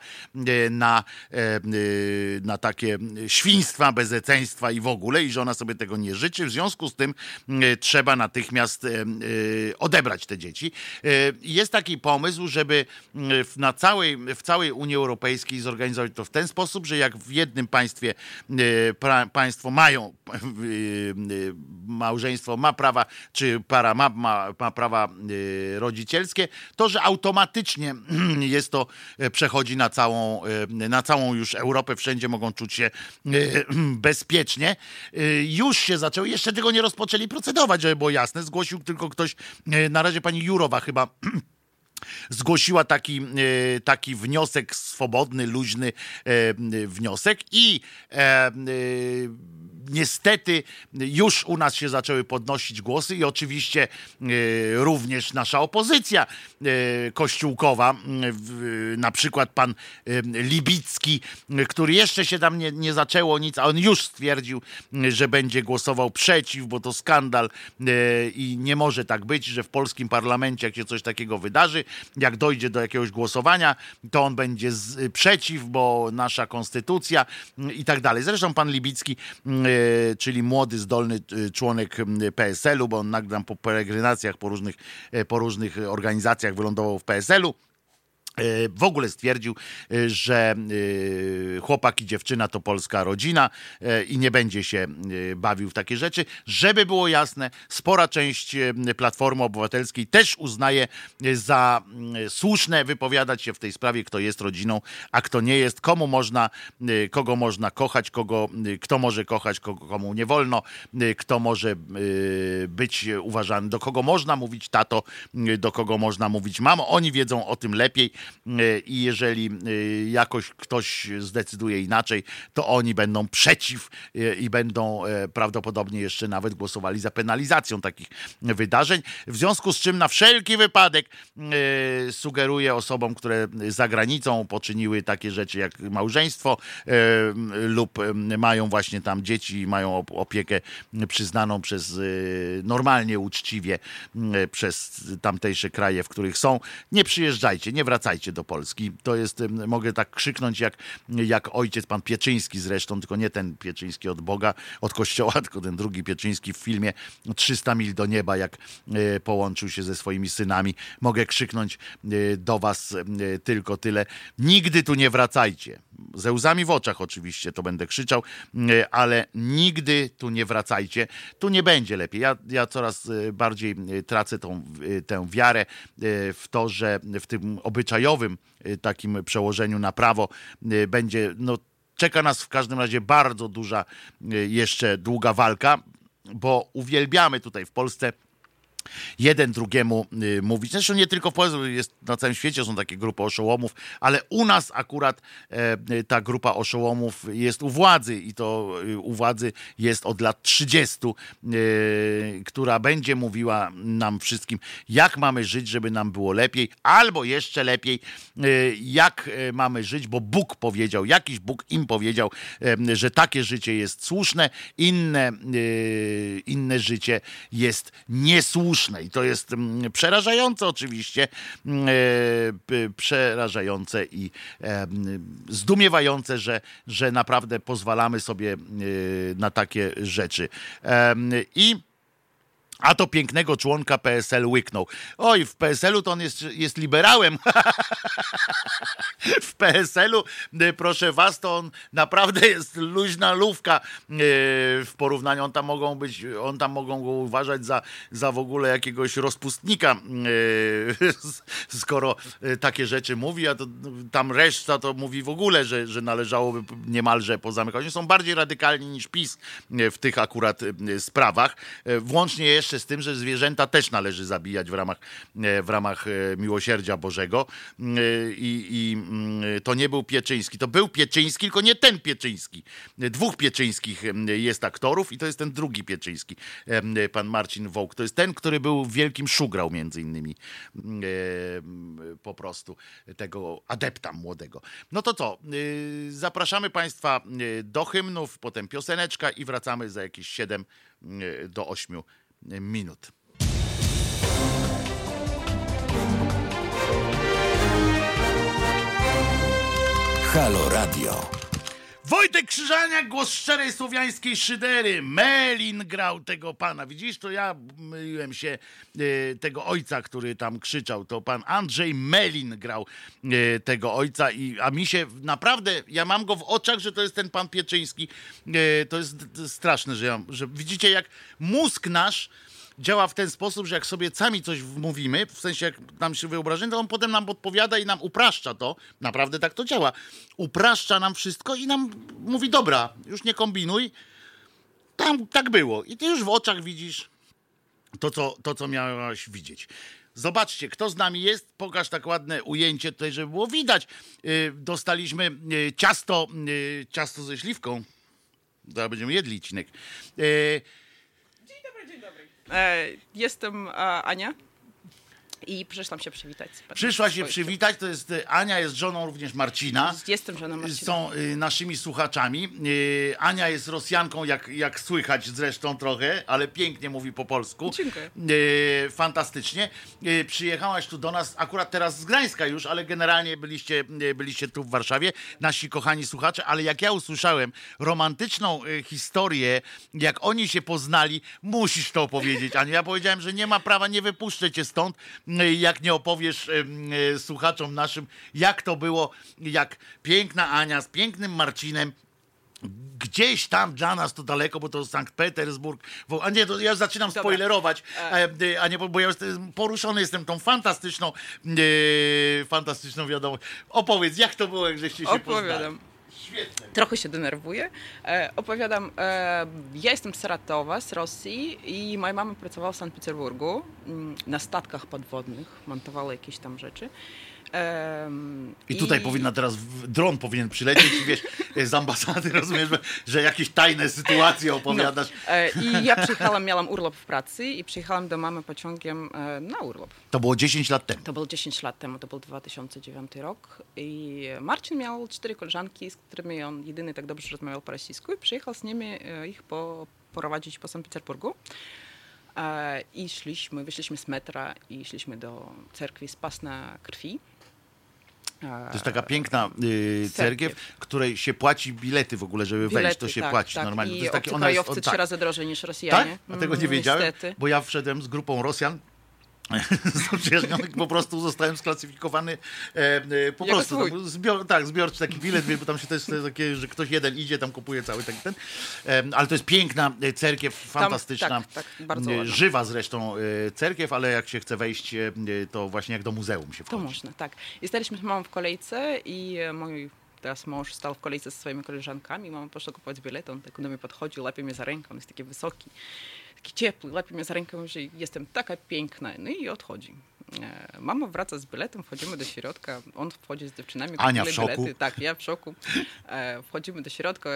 na takie świństwa, bezeceństwa i w ogóle, i że ona sobie tego nie życzy. W związku z tym trzeba natychmiast odebrać te dzieci. Jest taki pomysł, żeby w całej Unii Europejskiej zorganizować to w ten sposób, że jak w jednym państwie państwo mają małżeństwo, ma prawa, czy para ma prawa rodzicielskie, to że automatycznie jest to, przechodzi na całą już Europę, wszędzie mogą czuć się bezpiecznie. Już się zaczęło, jeszcze tego nie rozpoczęli procedować, żeby było jasne. Zgłosił tylko ktoś, na razie pani Jurowa chyba zgłosiła taki wniosek, swobodny, luźny wniosek i niestety już u nas się zaczęły podnosić głosy i oczywiście również nasza opozycja kościółkowa, na przykład pan Libicki, który jeszcze się tam nie zaczęło nic, a on już stwierdził, że będzie głosował przeciw, bo to skandal i nie może tak być, że w polskim parlamencie, jak się coś takiego wydarzy, jak dojdzie do jakiegoś głosowania, to on będzie przeciw, bo nasza konstytucja i tak dalej. Zresztą pan Libicki, czyli młody, zdolny członek PSL-u, bo on nagle po peregrinacjach po różnych organizacjach wylądował w PSL-u. W ogóle stwierdził, że chłopak i dziewczyna to polska rodzina i nie będzie się bawił w takie rzeczy. Żeby było jasne, spora część Platformy Obywatelskiej też uznaje za słuszne wypowiadać się w tej sprawie, kto jest rodziną, a kto nie jest, kogo można kochać, kto może kochać, komu nie wolno, kto może być uważany, do kogo można mówić tato, do kogo można mówić mamo. Oni wiedzą o tym lepiej. I jeżeli jakoś ktoś zdecyduje inaczej, to oni będą przeciw i będą prawdopodobnie jeszcze nawet głosowali za penalizacją takich wydarzeń. W związku z czym na wszelki wypadek sugeruję osobom, które za granicą poczyniły takie rzeczy jak małżeństwo lub mają właśnie tam dzieci i mają opiekę przyznaną przez normalnie, uczciwie przez tamtejsze kraje, w których są. Nie przyjeżdżajcie, nie wracajcie do Polski. To jest, mogę tak krzyknąć jak ojciec, pan Pieczyński zresztą, tylko nie ten Pieczyński od Boga, od Kościoła, tylko ten drugi Pieczyński w filmie 300 mil do nieba, jak połączył się ze swoimi synami. Mogę krzyknąć do was tylko tyle. Nigdy tu nie wracajcie. Ze łzami w oczach oczywiście to będę krzyczał, ale nigdy tu nie wracajcie. Tu nie będzie lepiej. Ja coraz bardziej tracę tę wiarę w to, że w tym obyczajowym takim przełożeniu na prawo będzie, czeka nas w każdym razie bardzo duża, jeszcze długa walka, bo uwielbiamy tutaj w Polsce jeden drugiemu mówić. Zresztą nie tylko w Polsce, na całym świecie są takie grupy oszołomów, ale u nas akurat ta grupa oszołomów jest u władzy i to u władzy jest od lat 30, która będzie mówiła nam wszystkim, jak mamy żyć, żeby nam było lepiej, albo jeszcze lepiej, jak mamy żyć, bo Bóg powiedział, jakiś Bóg im powiedział, że takie życie jest słuszne, inne życie jest niesłuszne. I to jest przerażające oczywiście, przerażające i zdumiewające, że naprawdę pozwalamy sobie na takie rzeczy. A to pięknego członka PSL łyknął. Oj, w PSL-u to on jest liberałem. W PSL-u, proszę was, to on naprawdę jest luźna lówka w porównaniu. On tam mogą go uważać za w ogóle jakiegoś rozpustnika, skoro takie rzeczy mówi, a to tam reszta to mówi w ogóle, że należałoby niemalże pozamykać. Oni są bardziej radykalni niż PiS w tych akurat sprawach. Włącznie jeszcze z tym, że zwierzęta też należy zabijać w ramach miłosierdzia Bożego. I to nie był Pieczyński. To był Pieczyński, tylko nie ten Pieczyński. Dwóch Pieczyńskich jest aktorów i to jest ten drugi Pieczyński, pan Marcin Wołk. To jest ten, który był w Wielkim Szugrał między innymi. Po prostu tego adepta młodego. No to co? Zapraszamy państwa do hymnów, potem pioseneczka i wracamy za jakieś 7 do 8 minut. Halo Radio. Wojtek Krzyżaniak, głos szczerej słowiańskiej szydery. Melin grał tego pana. Widzisz, to ja myliłem się, tego ojca, który tam krzyczał. To pan Andrzej Melin grał tego ojca. A mi się naprawdę, ja mam go w oczach, że to jest ten pan Pieczyński. To jest straszne, że widzicie, jak mózg nasz działa w ten sposób, że jak sobie sami coś mówimy, w sensie jak nam się wyobrażenie, to on potem nam podpowiada i nam upraszcza to. Naprawdę tak to działa. Upraszcza nam wszystko i nam mówi, dobra, już nie kombinuj, tam tak było. I ty już w oczach widzisz to, co miałeś widzieć. Zobaczcie, kto z nami jest. Pokaż tak ładne ujęcie tutaj, żeby było widać. Dostaliśmy ciasto ze śliwką. Zaraz będziemy jedli, Cinek. Dzień dobry, dzień dobry. Jestem Ania i przyszłam się przywitać. Przyszła się przywitać, to jest Ania, jest żoną również Marcina. Jestem żoną Marcina. Są naszymi słuchaczami. Ania jest Rosjanką, jak słychać zresztą trochę, ale pięknie mówi po polsku. Dziękuję. Fantastycznie. Przyjechałaś tu do nas akurat teraz z Gdańska już, ale generalnie byliście tu w Warszawie, nasi kochani słuchacze, ale jak ja usłyszałem romantyczną historię, jak oni się poznali, musisz to opowiedzieć, Ania. Ja powiedziałem, że nie ma prawa, nie wypuszczę cię stąd, jak nie opowiesz słuchaczom naszym, jak to było, jak piękna Ania z pięknym Marcinem, gdzieś tam dla nas to daleko, bo to Sankt Petersburg. A nie, to ja zaczynam spoilerować, a nie, bo ja poruszony jestem tą fantastyczną wiadomość. Opowiedz, jak to było, jak żeście się poznali. Świetne. Trochę się denerwuję. Opowiadam, ja jestem z Saratowa, z Rosji i moja mama pracowała w Sankt Petersburgu na statkach podwodnych, montowała jakieś tam rzeczy. I tutaj powinna teraz, dron powinien przylecieć i wiesz, z ambasady, rozumiesz, że jakieś tajne sytuacje opowiadasz. No. I ja przyjechałam, miałam urlop w pracy i przyjechałam do mamy pociągiem na urlop. To było 10 lat temu. To było 10 lat temu, to był 2009 rok i Marcin miał 4 koleżanki, z którymi on jedyny tak dobrze rozmawiał po rosyjsku i przyjechał z nimi ich poprowadzić po Sankt Petersburgu. I wyszliśmy z metra i szliśmy do cerkwi Spasna Krwi. To jest taka piękna cerkiew, której się płaci bilety w ogóle, żeby wejść, to się płaci normalnie. I to jest takie, ona jest obcokrajowcy 3 razy drożej niż Rosjanie. Tak? A tego nie wiedziałem, niestety. Bo ja wszedłem z grupą Rosjan, po prostu zostałem sklasyfikowany po jako prostu tam, zbiorczy taki bilet, bo tam się też takie, że ktoś jeden idzie, tam kupuje cały taki ten, ale to jest piękna cerkiew, fantastyczna, tam, tak, bardzo żywa zresztą cerkiew, ale jak się chce wejść, to właśnie jak do muzeum się wchodzi. To można, tak. I staliśmy z mamą w kolejce i mój teraz mąż stał w kolejce ze swoimi koleżankami, mama poszła kupować bilet, on tak do mnie podchodzi, łapie mnie za rękę, on jest taki wysoki, taki ciepły, łapie mnie za rękę, że jestem taka piękna, no i odchodzi. Mama wraca z biletem, wchodzimy do środka, on wchodzi z dziewczynami. Ania w szoku. Bilety. Tak, ja w szoku. Wchodzimy do środka,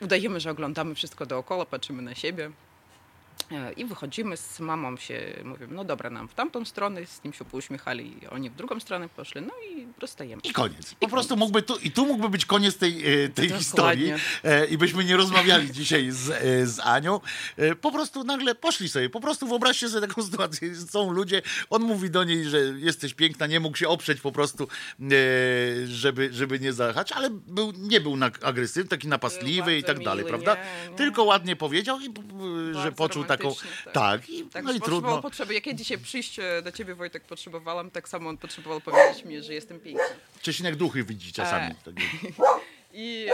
udajemy, że oglądamy wszystko dookoła, patrzymy na siebie i wychodzimy z mamą się, mówimy, no dobra, nam w tamtą stronę, z nim się pouśmiechali, oni w drugą stronę poszli, no i rozstajemy. I koniec. Po prostu mógłby tu mógłby być koniec tej historii i byśmy nie rozmawiali dzisiaj z Anią. Po prostu nagle poszli sobie, po prostu wyobraźcie sobie taką sytuację, są ludzie, on mówi do niej, że jesteś piękna, nie mógł się oprzeć po prostu, żeby nie zajechać, ale nie był agresywny, taki napastliwy i tak dalej, prawda? Nie. Tylko ładnie powiedział i że poczuł taką, tak. I, tak, no i trudno. Potrzeby. Jak ja dzisiaj przyjść do ciebie, Wojtek, potrzebowałam, tak samo on potrzebował powiedzieć mi, że jestem piękna. Czesinek duchy widzi czasami. I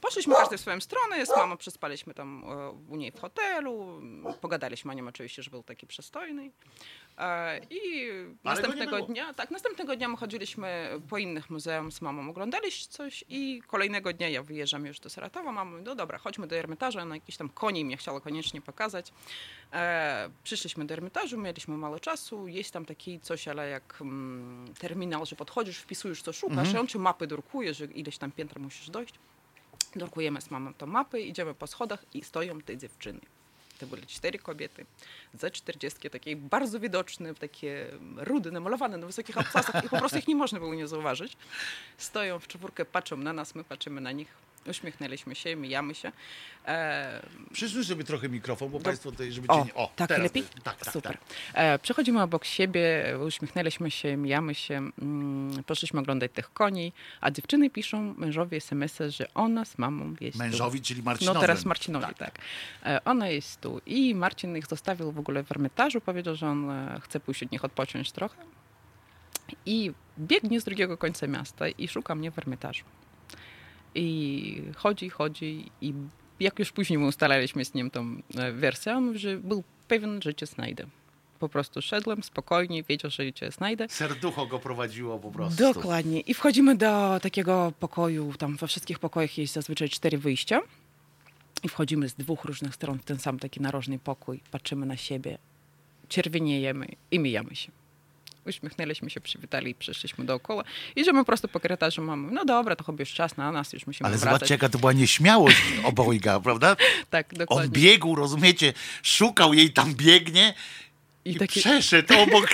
poszliśmy każdy w swoją stronę, z mamą przespaliśmy tam u niej w hotelu, pogadaliśmy o nim oczywiście, że był taki przystojny. I następnego dnia my chodziliśmy po innych muzeum z mamą, oglądaliśmy coś i kolejnego dnia ja wyjeżdżam już do Saratowa, mama mówi, no dobra, chodźmy do Ermitaża, ona jakiś tam koni mnie chciała koniecznie pokazać. Przyszliśmy do Ermitażu, mieliśmy mało czasu, jest tam taki coś, ale jak terminal, że podchodzisz, wpisujesz co szukasz, i on ci mapy drukuje, że ileś tam piętra musisz dojść. Drukujemy z mamą tą mapę, idziemy po schodach i stoją te dziewczyny. To były 4 kobiety za 40, takie bardzo widoczne, takie rudy, namalowane na wysokich obcasach i po prostu ich nie można było nie zauważyć. Stoją w czwórkę, patrzą na nas, my patrzymy na nich. Uśmiechnęliśmy się, mijamy się. Przysuń sobie trochę mikrofon, bo państwo tutaj, żeby cię nie... O, tak, teraz lepiej? Tak. Super. Przechodzimy obok siebie, uśmiechnęliśmy się, mijamy się, poszliśmy oglądać tych koni, a dziewczyny piszą mężowi SMS-a, że ona z mamą jest mężowi, tu. Czyli Marcinowym. No teraz Marcinowi, tak. Ona jest tu i Marcin ich zostawił w ogóle w Ermitażu, powiedział, że on chce pójść od nich odpocząć trochę i biegnie z drugiego końca miasta i szuka mnie w Ermitażu. I chodzi i jak już później my ustalaliśmy z nim tą wersję, on mówi, że był pewien, że cię znajdę. Po prostu szedłem spokojnie, wiedział, że cię znajdę. Serducho go prowadziło po prostu. Dokładnie. I wchodzimy do takiego pokoju, tam we wszystkich pokojach jest zazwyczaj 4 wyjścia. i wchodzimy z dwóch różnych stron w ten sam taki narożny pokój, patrzymy na siebie, czerwieniejemy i mijamy się. Uśmiechnęliśmy się, przywitali i przeszliśmy dookoła. I że my po prostu po korytarzu mamy, no dobra, to chyba już czas na nas, już musimy wracać. Ale zobaczcie, jaka to była nieśmiałość obojga, prawda? Tak, dokładnie. On biegł, rozumiecie, szukał jej, tam biegnie i taki... przeszedł obok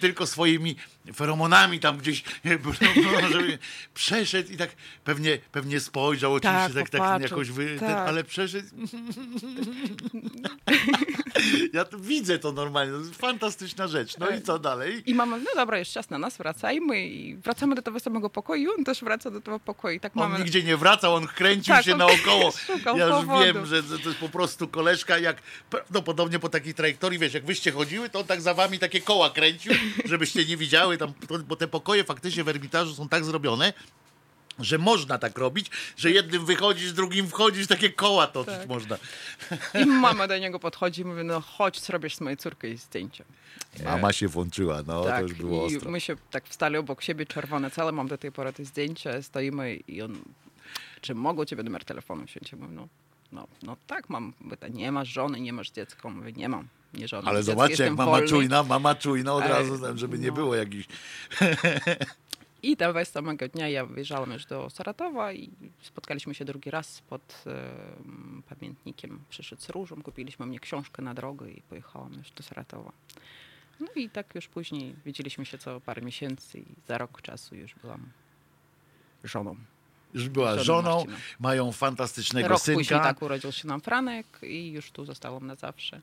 tylko swoimi feromonami tam gdzieś, żeby przeszedł i tak pewnie spojrzał, oczywiście tak jakoś, ale przeszedł. Ja to widzę to normalnie, to jest fantastyczna rzecz. No i co dalej? I mama, no dobra, jest czas na nas, wracajmy. I wracamy do tego samego pokoju, on też wraca do tego pokoju. Tak on nigdzie nie wracał, on kręcił się naokoło. Ja już wiem, że to jest po prostu koleżka, jak prawdopodobnie po takiej trajektorii, wiesz, jak wyście chodziły, to on tak za wami takie koła kręcił, żebyście nie widziały tam, bo te pokoje faktycznie w Ermitażu są tak zrobione, że można tak robić, że jednym wychodzisz, drugim wchodzisz, takie koła toczyć można. I mama do niego podchodzi i mówi, no chodź, zrobisz z mojej córki zdjęcie. Mama się włączyła, no tak, to już było ostro. I my się tak wstali obok siebie, czerwone całe, mam do tej pory te zdjęcia, stoimy i on, czy mogę u ciebie numer telefonu wziąć? Mówi, no tak mam, nie masz żony, nie masz dziecka? Mówi, nie mam. Ale zobaczcie, jak mama czujna od razu, żeby nie było jakichś... I tam samego dnia ja wyjeżdżałam już do Saratowa i spotkaliśmy się drugi raz pod pamiętnikiem. Przyszedł z różą, kupiliśmy mnie książkę na drogę i pojechałam już do Saratowa. No i tak już później widzieliśmy się co parę miesięcy i za rok czasu już byłam żoną. Już była żoną, Marcina. Mają fantastycznego rok synka. Rok później tak urodził się nam Franek i już tu zostałam na zawsze.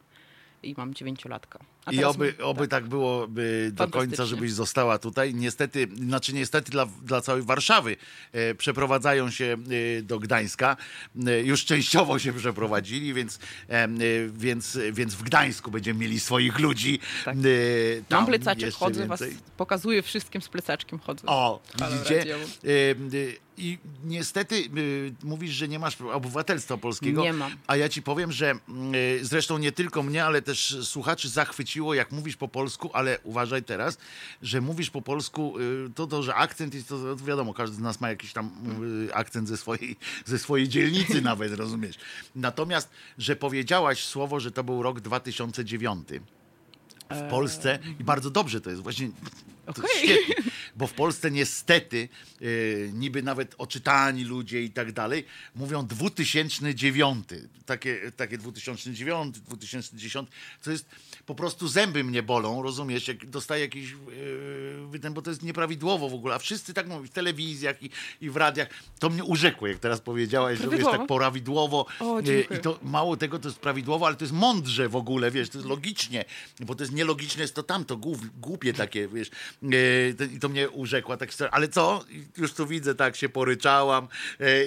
I mam 9-latka. I oby tak było do końca, żebyś została tutaj. Niestety dla całej Warszawy przeprowadzają się do Gdańska. Już częściowo się przeprowadzili, więc w Gdańsku będziemy mieli swoich ludzi. Tak. Mam plecaczek, chodzę, więcej. Was pokazuję wszystkim, z plecaczkiem chodzę. O, widzicie? I niestety mówisz, że nie masz obywatelstwa polskiego. Nie mam. A ja ci powiem, że zresztą nie tylko mnie, ale też słuchaczy zachwyciło, jak mówisz po polsku, ale uważaj teraz, że mówisz po polsku, to że akcent jest, to wiadomo, każdy z nas ma jakiś tam akcent ze swojej dzielnicy nawet, rozumiesz. Natomiast, że powiedziałaś słowo, że to był rok 2009 w Polsce i bardzo dobrze to jest właśnie... Okay. Świetnie, bo w Polsce niestety niby nawet oczytani ludzie i tak dalej mówią 2009, takie 2009, 2010, to jest po prostu zęby mnie bolą, rozumiesz, jak dostaję jakiś bo to jest nieprawidłowo w ogóle, a wszyscy tak mówią w telewizjach i w radiach, to mnie urzekło, jak teraz powiedziałaś, że jest tak prawidłowo i to mało tego, to jest prawidłowo, ale to jest mądrze w ogóle, wiesz, to jest logicznie, bo to jest nielogiczne, jest to tamto, głupie takie, wiesz. I to mnie urzekła tak szczerze. Ale co? Już tu widzę, tak się poryczałam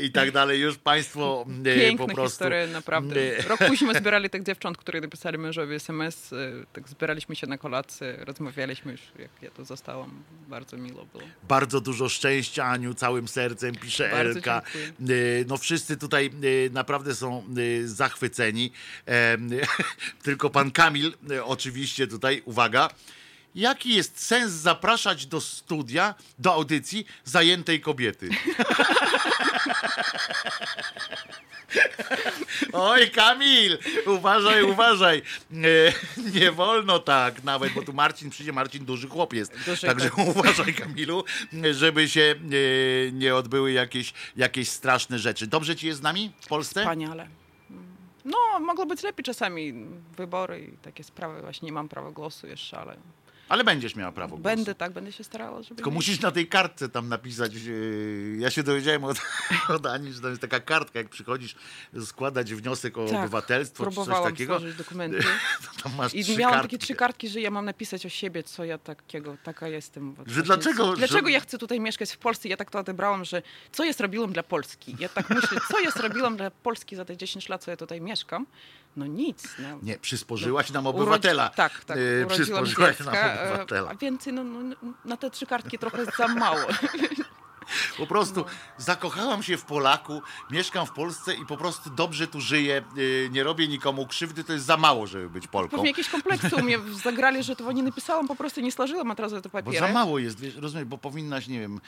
i tak dalej. Już państwo piękne po prostu... historie, naprawdę. Rok później zbierali tych dziewcząt, które napisali mężowi SMS. Tak zbieraliśmy się na kolację, rozmawialiśmy już, jak ja to zostałam. Bardzo miło było. Bardzo dużo szczęścia, Aniu, całym sercem, pisze Elka. No wszyscy tutaj naprawdę są zachwyceni. Tylko pan Kamil oczywiście tutaj, uwaga, jaki jest sens zapraszać do studia, do audycji zajętej kobiety? Oj, Kamil, uważaj. Nie wolno tak nawet, bo tu Marcin duży chłop jest. Także uważaj, Kamilu, żeby się nie odbyły jakieś straszne rzeczy. Dobrze ci jest z nami w Polsce? Wspaniale. No, mogło być lepiej czasami. Wybory i takie sprawy. Właśnie nie mam prawa głosu jeszcze, ale będziesz miała prawo głosu. Będę się starała, żeby... Tylko musisz na tej kartce tam napisać. Ja się dowiedziałem od Ani, że tam jest taka kartka, jak przychodzisz składać wniosek o obywatelstwo czy coś takiego. Stworzyć dokumenty. Tam masz i miałam takie 3 kartki, że ja mam napisać o siebie, co ja taka jestem. Że dlaczego ja chcę tutaj mieszkać w Polsce? Ja tak to odebrałam, że co ja zrobiłam dla Polski? Ja tak myślę, co ja zrobiłam dla Polski za te 10 lat, co ja tutaj mieszkam? No nic. No. Nie, przysporzyłaś nam obywatela. Tak. Przysporzyłaś nam obywatela. A więcej, na te 3 kartki trochę za mało. Po prostu zakochałam się w Polaku, mieszkam w Polsce i po prostu dobrze tu żyję, nie robię nikomu krzywdy, to jest za mało, żeby być Polką. Pewnie jakieś kompleksy u mnie zagrali, że tego nie napisałam, po prostu nie słożyłam od razu do papieru. Bo za mało jest, wiesz, rozumiesz, bo powinnaś, nie wiem,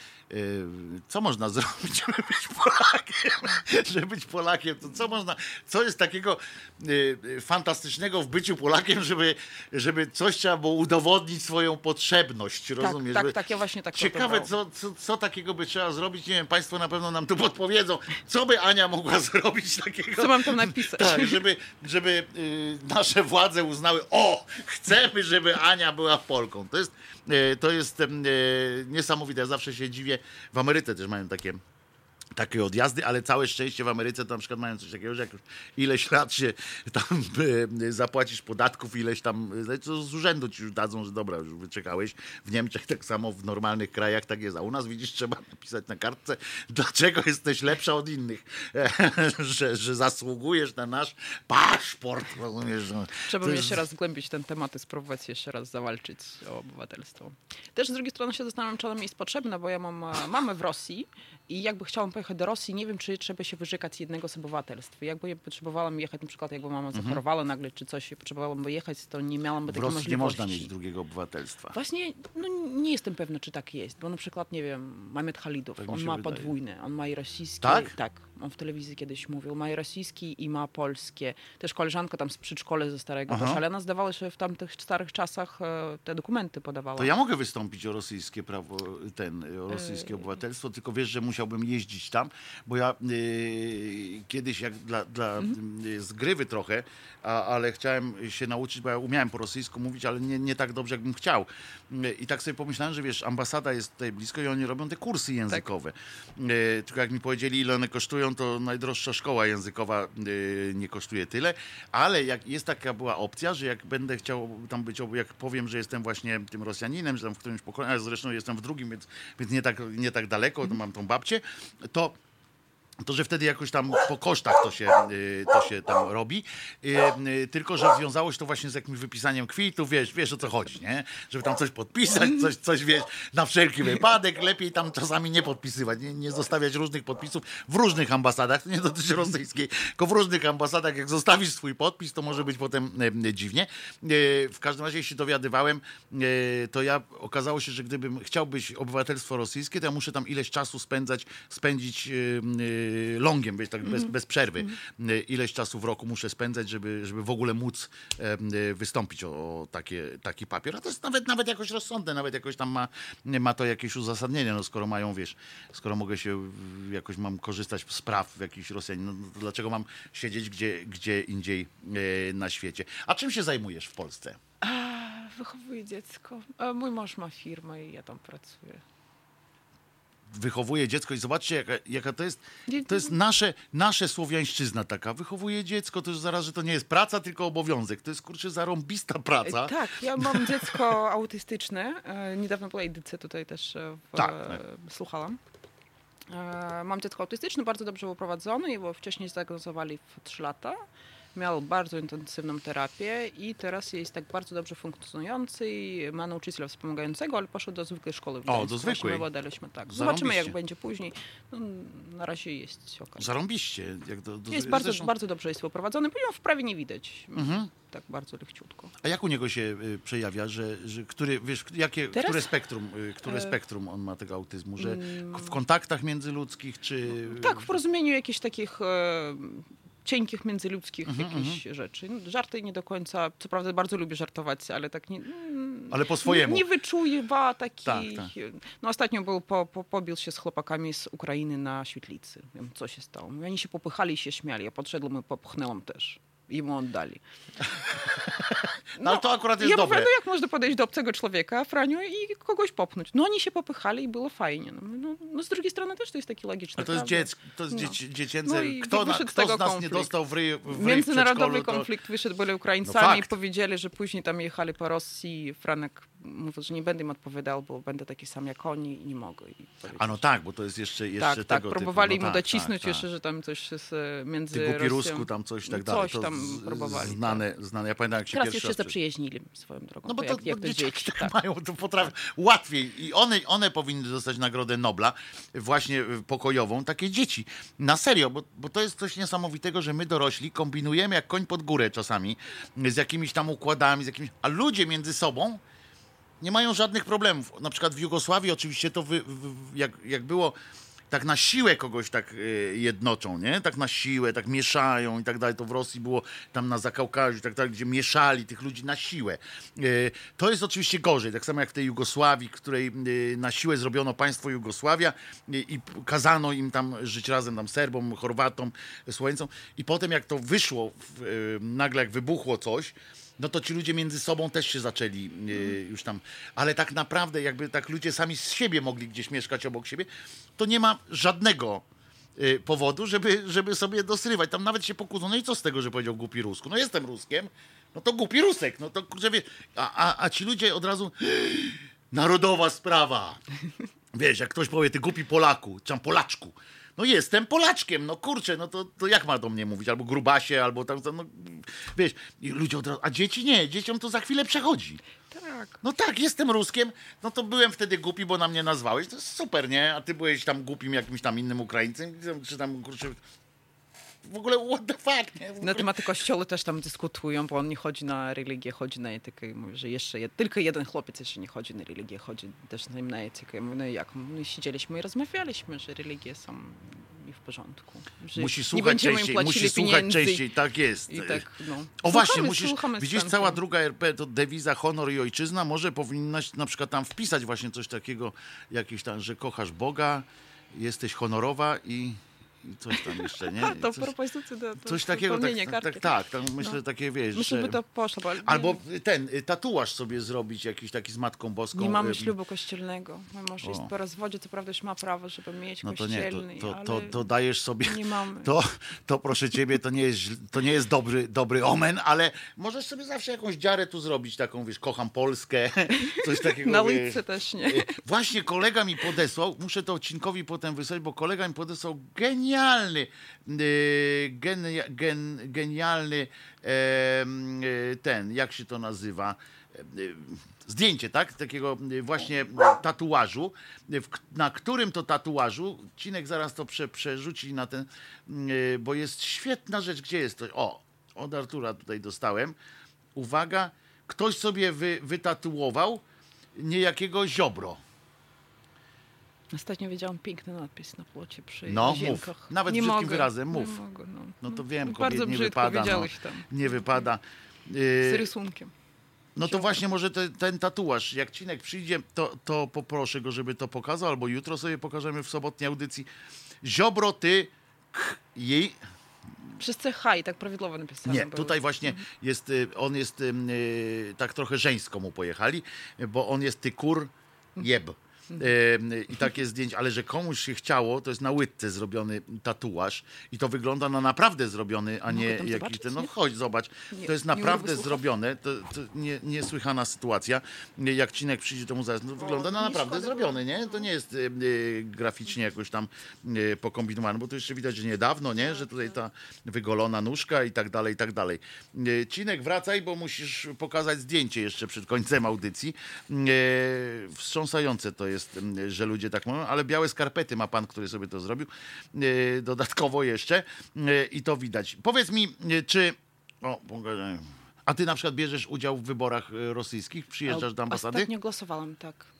co można zrobić, żeby być Polakiem? Żeby być Polakiem, to co można, co jest takiego fantastycznego w byciu Polakiem, żeby coś trzeba było udowodnić swoją potrzebność, rozumiesz? Tak, ja właśnie tak. Ciekawe, co takiego by trzeba zrobić, nie wiem, państwo na pewno nam tu podpowiedzą, co by Ania mogła zrobić takiego. Co mam tam napisać? Tak, żeby nasze władze uznały, chcemy, żeby Ania była Polką. To jest niesamowite. Ja zawsze się dziwię. W Ameryce też mają takie odjazdy, ale całe szczęście w Ameryce to na przykład mają coś takiego, że jak już ileś lat się tam zapłacisz podatków, ileś tam, to z urzędu ci już dadzą, że dobra, już wyczekałeś. W Niemczech tak samo, w normalnych krajach tak jest, a u nas widzisz, trzeba napisać na kartce, dlaczego jesteś lepsza od innych, że zasługujesz na nasz paszport. Trzeba jeszcze raz zgłębić ten temat i spróbować jeszcze raz zawalczyć o obywatelstwo. Też z drugiej strony się zastanawiam, czy ona mi jest potrzebna, bo ja mam mamę w Rosji i jakby chciałam pojechać do Rosji, nie wiem, czy trzeba się wyrzekać jednego z obywatelstw. Jakby ja potrzebowałam jechać, na przykład jakby mama zachorowała nagle, czy coś, potrzebowałam jechać, to nie miałam takiej możliwości. W Rosji nie można mieć drugiego obywatelstwa. Właśnie, nie jestem pewna, czy tak jest, bo na przykład, nie wiem, Mamet Halidow, tak on ma podwójne, on ma i rosyjski. Tak? On w telewizji kiedyś mówił, ma i rosyjski i ma polskie. Też koleżanka tam z przedszkola ze starego Koszalena zdawała, że w tamtych starych czasach te dokumenty podawała. To ja mogę wystąpić o rosyjskie prawo, o rosyjskie obywatelstwo, tylko wiesz, że musiałbym jeździć tam, bo ja kiedyś jak zgrywy trochę, ale chciałem się nauczyć, bo ja umiałem po rosyjsku mówić, ale nie tak dobrze, jakbym chciał. I tak sobie pomyślałem, że wiesz, ambasada jest tutaj blisko i oni robią te kursy językowe. Tak. Tylko jak mi powiedzieli, ile one kosztują, to najdroższa szkoła językowa nie kosztuje tyle, ale jak jest taka była opcja, że jak będę chciał tam być, jak powiem, że jestem właśnie tym Rosjaninem, że tam w którymś pokoleniu, a zresztą jestem w drugim, więc nie tak daleko, to mam tą babcię, to że wtedy jakoś tam po kosztach to się tam robi. Tylko że wiązało się to właśnie z jakimś wypisaniem kwitów, wiesz o co chodzi, nie? Żeby tam coś podpisać, coś wiesz, na wszelki wypadek. Lepiej tam czasami nie podpisywać, nie zostawiać różnych podpisów w różnych ambasadach, to nie dotyczy rosyjskiej, tylko w różnych ambasadach, jak zostawisz swój podpis, to może być potem dziwnie. W każdym razie, jeśli dowiadywałem, to ja okazało się, że gdybym chciał być obywatelstwo rosyjskie, to ja muszę tam ileś czasu spędzić longiem, wiesz, tak bez przerwy. Ileś czasu w roku muszę spędzać, żeby w ogóle móc wystąpić o taki papier. A to jest nawet jakoś rozsądne, nawet jakoś tam ma to jakieś uzasadnienie. No skoro mają, wiesz, skoro mogę się jakoś mam korzystać z praw w jakichś Rosjanin, no to dlaczego mam siedzieć gdzie indziej na świecie? A czym się zajmujesz w Polsce? Wychowuję dziecko. Mój mąż ma firmę i ja tam pracuję. Wychowuje dziecko i zobaczcie, jaka to jest. To jest nasze słowiańszczyzna taka. Wychowuje dziecko, to już zaraz, że to nie jest praca, tylko obowiązek. To jest, kurczę, zarąbista praca. Tak, ja mam dziecko autystyczne. Niedawno była edycja, tutaj też słuchałam. Mam dziecko autystyczne, bardzo dobrze uprowadzone, bo wcześniej zdiagnozowali w 3 lata. Miał bardzo intensywną terapię i teraz jest tak bardzo dobrze funkcjonujący i ma nauczyciela wspomagającego, ale poszedł do zwykłej szkoły. Do zwykłej. Tak. Zobaczymy, jak będzie później. No, na razie jest okej. Zarąbiście. Jest bardzo dobrze jest poprowadzony, ponieważ w prawie nie widać. Tak bardzo lechciutko. A jak u niego się przejawia, że który, wiesz, które spektrum on ma tego autyzmu? Że w kontaktach międzyludzkich, czy... Tak, w porozumieniu jakichś takich... cienkich międzyludzkich jakichś rzeczy. Żarty nie do końca, co prawda bardzo lubię żartować, ale tak nie... Ale po swojemu. Nie wyczuwa takich... Tak. No ostatnio był, pobił się z chłopakami z Ukrainy na świetlicy. Wiem, co się stało. Oni się popychali i się śmiali. Ja podszedłem i popchnęłam też. I mu oddali. No ale to akurat jest dobre. Ja naprawdę, jak można podejść do obcego człowieka, Franiu, i kogoś popchnąć. No oni się popychali i było fajnie. No z drugiej strony też to jest taki logiczny. Ale to jest dziecięce. Kto z nas konflikt nie dostał w ryj w międzynarodowy konflikt wyszedł, byli Ukraińcami i powiedzieli, że później tam jechali po Rosji. Franek mówił, że nie będę im odpowiadał, bo będę taki sam jak oni i nie mogę. A no tak, bo to jest jeszcze tak, tego próbowali typu. No mu docisnąć jeszcze, że tam coś jest między Rosją. Typu Pirusku, tam coś tak dalej. Coś tam próbowali. Znane. Ja pamiętam, jak się teraz jeszcze zaprzyjaźnili swoją drogą. No bo to jak dzieci tak mają, to potrafią łatwiej. I one powinny dostać Nagrodę Nobla, właśnie pokojową, takie dzieci. Na serio, bo to jest coś niesamowitego, że my dorośli kombinujemy jak koń pod górę czasami, z jakimiś tam układami, a ludzie między sobą nie mają żadnych problemów. Na przykład w Jugosławii oczywiście to jak było, tak na siłę kogoś tak jednoczą, nie? Tak na siłę, tak mieszają i tak dalej. To w Rosji było tam na Zakaukaziu i tak dalej, gdzie mieszali tych ludzi na siłę. To jest oczywiście gorzej, tak samo jak w tej Jugosławii, której na siłę zrobiono państwo Jugosławia i kazano im tam żyć razem, tam Serbom, Chorwatom, Słoweńcom. I potem jak to wyszło, nagle jak wybuchło coś, no to ci ludzie między sobą też się zaczęli już tam, ale tak naprawdę jakby tak ludzie sami z siebie mogli gdzieś mieszkać obok siebie, to nie ma żadnego powodu, żeby sobie dosrywać. Tam nawet się pokłócą. No i co z tego, że powiedział głupi Rusku? No jestem Ruskiem, no to głupi Rusek. No to kurczę, a ci ludzie od razu narodowa sprawa. Wiesz, jak ktoś powie, ty głupi Polaku, czy tam Polaczku. No jestem Polaczkiem, no kurczę, no to jak ma do mnie mówić? Albo grubasie, albo tam, no wiesz, ludzie od razu, a dzieci nie, dzieciom to za chwilę przechodzi. Tak. No tak, jestem Ruskiem, no to byłem wtedy głupi, bo na mnie nazwałeś, to jest super, nie? A ty byłeś tam głupim jakimś tam innym Ukraińcem, czy tam, kurczę... W ogóle what the fuck, nie? Na tematy kościoły też tam dyskutują, bo on nie chodzi na religię, chodzi na etykę i mówi, że tylko jeden chłopiec jeszcze nie chodzi na religię, chodzi też na etykę. Ja mówię, no jak? No siedzieliśmy i rozmawialiśmy, że religie są i w porządku. Że musi słuchać częściej, tak jest. Tak, no. O właśnie, widzisz, cała druga RP to dewiza honor i ojczyzna, może powinnaś na przykład tam wpisać właśnie coś takiego, jakieś tam, że kochasz Boga, jesteś honorowa i coś tam jeszcze, nie? To propozycje do coś takiego, tak, tam myślę, no. Takie, wiesz... Myślę, że... by to poszło, ale... Albo ten, tatuaż sobie zrobić jakiś taki z Matką Boską. Nie mamy ślubu kościelnego. Mąż jest po rozwodzie, to prawda już ma prawo, żeby mieć kościelny, to dajesz sobie... Nie mamy. To proszę ciebie, to nie jest dobry omen, ale możesz sobie zawsze jakąś dziarę tu zrobić, taką, wiesz, kocham Polskę, coś takiego. Na ulicy też, nie? Właśnie kolega mi podesłał, muszę to odcinkowi potem wysłać, bo kolega mi podesłał genialny ten, jak się to nazywa, zdjęcie, tak? Takiego właśnie tatuażu, na którym to tatuażu, Cinek zaraz to przerzuci na ten, bo jest świetna rzecz, gdzie jest to? O, od Artura tutaj dostałem. Uwaga, ktoś sobie wytatuował niejakiego Ziobro. Ostatnio widziałam piękny nadpis na płocie przy Jazienkach. Mów. Nawet nie brzydkim wyrazem mów. Nie mogę, no. No to wiem, kobiet nie wypada. No, nie wypada. Z rysunkiem. No to właśnie może ten tatuaż. Jak Cinek przyjdzie, to poproszę go, żeby to pokazał, albo jutro sobie pokażemy w sobotniej audycji. Ziobro, ty, jej... Przez CH i tak prawidłowo napisane. Nie, tutaj właśnie jest tak trochę żeńsko mu pojechali, bo on jest ty kur jeb. I takie zdjęcie, ale że komuś się chciało, to jest na łydce zrobiony tatuaż i to wygląda na naprawdę zrobiony, a nie jakiś ten, no chodź zobacz, nie, to jest naprawdę zrobione, to niesłychana sytuacja, jak Cinek przyjdzie, to mu zaraz, no, wygląda na naprawdę zrobiony, nie? To nie jest graficznie jakoś tam pokombinowane, bo to jeszcze widać, że niedawno, nie? Że tutaj ta wygolona nóżka i tak dalej, i tak dalej. Cinek, wracaj, bo musisz pokazać zdjęcie jeszcze przed końcem audycji. Wstrząsające to jest, że ludzie tak mówią, ale białe skarpety ma pan, który sobie to zrobił. Dodatkowo jeszcze i to widać. Powiedz mi, czy... A ty na przykład bierzesz udział w wyborach rosyjskich? Przyjeżdżasz do ambasady? Ostatnio głosowałam, tak.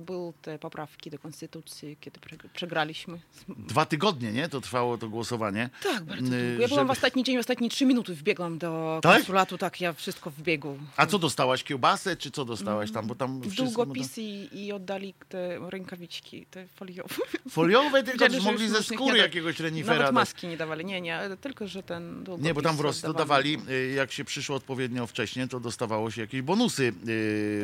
Były te poprawki do konstytucji, kiedy przegraliśmy. 2 tygodnie, nie? To trwało to głosowanie. Tak, bardzo długo. Ja byłam w ostatni dzień, ostatnie 3 minuty wbiegłam do konsulatu, tak? Ja wszystko w biegu. A co dostałaś? Kiełbasę, czy co dostałaś tam? Bo tam długopisy i oddali te rękawiczki, te foliowe. Foliowe? Tylko że mogli ze skóry jakiegoś renifera. Nawet maski nie dawali, nie, tylko że ten długopis. Nie, bo tam w Rosji dodawali, jak się przyszło odpowiednio wcześnie, to dostawało się jakieś bonusy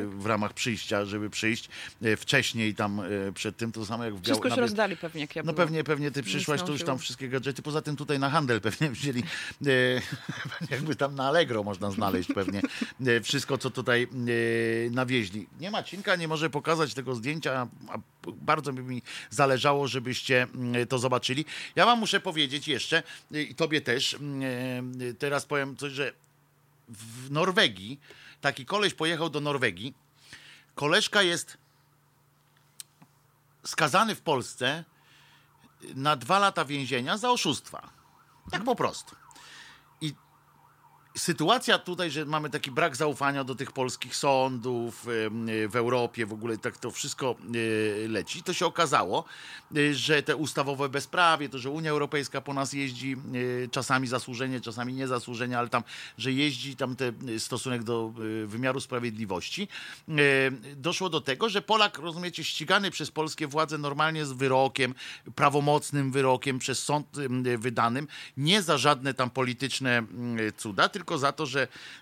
w ramach przyjścia, żeby przyjść przyjść wcześniej tam przed tym, to samo jak w Białej. Wszystko się rozdali pewnie, jak ja byłem. No pewnie ty przyszłaś, to już tam wszystkie gadżety. Poza tym tutaj na handel pewnie wzięli, jakby tam na Allegro można znaleźć pewnie wszystko, co tutaj nawieźli. Nie ma Cinka, nie może pokazać tego zdjęcia, a bardzo by mi zależało, żebyście to zobaczyli. Ja wam muszę powiedzieć jeszcze i tobie też, teraz powiem coś, że w Norwegii taki koleś pojechał do Norwegii. Koleżka jest skazany w Polsce na 2 lata więzienia za oszustwa. Tak po prostu. I sytuacja tutaj, że mamy taki brak zaufania do tych polskich sądów w Europie, w ogóle tak to wszystko leci. To się okazało, że te ustawowe bezprawie, to, że Unia Europejska po nas jeździ, czasami zasłużenie, czasami nie zasłużenie, ale tam, że jeździ tam ten stosunek do wymiaru sprawiedliwości. Doszło do tego, że Polak, rozumiecie, ścigany przez polskie władze normalnie z wyrokiem, prawomocnym wyrokiem przez sąd wydanym, nie za żadne tam polityczne cuda, tylko za to,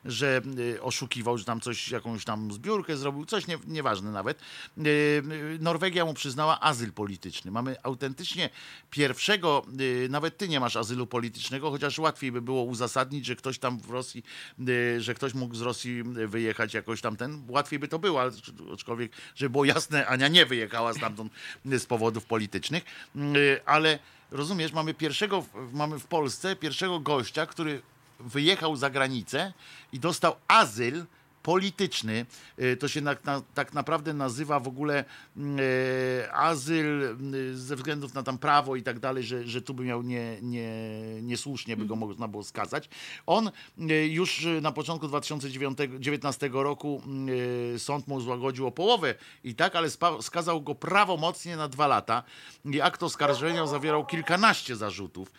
że oszukiwał, że tam coś, jakąś tam zbiórkę zrobił, coś nieważne nawet. Norwegia mu przyznała azyl polityczny. Mamy autentycznie pierwszego, nawet ty nie masz azylu politycznego, chociaż łatwiej by było uzasadnić, że ktoś tam w Rosji, że ktoś mógł z Rosji wyjechać jakoś tam ten, łatwiej by to było, ale aczkolwiek, żeby było jasne, Ania nie wyjechała stamtąd z powodów politycznych, ale rozumiesz, mamy w Polsce pierwszego gościa, który wyjechał za granicę i dostał azyl polityczny. To się tak naprawdę nazywa w ogóle azyl ze względów na tam prawo i tak dalej, że tu by miał niesłusznie by go można było skazać. On już na początku 2019 roku sąd mu złagodził o połowę i tak, ale skazał go prawomocnie na 2 lata i akt oskarżenia zawierał kilkanaście zarzutów.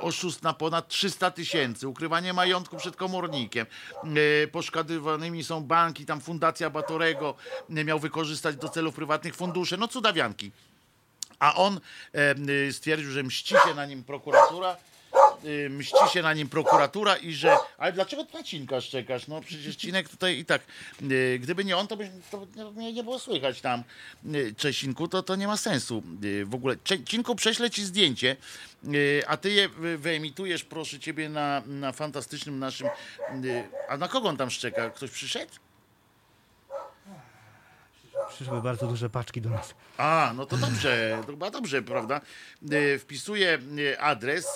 Oszust na ponad 300 000, ukrywanie majątku przed komornikiem, poszkodowanie są banki, tam Fundacja Batorego, miał wykorzystać do celów prywatnych fundusze, no cudawianki. A on stwierdził, że mści się na nim prokuratura i że... Ale dlaczego ty na Cinka szczekasz? No przecież Cinek tutaj i tak... Gdyby nie on, to by mnie nie było słychać tam. Czesinku, to nie ma sensu w ogóle. Cinku, prześlę ci zdjęcie, a ty je wyemitujesz, proszę ciebie, na fantastycznym naszym... A na kogo on tam szczeka? Ktoś przyszedł? Przyszły bardzo duże paczki do nas. A, no to dobrze, prawda? Wpisuję adres,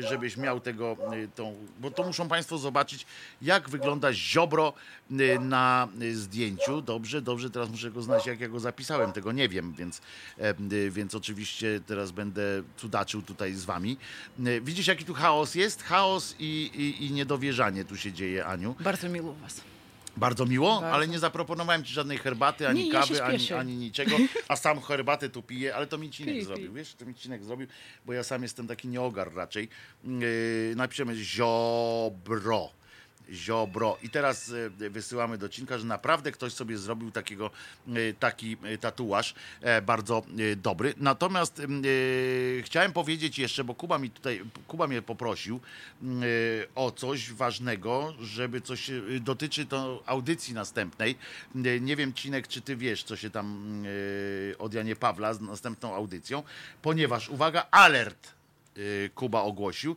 żebyś miał bo to muszą państwo zobaczyć, jak wygląda Ziobro na zdjęciu. Dobrze, teraz muszę go znaleźć, jak ja go zapisałem, tego nie wiem, więc oczywiście teraz będę cudaczył tutaj z wami. Widzisz, jaki tu chaos jest? Chaos i niedowierzanie tu się dzieje, Aniu. Bardzo miło was. Bardzo miło, bardzo. Ale nie zaproponowałem ci żadnej herbaty, ani kawy, ani niczego, a sam herbatę tu piję, ale to mi Cinek zrobił, wiesz, bo ja sam jestem taki nieogar raczej. Napiszemy Ziobro. I teraz wysyłamy do Cinka, że naprawdę ktoś sobie zrobił taki tatuaż bardzo dobry. Natomiast chciałem powiedzieć jeszcze, bo Kuba mnie poprosił o coś ważnego, żeby coś dotyczy to audycji następnej. Nie wiem, Cinek, czy ty wiesz, co się tam od Janie Pawla z następną audycją, ponieważ, uwaga, alert Kuba ogłosił.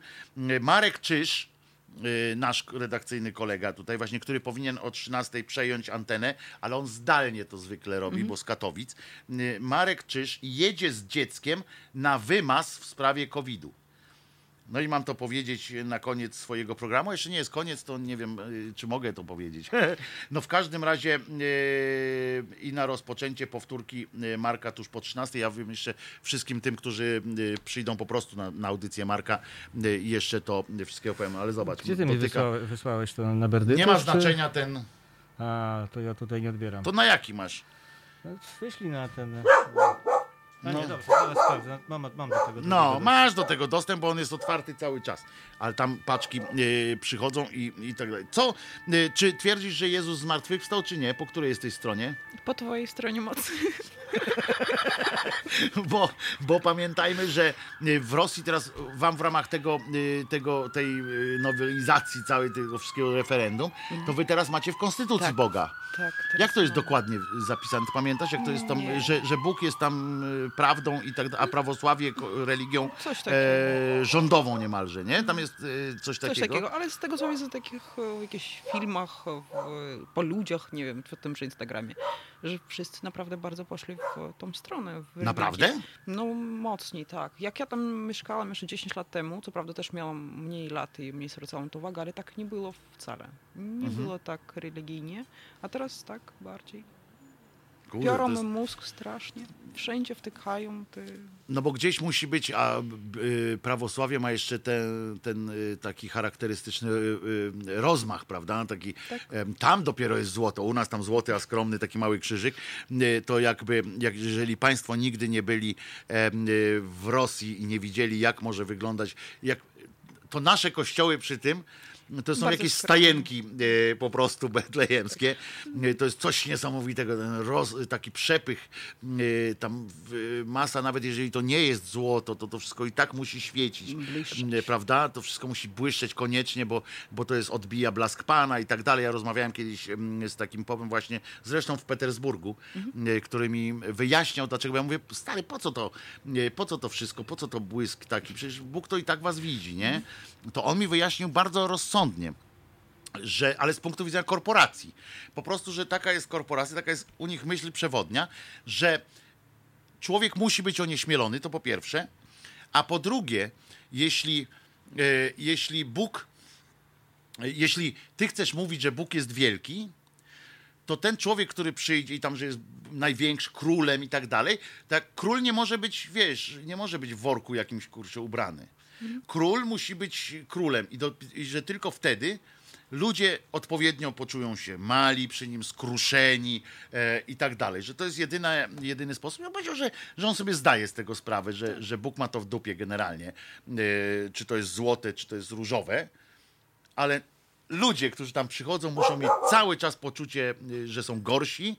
Marek Czyż, nasz redakcyjny kolega tutaj właśnie, który powinien o 13:00 przejąć antenę, ale on zdalnie to zwykle robi, bo z Katowic. Marek Czyż jedzie z dzieckiem na wymaz w sprawie COVID-u. No i mam to powiedzieć na koniec swojego programu. Jeszcze nie jest koniec, to nie wiem, czy mogę to powiedzieć. No w każdym razie i na rozpoczęcie powtórki Marka tuż po 13:00. Ja wiem jeszcze wszystkim tym, którzy przyjdą po prostu na audycję Marka, jeszcze to wszystkiego powiem, ale zobacz. Gdzie ty mi wysłałeś to na Berdytów? Nie ma znaczenia ten... A, to ja tutaj nie odbieram. To na jaki masz? No, wyślij na ten... No. Nie, dobrze, teraz sprawdzę. Mam do tego dostęp. No, masz do tego dostęp, bo on jest otwarty cały czas. Ale tam paczki przychodzą i tak dalej. Co? Czy twierdzisz, że Jezus zmartwychwstał, czy nie? Po której jesteś stronie? Po twojej stronie mocy. Bo pamiętajmy, że w Rosji teraz wam w ramach tej nowelizacji całej tego wszystkiego referendum, to wy teraz macie w Konstytucji tak, Boga. Tak, jak to jest dokładnie zapisane? Pamiętasz, jak to jest tam, że Bóg jest tam prawdą i tak, a prawosławie religią rządową niemalże, nie? Tam jest coś takiego. Ale z tego co widzę w takich jakichś filmach, po ludziach, nie wiem, czy tym, czy Instagramie, że wszyscy naprawdę bardzo poszli w tą stronę. Naprawdę? No mocniej, tak. Jak ja tam mieszkałam jeszcze 10 lat temu, co prawda też miałam mniej lat i mniej zwracałam to uwagę, ale tak nie było wcale. Nie było tak religijnie, a teraz tak bardziej. Piorą jest... mózg strasznie. Wszędzie wtykają. No bo gdzieś musi być, a prawosławie ma jeszcze ten taki charakterystyczny rozmach, prawda? Taki, tak. Tam dopiero jest złoto. U nas tam złoty, a skromny taki mały krzyżyk. To jakby, jeżeli państwo nigdy nie byli w Rosji i nie widzieli, jak może wyglądać, to nasze kościoły przy tym, to są bardzo jakieś stajenki po prostu betlejemskie. To jest coś niesamowitego. Taki przepych. Tam masa, nawet jeżeli to nie jest złoto, to wszystko i tak musi świecić. Błyszczeć. Prawda? To wszystko musi błyszczeć koniecznie, bo to jest odbija blask Pana i tak dalej. Ja rozmawiałem kiedyś z takim popem właśnie, zresztą w Petersburgu, który mi wyjaśniał, dlaczego. Ja mówię, stary, po co to wszystko? Po co to błysk taki? Przecież Bóg to i tak was widzi, nie? To on mi wyjaśnił bardzo rozsądnie, ale z punktu widzenia korporacji. Po prostu, że taka jest korporacja, taka jest u nich myśl przewodnia, że człowiek musi być onieśmielony, to po pierwsze, a po drugie, jeśli ty chcesz mówić, że Bóg jest wielki, to ten człowiek, który przyjdzie i tam, że jest największy królem i tak dalej, tak król nie może być, nie może być w worku jakimś, kurczę, ubrany. Król musi być królem i że tylko wtedy ludzie odpowiednio poczują się mali przy nim, skruszeni i tak dalej. Że to jest jedyny sposób. Ja powiedział, że on sobie zdaje z tego sprawę, że Bóg ma to w dupie generalnie. Czy to jest złote, czy to jest różowe. Ale ludzie, którzy tam przychodzą, muszą mieć cały czas poczucie, że są gorsi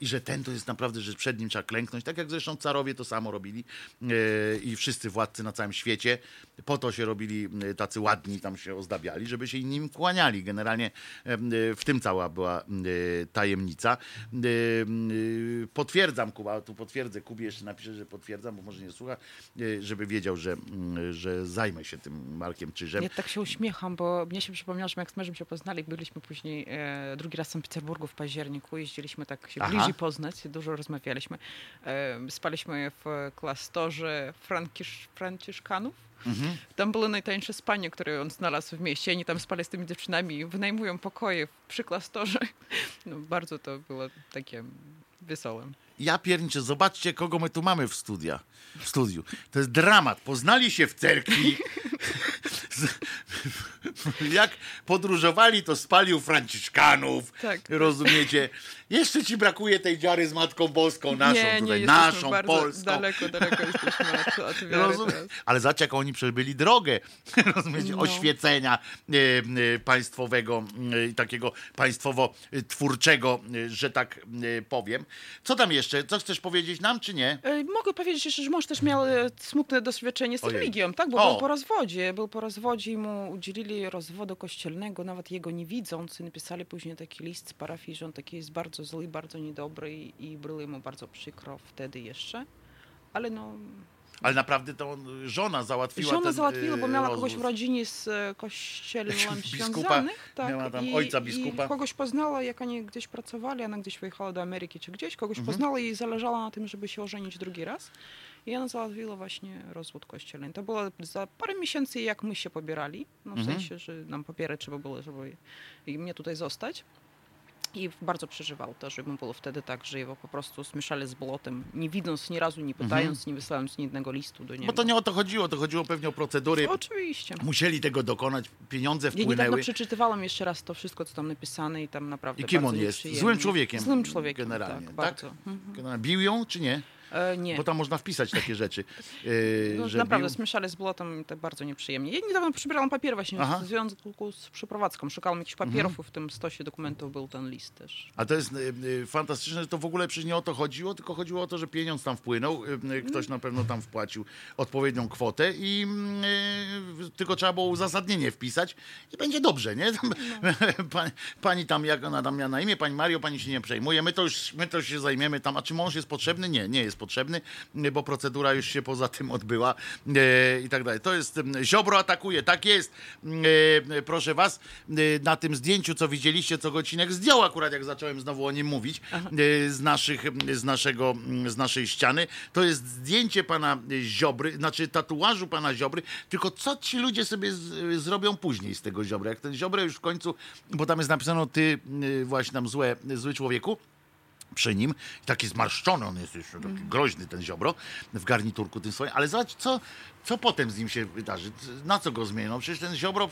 i że ten to jest naprawdę, że przed nim trzeba klęknąć. Tak jak zresztą carowie to samo robili i wszyscy władcy na całym świecie. Po to się robili tacy ładni, tam się ozdabiali, żeby się innym kłaniali. Generalnie w tym cała była tajemnica. Potwierdzam, Kuba, tu potwierdzę. Kubie jeszcze napiszę, że potwierdzam, bo może nie słucha, żeby wiedział, że zajmę się tym Markiem Czyżem. Ja tak się uśmiecham, bo mnie się przypomniało, że jak z mężem się poznali, byliśmy później drugi raz w Sankt Petersburgu w październiku, jeździliśmy tak się bliżej poznać, dużo rozmawialiśmy. Spaliśmy w klasztorze Franciszkanów. Mhm. Tam były najtańsze spanie, które on znalazł w mieście. Oni tam spali z tymi dziewczynami i wynajmują pokoje przy klasztorze. No, bardzo to było takie wesołe. Ja pierniczę, zobaczcie, kogo my tu mamy w studiu. To jest dramat. Poznali się w cerkwi. Jak podróżowali, to spalił Franciszkanów. Tak. Rozumiecie? Jeszcze ci brakuje tej dziary z Matką Boską, naszą Polską. Daleko jesteśmy od wiary. Ale zobacz, jak oni przebyli drogę, rozumiecie? No. Oświecenia państwowego, takiego państwowo-twórczego, że tak powiem. Co tam jeszcze? Co chcesz powiedzieć nam, czy nie? Mogę powiedzieć jeszcze, że mąż też miał smutne doświadczenie z religią, tak? Bo był po rozwodzie i mu udzielili rozwodu kościelnego, nawet jego nie widząc. I napisali później taki list z parafii, że on taki jest bardzo zły, bardzo niedobry i było mu bardzo przykro wtedy jeszcze. Ale no... Ale naprawdę to żona załatwiła ten bo miała kogoś w rodzinie z kościelem związanych. Tak, miała tam ojca biskupa. I kogoś poznała, jak oni gdzieś pracowali, ona gdzieś wyjechała do Ameryki czy gdzieś, kogoś poznała i zależała na tym, żeby się ożenić drugi raz. I ona załatwiła właśnie rozwód kościelny. To było za parę miesięcy, jak my się pobierali. No w sensie, że nam papiery trzeba było, żeby mnie tutaj zostać. I bardzo przeżywał to, że mu było wtedy tak, że jego po prostu zmieszali z błotem, nie widząc ni razu, nie pytając, nie wysyłając ni jednego listu do niego. Bo to nie o to chodziło pewnie o procedury. Oczywiście. Musieli tego dokonać, pieniądze wpłynęły. Ja niedawno przeczytywałam jeszcze raz to wszystko, co tam napisane i tam naprawdę. I kim on jest? Złym człowiekiem. Generalnie, tak? Bardzo. Bił ją, czy nie? Nie. Bo tam można wpisać takie rzeczy. No, że naprawdę, zmieszalec z błotem to bardzo nieprzyjemnie. Ja niedawno przybierałam papier właśnie w związku z przeprowadzką. Szukałam jakichś papierów i w tym stosie dokumentów był ten list też. A to jest fantastyczne, że to w ogóle przecież nie o to chodziło, tylko chodziło o to, że pieniądz tam wpłynął, ktoś na pewno tam wpłacił odpowiednią kwotę i tylko trzeba było uzasadnienie wpisać i będzie dobrze, nie? No. Pani tam, jak ona tam miała na imię, pani Mario, pani się nie przejmuje, my to już się zajmiemy tam, a czy mąż jest potrzebny? Nie jest potrzebny, bo procedura już się poza tym odbyła i tak dalej. To jest, Ziobro atakuje, tak jest, proszę was, na tym zdjęciu, co widzieliście, co Gocinek zdjął akurat, jak zacząłem znowu o nim mówić, z naszej ściany, to jest zdjęcie pana Ziobry, znaczy tatuażu pana Ziobry, tylko co ci ludzie sobie zrobią później z tego Ziobry, jak ten Ziobry już w końcu, bo tam jest napisano, ty właśnie tam zły człowieku, przy nim, taki zmarszczony, on jest jeszcze taki groźny ten Ziobro w garniturku tym swoim, ale zobacz, co potem z nim się wydarzy, na co go zmienią, przecież ten Ziobro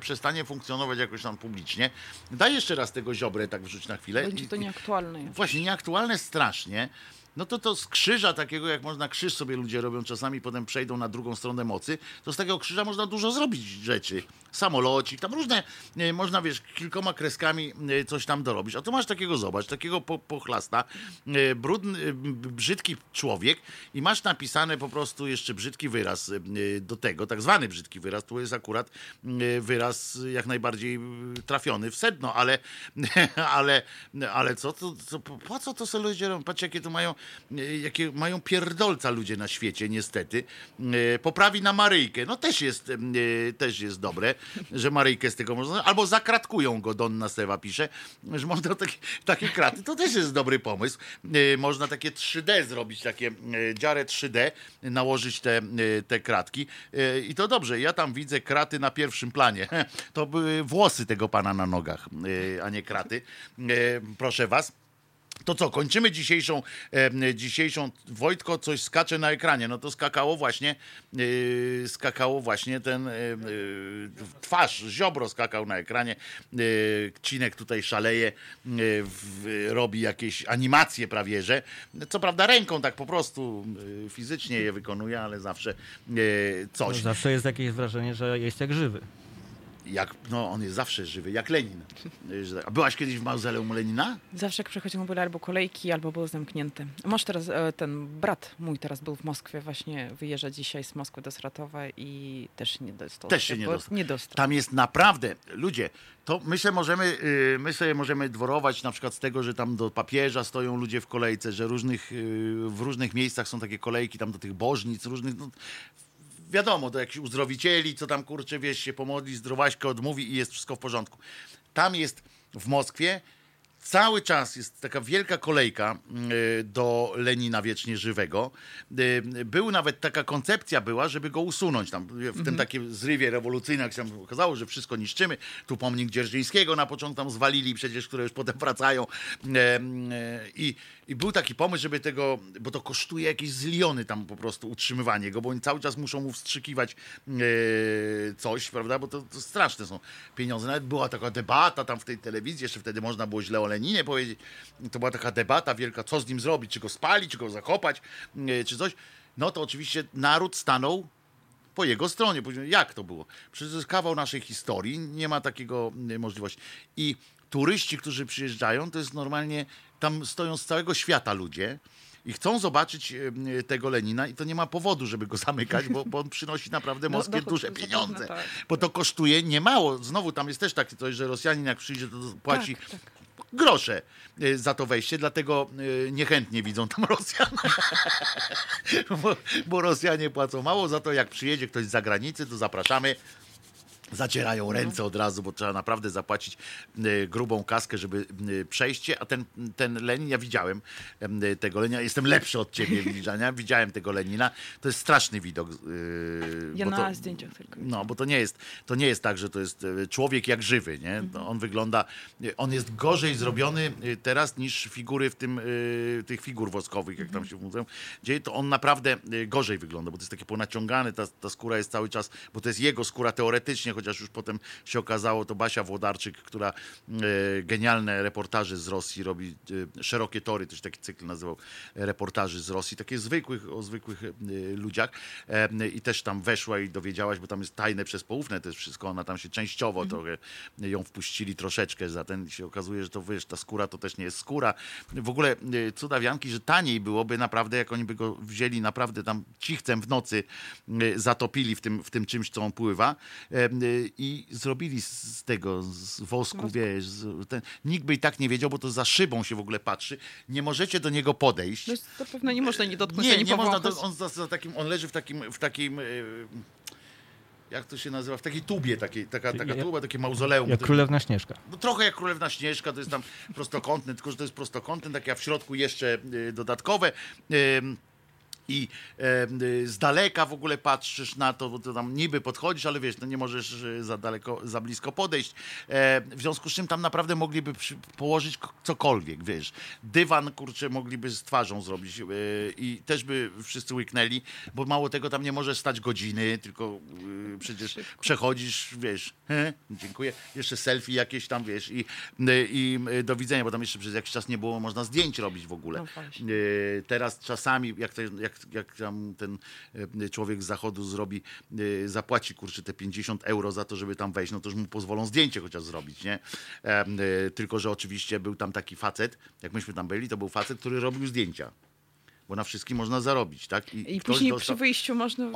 przestanie funkcjonować jakoś tam publicznie. Daj jeszcze raz tego Ziobrę tak wrzuć na chwilę. Będzie to nieaktualne. Właśnie, nieaktualne strasznie. No to z krzyża takiego, jak można, krzyż sobie ludzie robią czasami, potem przejdą na drugą stronę mocy, to z takiego krzyża można dużo zrobić rzeczy. Samolocik, tam różne, można, wiesz, kilkoma kreskami coś tam dorobić. A tu masz takiego, zobacz, takiego pochlasta, brudny, brzydki człowiek i masz napisane po prostu jeszcze brzydki wyraz do tego, tak zwany brzydki wyraz, tu jest akurat wyraz jak najbardziej trafiony w sedno, ale co, po co to sobie ludzie robią? Patrzcie, jakie tu mają pierdolca ludzie na świecie, niestety. Poprawi na Maryjkę. No też jest dobre, że Maryjkę z tego można... Albo zakratkują go, Donna Sewa pisze, że można takie kraty. To też jest dobry pomysł. Można takie 3D zrobić, takie dziarę 3D, nałożyć te kratki. I to dobrze. Ja tam widzę kraty na pierwszym planie. To były włosy tego pana na nogach, a nie kraty. Proszę was. To co, kończymy dzisiejszą... Wojtko coś skacze na ekranie. No to skakało właśnie ten... Twarz, Ziobro skakał na ekranie. Kcinek tutaj szaleje, robi jakieś animacje prawie, że... Co prawda ręką tak po prostu fizycznie je wykonuje, ale zawsze coś. No, zawsze jest jakieś wrażenie, że jest jak żywy. On jest zawsze żywy, jak Lenin. A byłaś kiedyś w mauzoleum Lenina? Zawsze jak przechodził, były albo kolejki, albo był zamknięty. Może teraz ten brat mój teraz był w Moskwie, właśnie wyjeżdża dzisiaj z Moskwy do Saratowa i też nie dostał. Też się nie dostał. Tam jest naprawdę, ludzie, to my sobie możemy dworować na przykład z tego, że tam do papieża stoją ludzie w kolejce, że w różnych miejscach są takie kolejki, tam do tych bożnic różnych... No, wiadomo, do jakichś uzdrowicieli, co tam, kurczę, wiesz, się pomodli, zdrowaśkę odmówi i jest wszystko w porządku. Tam jest w Moskwie, cały czas jest taka wielka kolejka do Lenina wiecznie żywego. Był nawet taka koncepcja była, żeby go usunąć tam w tym takim zrywie rewolucyjnym, jak się okazało, że wszystko niszczymy. Tu pomnik Dzierżyńskiego na początku tam zwalili przecież, które już potem wracają. I był taki pomysł, żeby tego, bo to kosztuje jakieś ziliony tam po prostu utrzymywanie go, bo oni cały czas muszą mu wstrzykiwać coś, prawda, bo to straszne są pieniądze. Nawet była taka debata tam w tej telewizji, jeszcze wtedy można było źle o Leninie powiedzieć. To była taka debata wielka, co z nim zrobić, czy go spalić, czy go zakopać, czy coś. No to oczywiście naród stanął po jego stronie. Później, jak to było? Przecież to jest kawał naszej historii, nie ma takiego możliwości. I turyści, którzy przyjeżdżają, to jest normalnie, tam stoją z całego świata ludzie i chcą zobaczyć tego Lenina i to nie ma powodu, żeby go zamykać, bo on przynosi naprawdę Moskwie duże pieniądze. Tak. Bo to kosztuje niemało. Znowu tam jest też takie coś, że Rosjanin jak przyjdzie, to płaci... Tak. Grosze za to wejście, dlatego niechętnie widzą tam Rosjan. bo Rosjanie płacą mało, za to jak przyjedzie ktoś z zagranicy, to zapraszamy. Zacierają ręce od razu, bo trzeba naprawdę zapłacić grubą kaskę, żeby przejście, a ten Lenin, ja widziałem tego Lenina, jestem lepszy od ciebie, widziałem tego Lenina, to jest straszny widok. Ja na zdjęciach tylko. No, bo to nie jest tak, że to jest człowiek jak żywy, nie? To on wygląda, on jest gorzej zrobiony teraz niż figury w tym, tych figur woskowych, jak tam się w muzeum dzieje, to on naprawdę gorzej wygląda, bo to jest takie ponaciągane, ta skóra jest cały czas, bo to jest jego skóra teoretycznie, chociaż już potem się okazało, to Basia Włodarczyk, która genialne reportaże z Rosji robi, Szerokie Tory, to się taki cykl nazywał, reportaży z Rosji, takie zwykłych, o zwykłych ludziach i też tam weszła i dowiedziałaś, bo tam jest tajne przez poufne też wszystko, ona tam się częściowo trochę ją wpuścili troszeczkę za ten i się okazuje, że to wiesz, ta skóra to też nie jest skóra. W ogóle cudawianki, że taniej byłoby naprawdę, jak oni by go wzięli naprawdę tam cichcem w nocy, zatopili w tym czymś, co on pływa i zrobili z tego, z wosku, wiesz, nikt by i tak nie wiedział, bo to za szybą się w ogóle patrzy. Nie możecie do niego podejść. No to pewno nie można nie dotknąć, nie, ani nie powąchać. Można, on za takim, on leży w takim jak to się nazywa? W takiej tubie, taka tuba, takie mauzoleum. Jak Królewna Śnieżka. No, trochę jak Królewna Śnieżka, to jest tam prostokątny, tylko że to jest prostokątny, takie, a w środku jeszcze dodatkowe. I z daleka w ogóle patrzysz na to, bo to tam niby podchodzisz, ale wiesz, no nie możesz za daleko, za blisko podejść. W związku z czym tam naprawdę mogliby położyć cokolwiek, wiesz. Dywan, kurczę, mogliby z twarzą zrobić i też by wszyscy łyknęli, bo mało tego, tam nie możesz stać godziny, tylko przecież przechodzisz, wiesz, dziękuję, jeszcze selfie jakieś tam, wiesz, i do widzenia, bo tam jeszcze przez jakiś czas nie było można zdjęć robić w ogóle. No teraz czasami, jak tam ten człowiek z zachodu zrobi, zapłaci kurczę te 50 euro za to, żeby tam wejść, no to już mu pozwolą zdjęcie chociaż zrobić, nie? Tylko że oczywiście był tam taki facet, jak myśmy tam byli, to był facet, który robił zdjęcia. Bo na wszystkim można zarobić, tak? I później przy wyjściu można...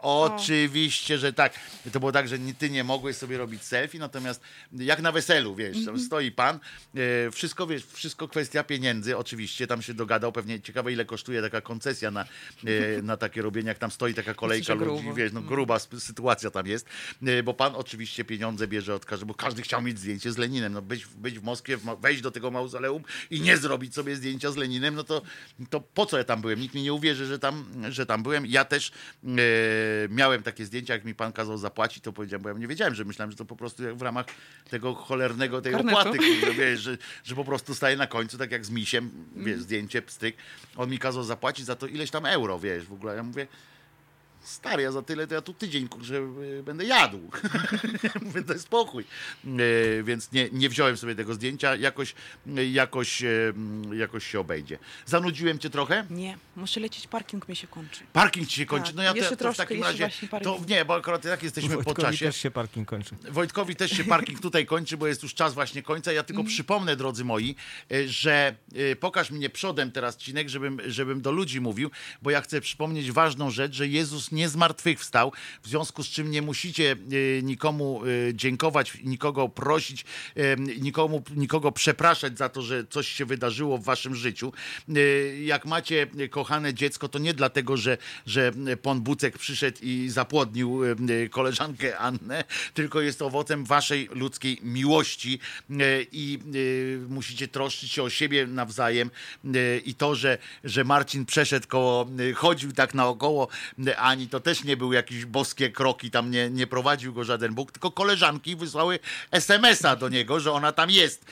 Oczywiście, że tak. To było tak, że ty nie mogłeś sobie robić selfie, natomiast jak na weselu, wiesz, tam stoi pan, wszystko, wiesz, wszystko kwestia pieniędzy, oczywiście, tam się dogadał, pewnie ciekawe ile kosztuje taka koncesja na takie robienie, jak tam stoi taka kolejka ludzi, wiesz, no gruba sytuacja tam jest, bo pan oczywiście pieniądze bierze od każdego, bo każdy chciał mieć zdjęcie z Leninem, no być w Moskwie, wejść do tego mauzoleum i nie zrobić sobie zdjęcia z Leninem, no to po co ja tam byłem? Nikt mi nie uwierzy, że tam byłem. Ja też miałem takie zdjęcia, jak mi pan kazał zapłacić, to powiedziałem, bo ja nie wiedziałem, że myślałem, że to po prostu jak w ramach tego cholernego, tej opłaty, wiesz, że po prostu staję na końcu, tak jak z misiem, wiesz, zdjęcie, pstryk. On mi kazał zapłacić za to ileś tam euro, wiesz, w ogóle. Ja mówię, stary, ja za tyle, to ja tu tydzień, kurczę, będę jadł. Mówię, daj spokój. Więc nie wziąłem sobie tego zdjęcia. Jakoś się obejdzie. Zanudziłem cię trochę? Nie, muszę lecieć, parking mi się kończy. Parking ci się kończy? No ja też w takim razie... To nie, bo akurat tak jesteśmy po czasie. Wojtkowi też się parking kończy. Wojtkowi też się parking tutaj kończy, bo jest już czas właśnie końca. Ja tylko przypomnę, drodzy moi, że pokaż mnie przodem teraz, Cinek, żebym do ludzi mówił, bo ja chcę przypomnieć ważną rzecz, że Jezus nie zmartwychwstał, w związku z czym nie musicie nikomu dziękować, nikogo prosić, nikogo przepraszać za to, że coś się wydarzyło w waszym życiu. Jak macie kochane dziecko, to nie dlatego, że pan Bucek przyszedł i zapłodnił koleżankę Annę, tylko jest owocem waszej ludzkiej miłości i musicie troszczyć się o siebie nawzajem i to, że Marcin przeszedł koło, chodził tak naokoło Ani, to też nie były jakieś boskie kroki, tam nie prowadził go żaden Bóg, tylko koleżanki wysłały SMS-a do niego, że ona tam jest.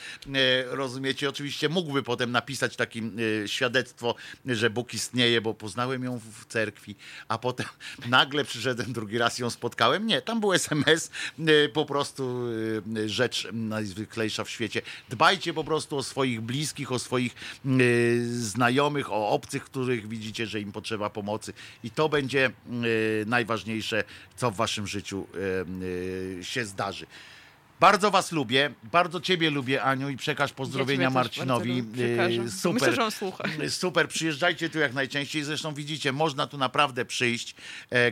Rozumiecie? Oczywiście mógłby potem napisać takie świadectwo, że Bóg istnieje, bo poznałem ją w cerkwi, a potem nagle przyszedłem drugi raz, ją spotkałem. Nie, tam był SMS, po prostu rzecz najzwyklejsza w świecie. Dbajcie po prostu o swoich bliskich, o swoich znajomych, o obcych, których widzicie, że im potrzeba pomocy i to będzie najważniejsze, co w waszym życiu się zdarzy. Bardzo was lubię, bardzo ciebie lubię, Aniu, i przekaż pozdrowienia Marcinowi. Super. Myślę, że on słucha. Super, przyjeżdżajcie tu jak najczęściej. Zresztą widzicie, można tu naprawdę przyjść.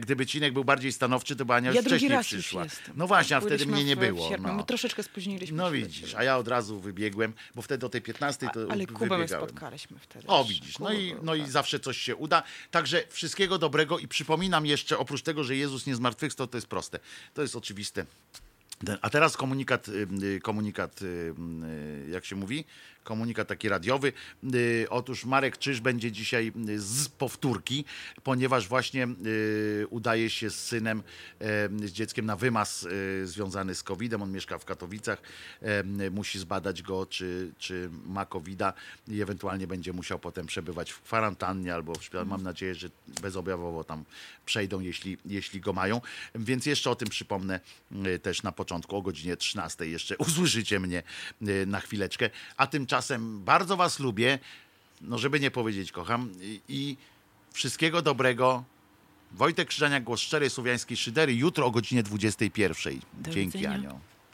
Gdyby Cinek był bardziej stanowczy, to by Ania już wcześniej przyszła. No właśnie, a wtedy mnie nie było. No. My troszeczkę spóźniliśmy. No widzisz, a ja od razu wybiegłem, bo wtedy o tej 15 to ale Kubę my spotkaliśmy wtedy. O widzisz, no i zawsze coś się uda. Także wszystkiego dobrego i przypominam jeszcze, oprócz tego, że Jezus nie zmartwychwstał, to jest proste. To jest oczywiste. A teraz komunikat, jak się mówi, komunikat taki radiowy. Otóż Marek Czyż będzie dzisiaj z powtórki, ponieważ właśnie udaje się z synem, z dzieckiem na wymaz związany z COVID-em. On mieszka w Katowicach, musi zbadać go, czy ma COVID-a i ewentualnie będzie musiał potem przebywać w kwarantannie albo w szpitalu. Mam nadzieję, że bezobjawowo tam przejdą, jeśli go mają. Więc jeszcze o tym przypomnę też na początku, o godzinie 13 jeszcze usłyszycie mnie na chwileczkę. A tymczasem bardzo was lubię, no żeby nie powiedzieć kocham, i wszystkiego dobrego. Wojtek Krzyżaniak, głos szczery, słowiańskiej szydery, jutro o godzinie 21. Dzięki, Anio.